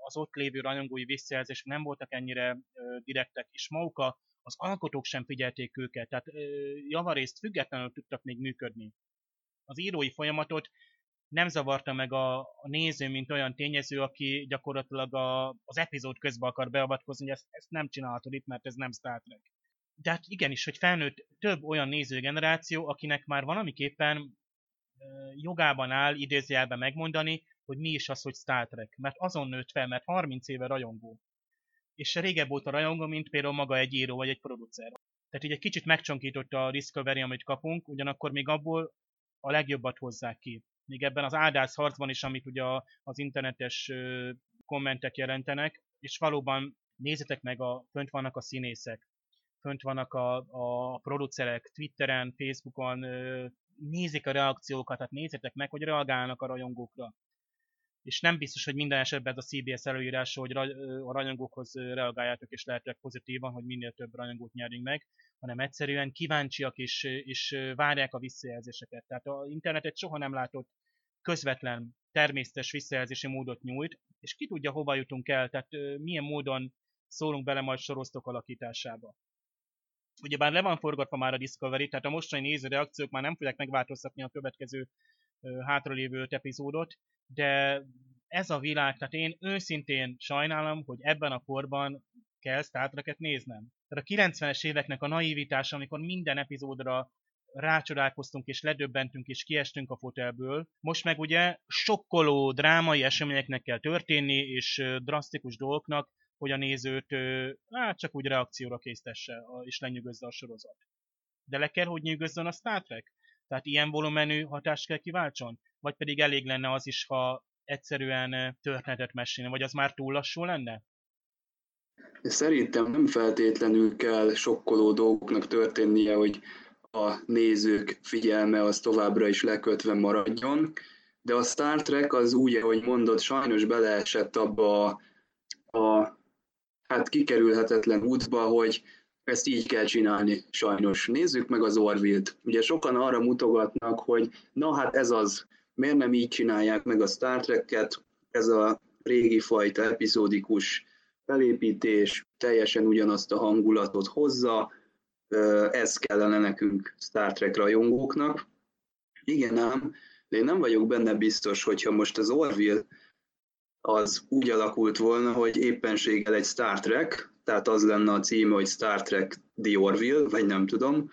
az ott lévő rajongói visszajelzések nem voltak ennyire direktek, és maguk az alkotók sem figyelték őket, tehát javarészt függetlenül tudtak még működni. Az írói folyamatot nem zavarta meg a, a néző, mint olyan tényező, aki gyakorlatilag a, az epizód közben akar beavatkozni, hogy ezt, ezt nem csinálhatod itt, mert ez nem Star Trek. De hát igenis, hogy felnőtt több olyan nézőgeneráció, akinek már valamiképpen e, jogában áll idézőjelben megmondani, hogy mi is az, hogy Star Trek. Mert azon nőtt fel, mert harminc éve rajongó. És régebb óta rajongó, mint például maga egy író vagy egy producer. Tehát így egy kicsit megcsonkított a Discovery, amit kapunk, ugyanakkor még abból a legjobbat hozzák ki. Még ebben az áldász harcban is, amit ugye az internetes kommentek jelentenek, és valóban nézzétek meg, a, fönt vannak a színészek, fönt vannak a, a producerek Twitteren, Facebookon, nézik a reakciókat, tehát nézzétek meg, hogy reagálnak a rajongókra. És nem biztos, hogy minden esetben ez a cé bé es előírása, hogy a rajongókhoz reagáljátok, és lehetőleg pozitívan, hogy minél több rajongót nyerjünk meg, hanem egyszerűen kíváncsiak és, és várják a visszajelzéseket. Tehát az internetet soha nem látott közvetlen, természetes visszajelzési módot nyújt, és ki tudja, hova jutunk el, tehát milyen módon szólunk bele majd sorosztok alakításába. Ugyebár le van forgatva már a Discovery, tehát a mostani néző reakciók már nem fogják megváltoztatni a következő hátralévő öt epizódot, de ez a világ, tehát én őszintén sajnálom, hogy ebben a korban kell Star Treket néznem. Tehát a kilencvenes éveknek a naivitása, amikor minden epizódra rácsodálkoztunk és ledöbbentünk és kiestünk a fotelből, most meg ugye sokkoló drámai eseményeknek kell történni, és drasztikus dolgoknak, hogy a nézőt hát csak úgy reakcióra késztesse és lenyűgözze a sorozat. De le kell, hogy nyűgözzön a Star Trek? Tehát ilyen volumenű hatást kell kiváltson? Vagy pedig elég lenne az is, ha egyszerűen történetet mesélne, vagy az már túl lassú lenne? Szerintem nem feltétlenül kell sokkoló dolgoknak történnie, hogy a nézők figyelme az továbbra is lekötve maradjon, de a Star Trek az úgy, ahogy mondod, sajnos beleesett abba a, a hát kikerülhetetlen útba, hogy ezt így kell csinálni, sajnos. Nézzük meg az Orville-t. Ugye sokan arra mutogatnak, hogy na hát ez az, miért nem így csinálják meg a Star Trek-et, ez a régi fajta epizódikus felépítés teljesen ugyanazt a hangulatot hozza, ez kellene nekünk Star Trek rajongóknak. Igen ám, de én nem vagyok benne biztos, hogyha most az Orville az úgy alakult volna, hogy éppenséggel egy Star Trek, tehát az lenne a címe, hogy Star Trek The Orville, vagy nem tudom,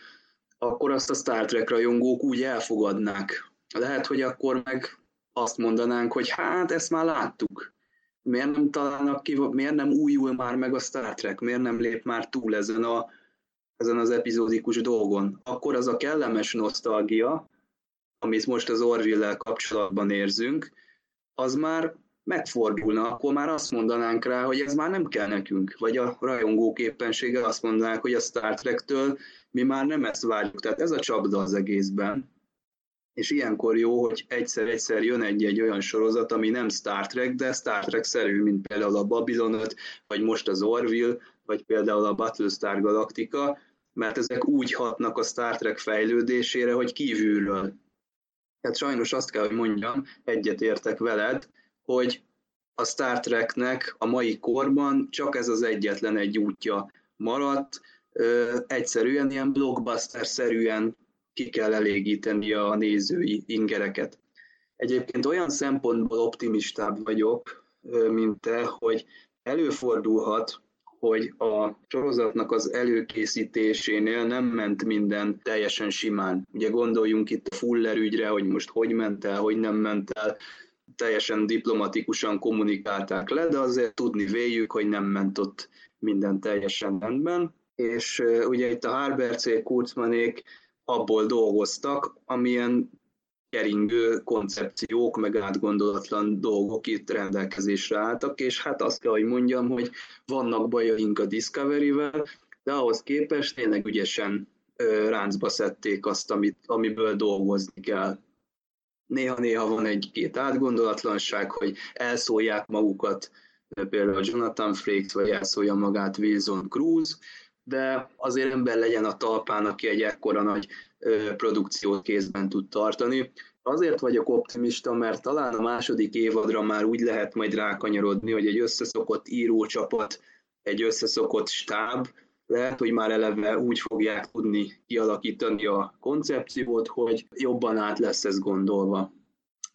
akkor azt a Star Trek rajongók úgy elfogadnák. Lehet, hogy akkor meg azt mondanánk, hogy hát ezt már láttuk. Miért nem találnak ki, miért nem újul már meg a Star Trek, miért nem lép már túl ezen, a, ezen az epizódikus dolgon. Akkor az a kellemes nosztalgia, amit most az Orville-lel kapcsolatban érzünk, az már megfordulna, akkor már azt mondanánk rá, hogy ez már nem kell nekünk, vagy a rajongók éppenséggel azt mondanák, hogy a Star Trek-től mi már nem ezt várjuk, tehát ez a csapda az egészben. És ilyenkor jó, hogy egyszer-egyszer jön egy-egy olyan sorozat, ami nem Star Trek, de Star Trek-szerű, mint például a Babylon öt, vagy most az Orville, vagy például a Battlestar Galactica, mert ezek úgy hatnak a Star Trek fejlődésére, hogy kívülről. Tehát sajnos azt kell, hogy mondjam, egyetértek veled, hogy a Star Treknek a mai korban csak ez az egyetlen egy útja maradt, ö, egyszerűen ilyen blockbuster-szerűen ki kell elégíteni a nézői ingereket. Egyébként olyan szempontból optimistább vagyok, mint te, hogy előfordulhat, hogy a sorozatnak az előkészítésénél nem ment minden teljesen simán. Ugye gondoljunk itt a Fuller ügyre, hogy most hogy ment el, hogy nem ment el, teljesen diplomatikusan kommunikálták le, de azért tudni véljük, hogy nem ment ott minden teljesen rendben. És ugye itt a Harbertsék, Kurtzmanék abból dolgoztak, amilyen keringő koncepciók, meg átgondolatlan dolgok itt rendelkezésre álltak, és hát azt kell, hogy mondjam, hogy vannak bajaink a Discovery-vel, de ahhoz képest tényleg ügyesen ráncba szedték azt, amit, amiből dolgozni kell. Néha-néha van egy-két átgondolatlanság, hogy elszólják magukat, például Jonathan Frakes, vagy elszólja magát Wilson Cruz, de azért ember legyen a talpán, aki egy ekkora nagy produkciót kézben tud tartani. Azért vagyok optimista, mert talán a második évadra már úgy lehet majd rákanyarodni, hogy egy összeszokott írócsapat, egy összeszokott stáb, lehet, hogy már eleve úgy fogják tudni kialakítani a koncepciót, hogy jobban át lesz ez gondolva.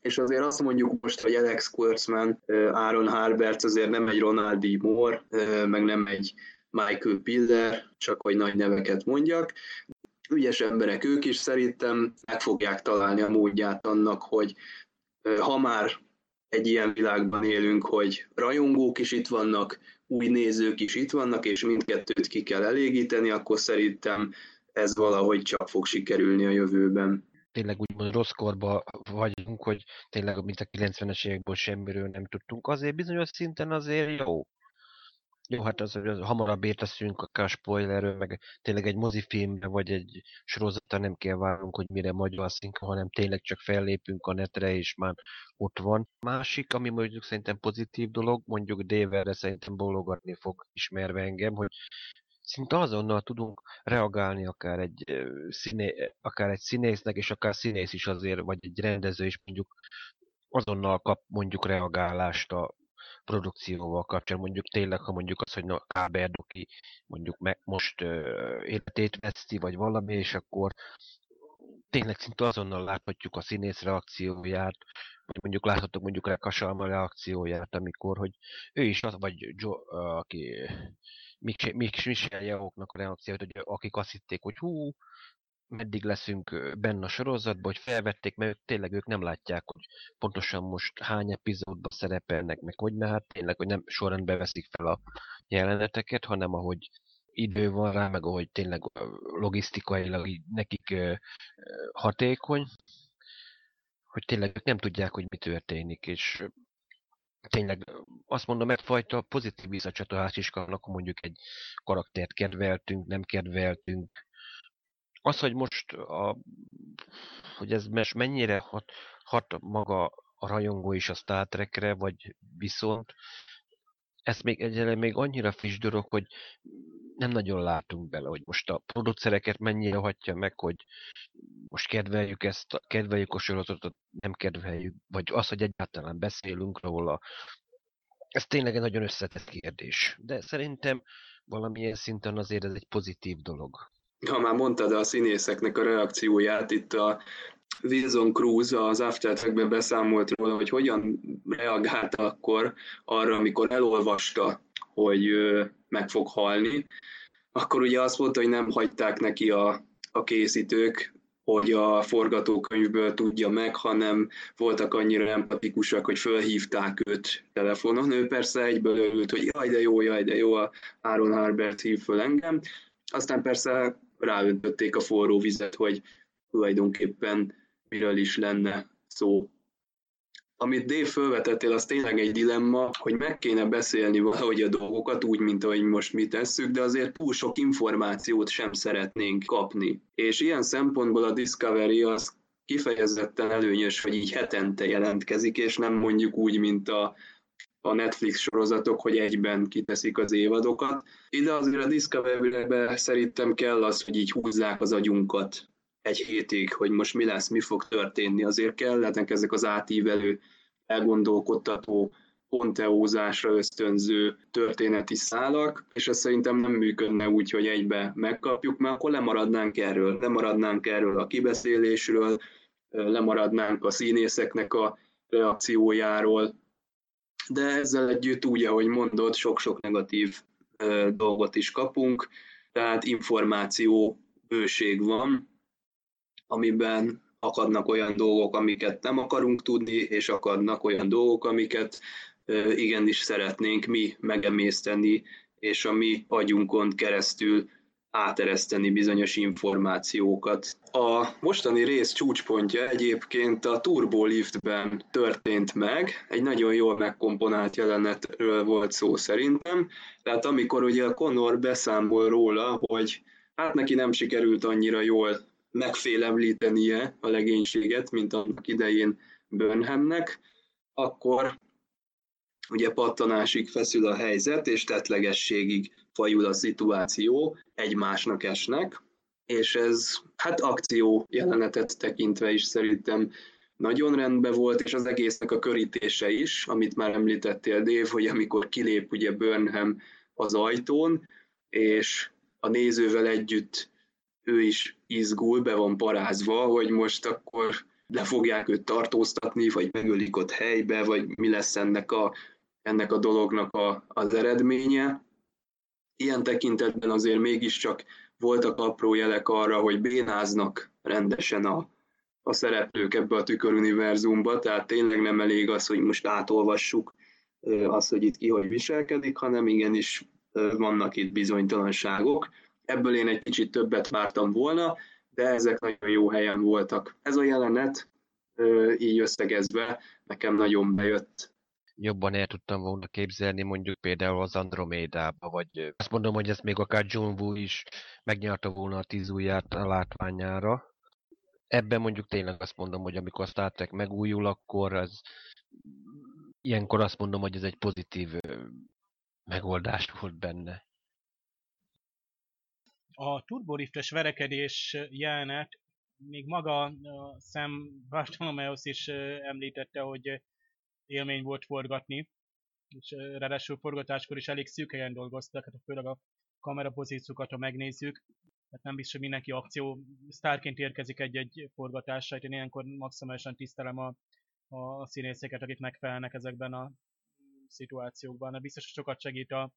És azért azt mondjuk most, hogy Alex Kurtzman, Aaron Harberts azért nem egy Ronald D. Moore, meg nem egy Michael Piller, csak hogy nagy neveket mondjak. Ügyes emberek ők is, szerintem meg fogják találni a módját annak, hogy ha már egy ilyen világban élünk, hogy rajongók is itt vannak, új nézők is itt vannak, és mindkettőt ki kell elégíteni, akkor szerintem ez valahogy csak fog sikerülni a jövőben. tényleg úgymond rossz korba vagyunk, hogy tényleg mint a kilencvenes évekből semmiről nem tudtunk, azért bizonyos szinten azért jó. Jó, hát az, hogy hamarabb érteszünk akár a spoilerről, meg tényleg egy mozifilmre vagy egy sorozatra nem kell várnunk, hogy mire magyar szinkron, hanem tényleg csak fellépünk a netre, és már ott van. Másik, ami mondjuk szerintem pozitív dolog, mondjuk Déverre szerintem bólogatni fog, ismerve engem, hogy szinte azonnal tudunk reagálni akár egy, színé, akár egy színésznek, és akár színész is azért, vagy egy rendező is mondjuk azonnal kap mondjuk reagálást a produkcióval kapcsolatban, mondjuk tényleg, ha mondjuk az, hogy na, Káber Doki mondjuk meg most ö, életét veszti, vagy valami, és akkor tényleg szinte azonnal láthatjuk a színész reakcióját, vagy mondjuk láthatok mondjuk a Kasalma reakcióját, amikor, hogy ő is az, vagy Joe, aki Michel Yeohnak a reakciót, hogy akik azt hitték, hogy hú, meddig leszünk benne a sorozatban, hogy felvették, mert tényleg ők nem látják, hogy pontosan most hány epizódban szerepelnek, meg hogy ne, hát tényleg, hogy nem sorrendben veszik fel a jeleneteket, hanem ahogy idő van rá, meg ahogy tényleg logisztikailag nekik hatékony, hogy tényleg ők nem tudják, hogy mi történik, és tényleg azt mondom, egyfajta pozitív visszacsatolás is kapnak, ha mondjuk egy karaktert kedveltünk, nem kedveltünk. Az, hogy most, a, hogy ez mennyire hat, hat maga a rajongó is a Star Trekre, vagy viszont, ez még egyelőre még annyira friss dolog, hogy nem nagyon látunk bele, hogy most a producereket mennyire hatja meg, hogy most kedveljük ezt, kedveljük a sorozatot, nem kedveljük, vagy az, hogy egyáltalán beszélünk róla. Ez tényleg egy nagyon összetett kérdés, de szerintem valamilyen szinten azért ez egy pozitív dolog. Ha már mondtad a színészeknek a reakcióját, itt a Wilson Cruz az After Trackben beszámolt róla, hogy hogyan reagált akkor arra, amikor elolvasta, hogy meg fog halni. Akkor ugye azt mondta, hogy nem hagyták neki a, a készítők, hogy a forgatókönyvből tudja meg, hanem voltak annyira empatikusak, hogy fölhívták őt telefonon. Ő persze egyből örült, hogy jaj, de jó, jaj, de jó, a Aaron Harberts hív föl engem. Aztán persze ráöntötték a forró vizet, hogy tulajdonképpen miről is lenne szó. Amit Dave fölvetettél, az tényleg egy dilemma, hogy meg kéne beszélni valahogy a dolgokat, úgy, mint ahogy most mi tesszük, de azért túl sok információt sem szeretnénk kapni. És ilyen szempontból a Discovery az kifejezetten előnyös, hogy így hetente jelentkezik, és nem mondjuk úgy, mint a a Netflix sorozatok, hogy egyben kiteszik az évadokat. Ide azért a Discovery-be szerintem kell az, hogy így húzzák az agyunkat egy hétig, hogy most mi lesz, mi fog történni. Azért kelletnek ezek az átívelő, elgondolkodtató, ponteózásra ösztönző történeti szálak, és ez szerintem nem működne úgy, hogy egybe megkapjuk, mert akkor lemaradnánk erről. Lemaradnánk erről a kibeszélésről, lemaradnánk a színészeknek a reakciójáról, de ezzel együtt úgy, ahogy mondod, sok-sok negatív ö, dolgot is kapunk, tehát információ bőség van, amiben akadnak olyan dolgok, amiket nem akarunk tudni, és akadnak olyan dolgok, amiket ö, igenis szeretnénk mi megemészteni, és a mi agyunkon keresztül átereszteni bizonyos információkat. A mostani rész csúcspontja egyébként a Turbo Liftben történt meg, egy nagyon jól megkomponált jelenetről volt szó szerintem, tehát amikor ugye a Connor beszámol róla, hogy hát neki nem sikerült annyira jól megfélemlítenie a legénységet, mint annak idején Burnhamnek, akkor ugye pattanásig feszül a helyzet, és tettlegességig fajul a szituáció, egymásnak esnek, és ez hát akció jelenetet tekintve is szerintem nagyon rendben volt, és az egésznek a körítése is, amit már említettél, Dave, hogy amikor kilép ugye Burnham az ajtón, és a nézővel együtt ő is izgul, be van parázva, hogy most akkor le fogják őt tartóztatni, vagy megölik ott helybe, vagy mi lesz ennek a, ennek a dolognak a, az eredménye. Ilyen tekintetben azért mégiscsak voltak apró jelek arra, hogy bénáznak rendesen a, a szereplők ebbe a tüköruniverzumba, tehát tényleg nem elég az, hogy most átolvassuk azt, hogy itt ki hogy viselkedik, hanem igenis vannak itt bizonytalanságok. Ebből én egy kicsit többet vártam volna, de ezek nagyon jó helyen voltak. Ez a jelenet így összegezve nekem nagyon bejött. Jobban el tudtam volna képzelni mondjuk például az Andromédába, vagy azt mondom, hogy ezt még akár John Woo is megnyarta volna a tíz ujját a látványára. Ebben mondjuk tényleg azt mondom, hogy amikor a Star Trek megújul, akkor az ilyenkor azt mondom, hogy ez egy pozitív megoldás volt benne. A turboriftes verekedés jelenet, még maga Sam Bartolomeus is említette, hogy élmény volt forgatni, és ráadásul forgatáskor is elég szűk helyen dolgoztak, hát főleg a kamerapozíciókat, ha megnézzük, hát nem biztos, hogy mindenki akció sztárként érkezik egy-egy forgatásra, hát én ilyenkor maximálisan tisztelem a, a színészeket, akik megfelelnek ezekben a szituációkban. Hát biztos, hogy sokat segít a,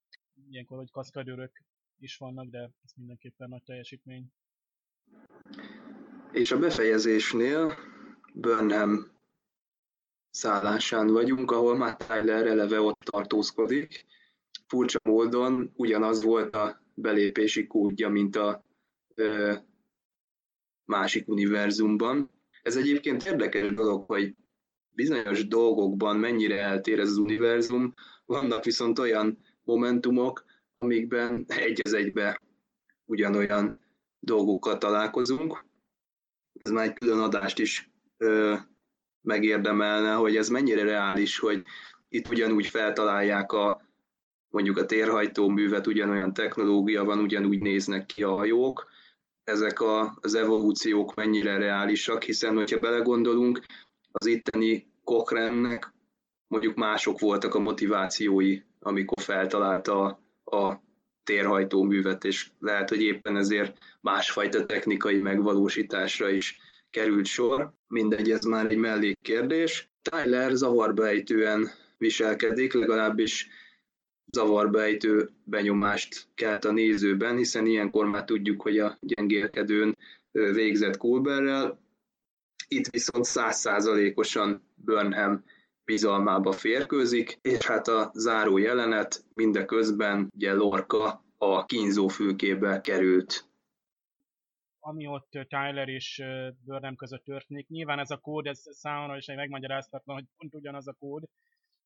ilyenkor, hogy kaszkadőrök is vannak, de ez mindenképpen nagy teljesítmény. És a befejezésnél Burnham szállásán vagyunk, ahol már Tyler eleve ott tartózkodik. Furcsa módon ugyanaz volt a belépési kódja, mint a ö, másik univerzumban. Ez egyébként érdekes dolog, hogy bizonyos dolgokban mennyire eltér ez az univerzum, vannak viszont olyan momentumok, amikben egy az egybe ugyanolyan dolgokkal találkozunk. Ez már egy külön adást is ö, megérdemelne, hogy ez mennyire reális, hogy itt ugyanúgy feltalálják a, mondjuk a térhajtóművet, ugyanolyan technológia van, ugyanúgy néznek ki a hajók. Ezek a, az evolúciók mennyire reálisak, hiszen hogyha belegondolunk, az itteni Cochrane-nek mondjuk mások voltak a motivációi, amikor feltalálta a a térhajtóművet, és lehet, hogy éppen ezért másfajta technikai megvalósításra is került sor. Mindegy, ez már egy mellékkérdés. Tyler zavarbejtően viselkedik, legalábbis zavarbejtő benyomást kelt a nézőben, hiszen ilyenkor már tudjuk, hogy a gyengélkedőn végzett Culberrel. Itt viszont száz százalékosan Burnham bizalmába férkőzik, és hát a záró jelenet mindeközben ugye Lorca a kínzófülkébe került. Ami ott Tyler és Burnham között történik, nyilván ez a kód, ez számomra is egy megmagyarázhatatlan, hogy pont ugyanaz a kód,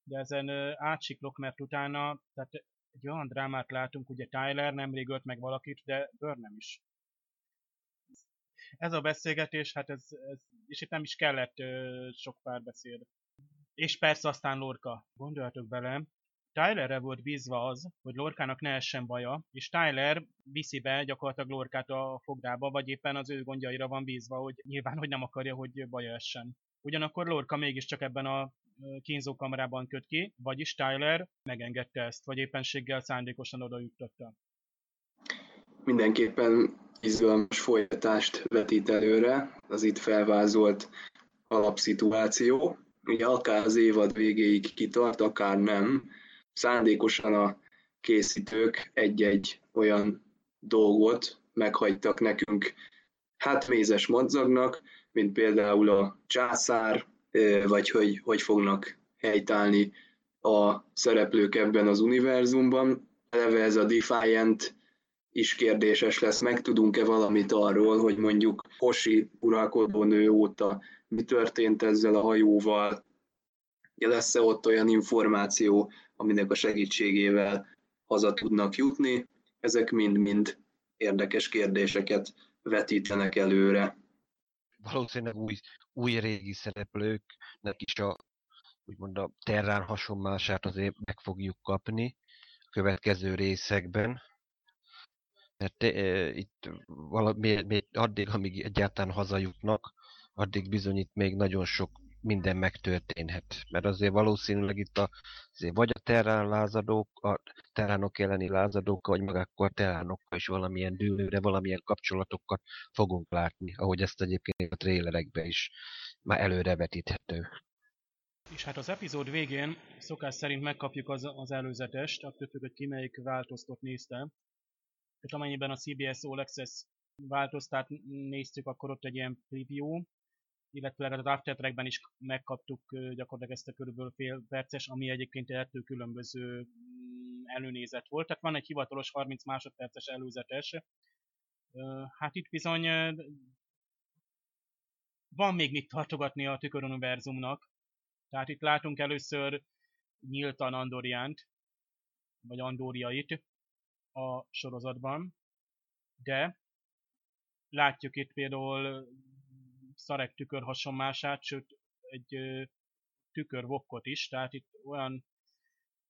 de ezen átsiklok, mert utána tehát egy olyan drámát látunk, ugye Tyler nemrég ölt meg valakit, de Burnham is. Ez a beszélgetés, hát ez, ez és itt nem is kellett sok párbeszéd. És persze aztán Lorca. Gondoljatok bele, Tylerre volt bízva az, hogy Lorcának ne essen baja, és Tyler viszi be gyakorlatilag Lorcát a fogdába, vagy éppen az ő gondjaira van bízva, hogy nyilván, hogy nem akarja, hogy baja essen. Ugyanakkor Lorca mégiscsak ebben a kínzókamerában köt ki, vagyis Tyler megengedte ezt, vagy éppenséggel szándékosan odajuttatta. Mindenképpen izgalmas folytatást vetít előre az itt felvázolt alapszituáció. Ugye akár az évad végéig kitart, akár nem, szándékosan a készítők egy-egy olyan dolgot meghagytak nekünk hát mézes madzagnak, mint például a császár, vagy hogy, hogy fognak helytállni a szereplők ebben az univerzumban. Eleve ez a Defiant is kérdéses lesz, meg tudunk-e valamit arról, hogy mondjuk Hoshi uralkodónő óta mi történt ezzel a hajóval, lesz-e ott olyan információ, aminek a segítségével haza tudnak jutni. Ezek mind-mind érdekes kérdéseket vetítenek előre. Valószínűleg új, új régi szereplőknek is a, úgymond a Terrán hasonmását azért meg fogjuk kapni a következő részekben. Mert e, itt valami, addig, amíg egyáltalán hazajutnak, addig bizony itt még nagyon sok minden megtörténhet. Mert azért valószínűleg itt a, azért vagy a terrán lázadók, a terránok elleni lázadók, vagy meg akkor a terránokkal is valamilyen dűlőre, valamilyen kapcsolatokat fogunk látni, ahogy ezt egyébként a trélerekben is már előrevetíthető. És hát az epizód végén szokás szerint megkapjuk az, az előzetest, attól függ, hogy ki melyik változtat nézte. Tehát amennyiben a cé bé es All Access változtat néztük, akkor ott egy ilyen preview, illetve az After Trackben is megkaptuk gyakorlatilag ezt a körülbelül fél perces, ami egyébként ettől különböző előnézet volt. Tehát van egy hivatalos harminc másodperces előzetes. Hát itt bizony van még mit tartogatni a tüköruniverzumnak. Tehát itt látunk először nyíltan Andoriánt, vagy Andóriait a sorozatban, de látjuk itt például Sarek tükörhasonmását, sőt egy tükörvokkot is, tehát itt olyan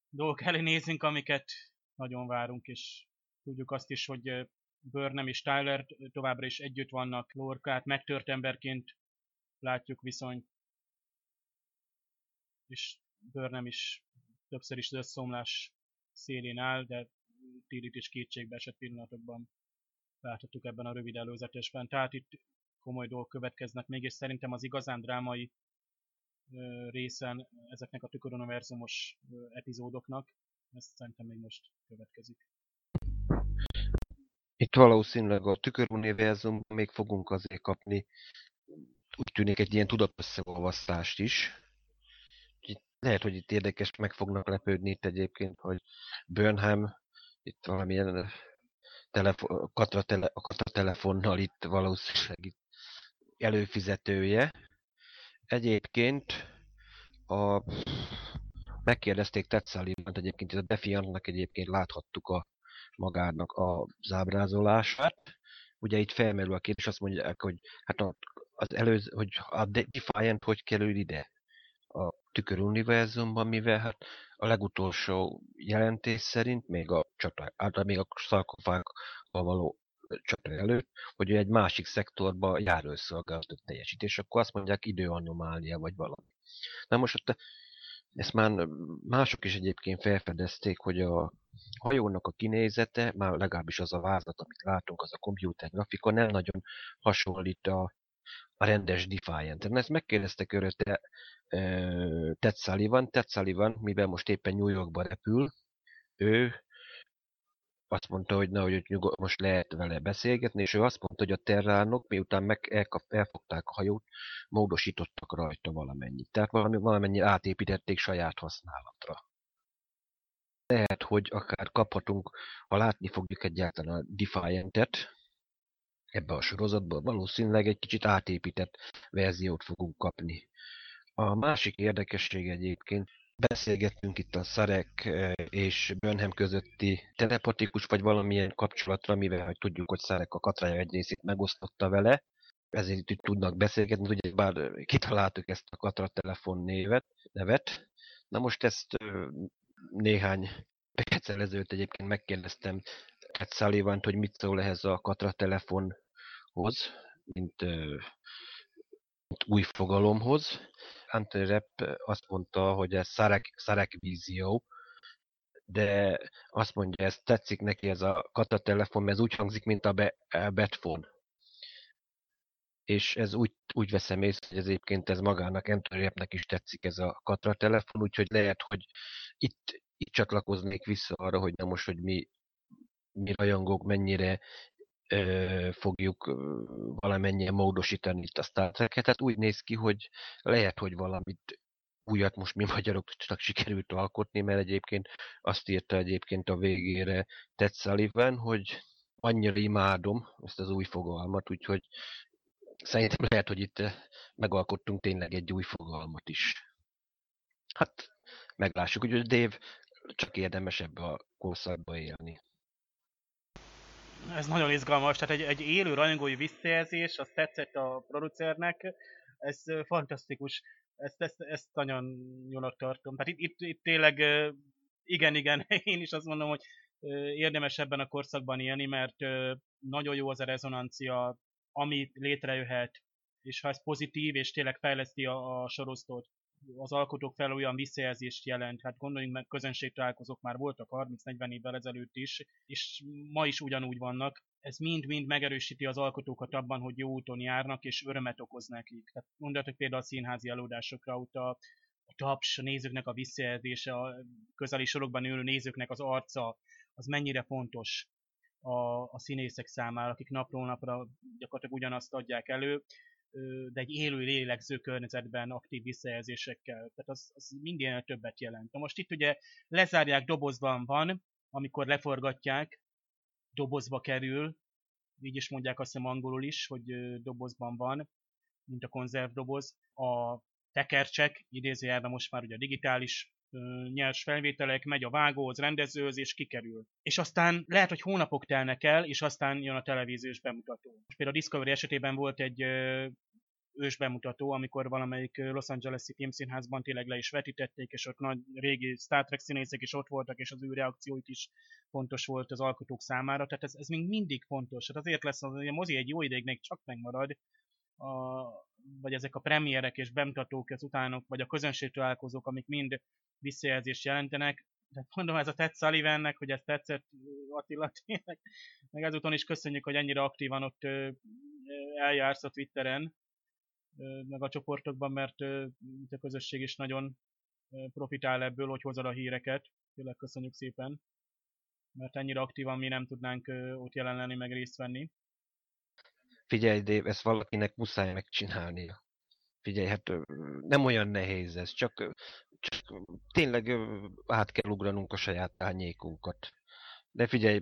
dolgok elé nézünk, amiket nagyon várunk, és tudjuk azt is, hogy Burnham és Tyler továbbra is együtt vannak, Lorcát megtört emberként látjuk viszont, és Burnham is többször is az összeomlás szélén áll, de Tillyt is kétségbe esett pillanatokban láthattuk ebben a rövid előzetesben. Tehát itt komoly dolgok következnek még, és szerintem az igazán drámai részen ezeknek a tüköruniverzumos epizódoknak, ez szerintem még most következik. Itt valószínűleg a tüköruniverzum még fogunk azért kapni, úgy tűnik, egy ilyen tudatösszeolvasztást is. Itt lehet, hogy itt érdekes, meg fognak lepődni itt egyébként, hogy Burnham itt valamilyen telefo- katratele- katratelefonnal itt valószínűleg itt előfizetője. Egyébként a... megkérdezték Ted Sullivant egyébként, a Defiantnak egyébként láthattuk a magának az ábrázolását. Ugye itt felmerül a kérdés, azt mondják, hogy hát a, az előző, hogy a Defiant hogy kerül ide a tüköruniverzumban, mivel hát a legutolsó jelentés szerint, még a csata, hát még a szarkofággal való csata előtt, hogy egy másik szektorba járőrszolgálatot teljesít, és akkor azt mondják időanomália vagy valami. Na most ott ezt már mások is egyébként felfedezték, hogy a hajónak a kinézete, már legalábbis az a vázlat, amit látunk, az a komputer grafikon, nem nagyon hasonlít a, a rendes Defiant-en. Ezt megkérdeztek örötte Ted Sullivan. Ted Sullivan, mivel most éppen New Yorkba repül, ő azt mondta, hogy na, hogy most lehet vele beszélgetni, és ő azt mondta, hogy a terránok, miután meg elkap, elfogták a hajót, módosítottak rajta valamennyit. Tehát valami, valamennyit átépítették saját használatra. Lehet, hogy akár kaphatunk, ha látni fogjuk egyáltalán a Defiant-et ebbe a sorozatból, valószínűleg egy kicsit átépített verziót fogunk kapni. A másik érdekesség egyébként, beszélgettünk itt a Sarek és Burnham közötti telepatikus vagy valamilyen kapcsolatra, mivel hogy tudjuk, hogy Sarek a katrája egy részét megosztotta vele, ezért itt tudnak beszélgetni, ugye bár kitaláltuk ezt a katratelefon névet, nevet. Na most ezt néhány perccel ezelőtt egyébként megkérdeztem Ted Sullivant, hogy mit szól ehhez a katratelefonhoz, mint, mint új fogalomhoz. Anthony Rapp azt mondta, hogy ez Sarek vízió, de azt mondja, ez tetszik neki ez a katratelefon, mert ez úgy hangzik, mint a, be, a Batphone. És ez úgy, úgy veszem észre, hogy ez egyébként ez magának, Anthony Rappnek is tetszik ez a katratelefon, úgyhogy lehet, hogy itt, itt csatlakoznék vissza arra, hogy na most, hogy mi, mi rajongók mennyire fogjuk valamennyien módosítani itt a Star Trek-et. Tehát úgy néz ki, hogy lehet, hogy valamit újat most mi magyaroknak sikerült alkotni, mert egyébként azt írta egyébként a végére Ted Sullivan, hogy annyira imádom ezt az új fogalmat, úgyhogy szerintem lehet, hogy itt megalkottunk tényleg egy új fogalmat is. Hát meglássuk, hogy Dave csak érdemes ebbe a korszakba élni. Ez nagyon izgalmas, tehát egy, egy élő rajongói visszajelzés, azt tetszett a producernek, ez fantasztikus, ezt, ezt, ezt nagyon jónak tartom. Tehát itt, itt, itt tényleg, igen, igen, én is azt mondom, hogy érdemes ebben a korszakban élni, mert nagyon jó az a rezonancia, ami létrejöhet, és ha ez pozitív, és tényleg fejleszti a, a sorozatot, az alkotók felé olyan visszajelzést jelent. Hát gondoljunk meg, közönségtalálkozók már voltak harminc-negyven évvel ezelőtt is, és ma is ugyanúgy vannak. Ez mind-mind megerősíti az alkotókat abban, hogy jó úton járnak, és örömet okoz nekik. Tehát gondoljatok például a színházi előadásokra, ott a, a taps, a nézőknek a visszajelzése, a közeli sorokban ülő nézőknek az arca, az mennyire fontos a, a színészek számára, akik napról napra gyakorlatilag ugyanazt adják elő, de egy élő lélegző környezetben aktív visszajelzésekkel. Tehát az, az mindennél többet jelent. Na most itt ugye lezárják, dobozban van, amikor leforgatják, dobozba kerül, így is mondják azt hiszem angolul is, hogy dobozban van, mint a konzervdoboz. A tekercsek, idézőjelben most már ugye a digitális ö, nyers felvételek, megy a vágóhoz, rendezőhöz, és kikerül. És aztán lehet, hogy hónapok telnek el, és aztán jön a televíziós bemutató. Most például a Discovery esetében volt egy ö, ős bemutató, amikor valamelyik Los Angeles-i filmszínházban tényleg le is vetítették, és ott nagy régi Star Trek színészek is ott voltak, és az ő reakcióit is fontos volt az alkotók számára. Tehát ez, ez még mindig fontos. Hát azért lesz, hogy a mozi egy jó ideignek csak megmarad, a, vagy ezek a premierek és bemutatók, az utánok, vagy a közönségtalálkozók, amik mind visszajelzést jelentenek. Tehát mondom, ez a Ted Sullivannek, hogy ez tetszett Attila tényleg. Meg ezúton is köszönjük, hogy ennyire aktívan ott eljársz a Twitteren, meg a csoportokban, mert a közösség is nagyon profitál ebből, hogy hozod a híreket. Tényleg köszönjük szépen, mert ennyire aktívan mi nem tudnánk ott jelen lenni, meg részt venni. Figyelj, Dave, ezt valakinek muszáj megcsinálnia. Figyelj, hát nem olyan nehéz ez, csak, csak tényleg át kell ugranunk a saját árnyékunkat. De figyelj,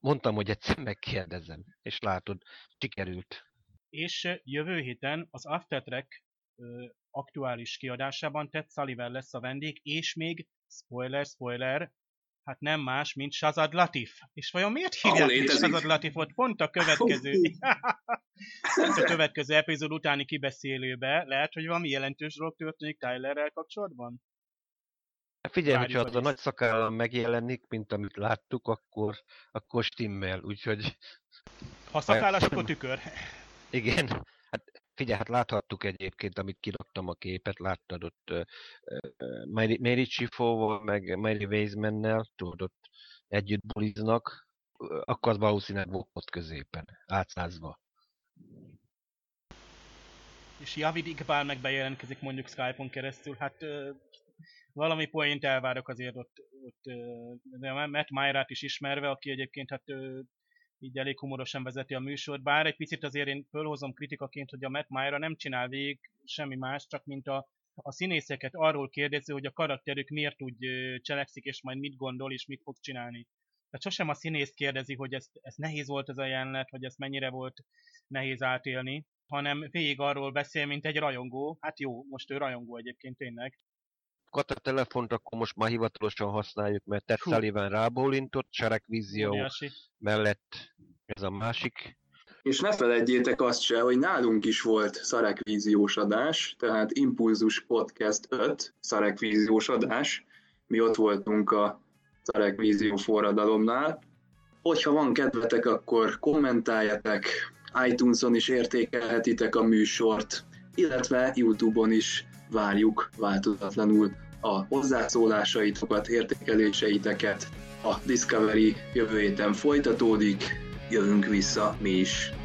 mondtam, hogy egyszer megkérdezem, és látod, sikerült. És jövő héten az After Track ö, aktuális kiadásában Ted Sullivan lesz a vendég, és még, spoiler, spoiler, hát nem más, mint Shazad Latif. És vajon miért hívják oh, Shazad Latifot? Pont a következő a következő epizód utáni kibeszélőbe lehet, hogy valami jelentős dolog történik Tylerrel kapcsolatban? Figyelj, hogyha az a nagy szakállam megjelenik, mint amit láttuk, akkor, akkor stimmel, úgyhogy... Ha szakállas, akkor tükör. Igen, hát figyelj, hát láthattuk egyébként, amit kiraktam a képet, láttad ott uh, Mary, Mary Chifóval, meg Mary Weizmannel, tudod, ott együtt buliznak, akkor az valószínűleg volt ott középen, átszázva. És Javid Iqbal meg bejelentkezik mondjuk Skype-on keresztül, hát uh, valami poént elvárok azért ott, ott uh, Matt Myrát is ismerve, aki egyébként hát... Uh, így elég humorosan vezeti a műsort, bár egy picit azért én fölhozom kritikaként, hogy a Matt Myra nem csinál végig semmi más, csak mint a, a színészeket arról kérdező, hogy a karakterük miért úgy cselekszik, és majd mit gondol, és mit fog csinálni. Tehát sosem a színész kérdezi, hogy ez, ez nehéz volt ez a jelenet, vagy ez mennyire volt nehéz átélni, hanem végig arról beszél, mint egy rajongó. Hát jó, most ő rajongó egyébként tényleg. Katratelefont akkor most már hivatalosan használjuk, mert Ted Sullivan rábólintott, Seregvízió mellett ez a másik. És ne feledjétek azt se, hogy nálunk is volt Szarekvíziós adás, tehát Impulzus Podcast öt Szarekvíziós adás. Mi ott voltunk a Szarekvízió forradalomnál. Hogyha van kedvetek, akkor kommentáljatok, iTunes-on is értékelhetitek a műsort, illetve YouTube-on is. Várjuk változatlanul a hozzászólásaitokat, értékeléseiteket. A Discovery jövő héten folytatódik, jövünk vissza mi is.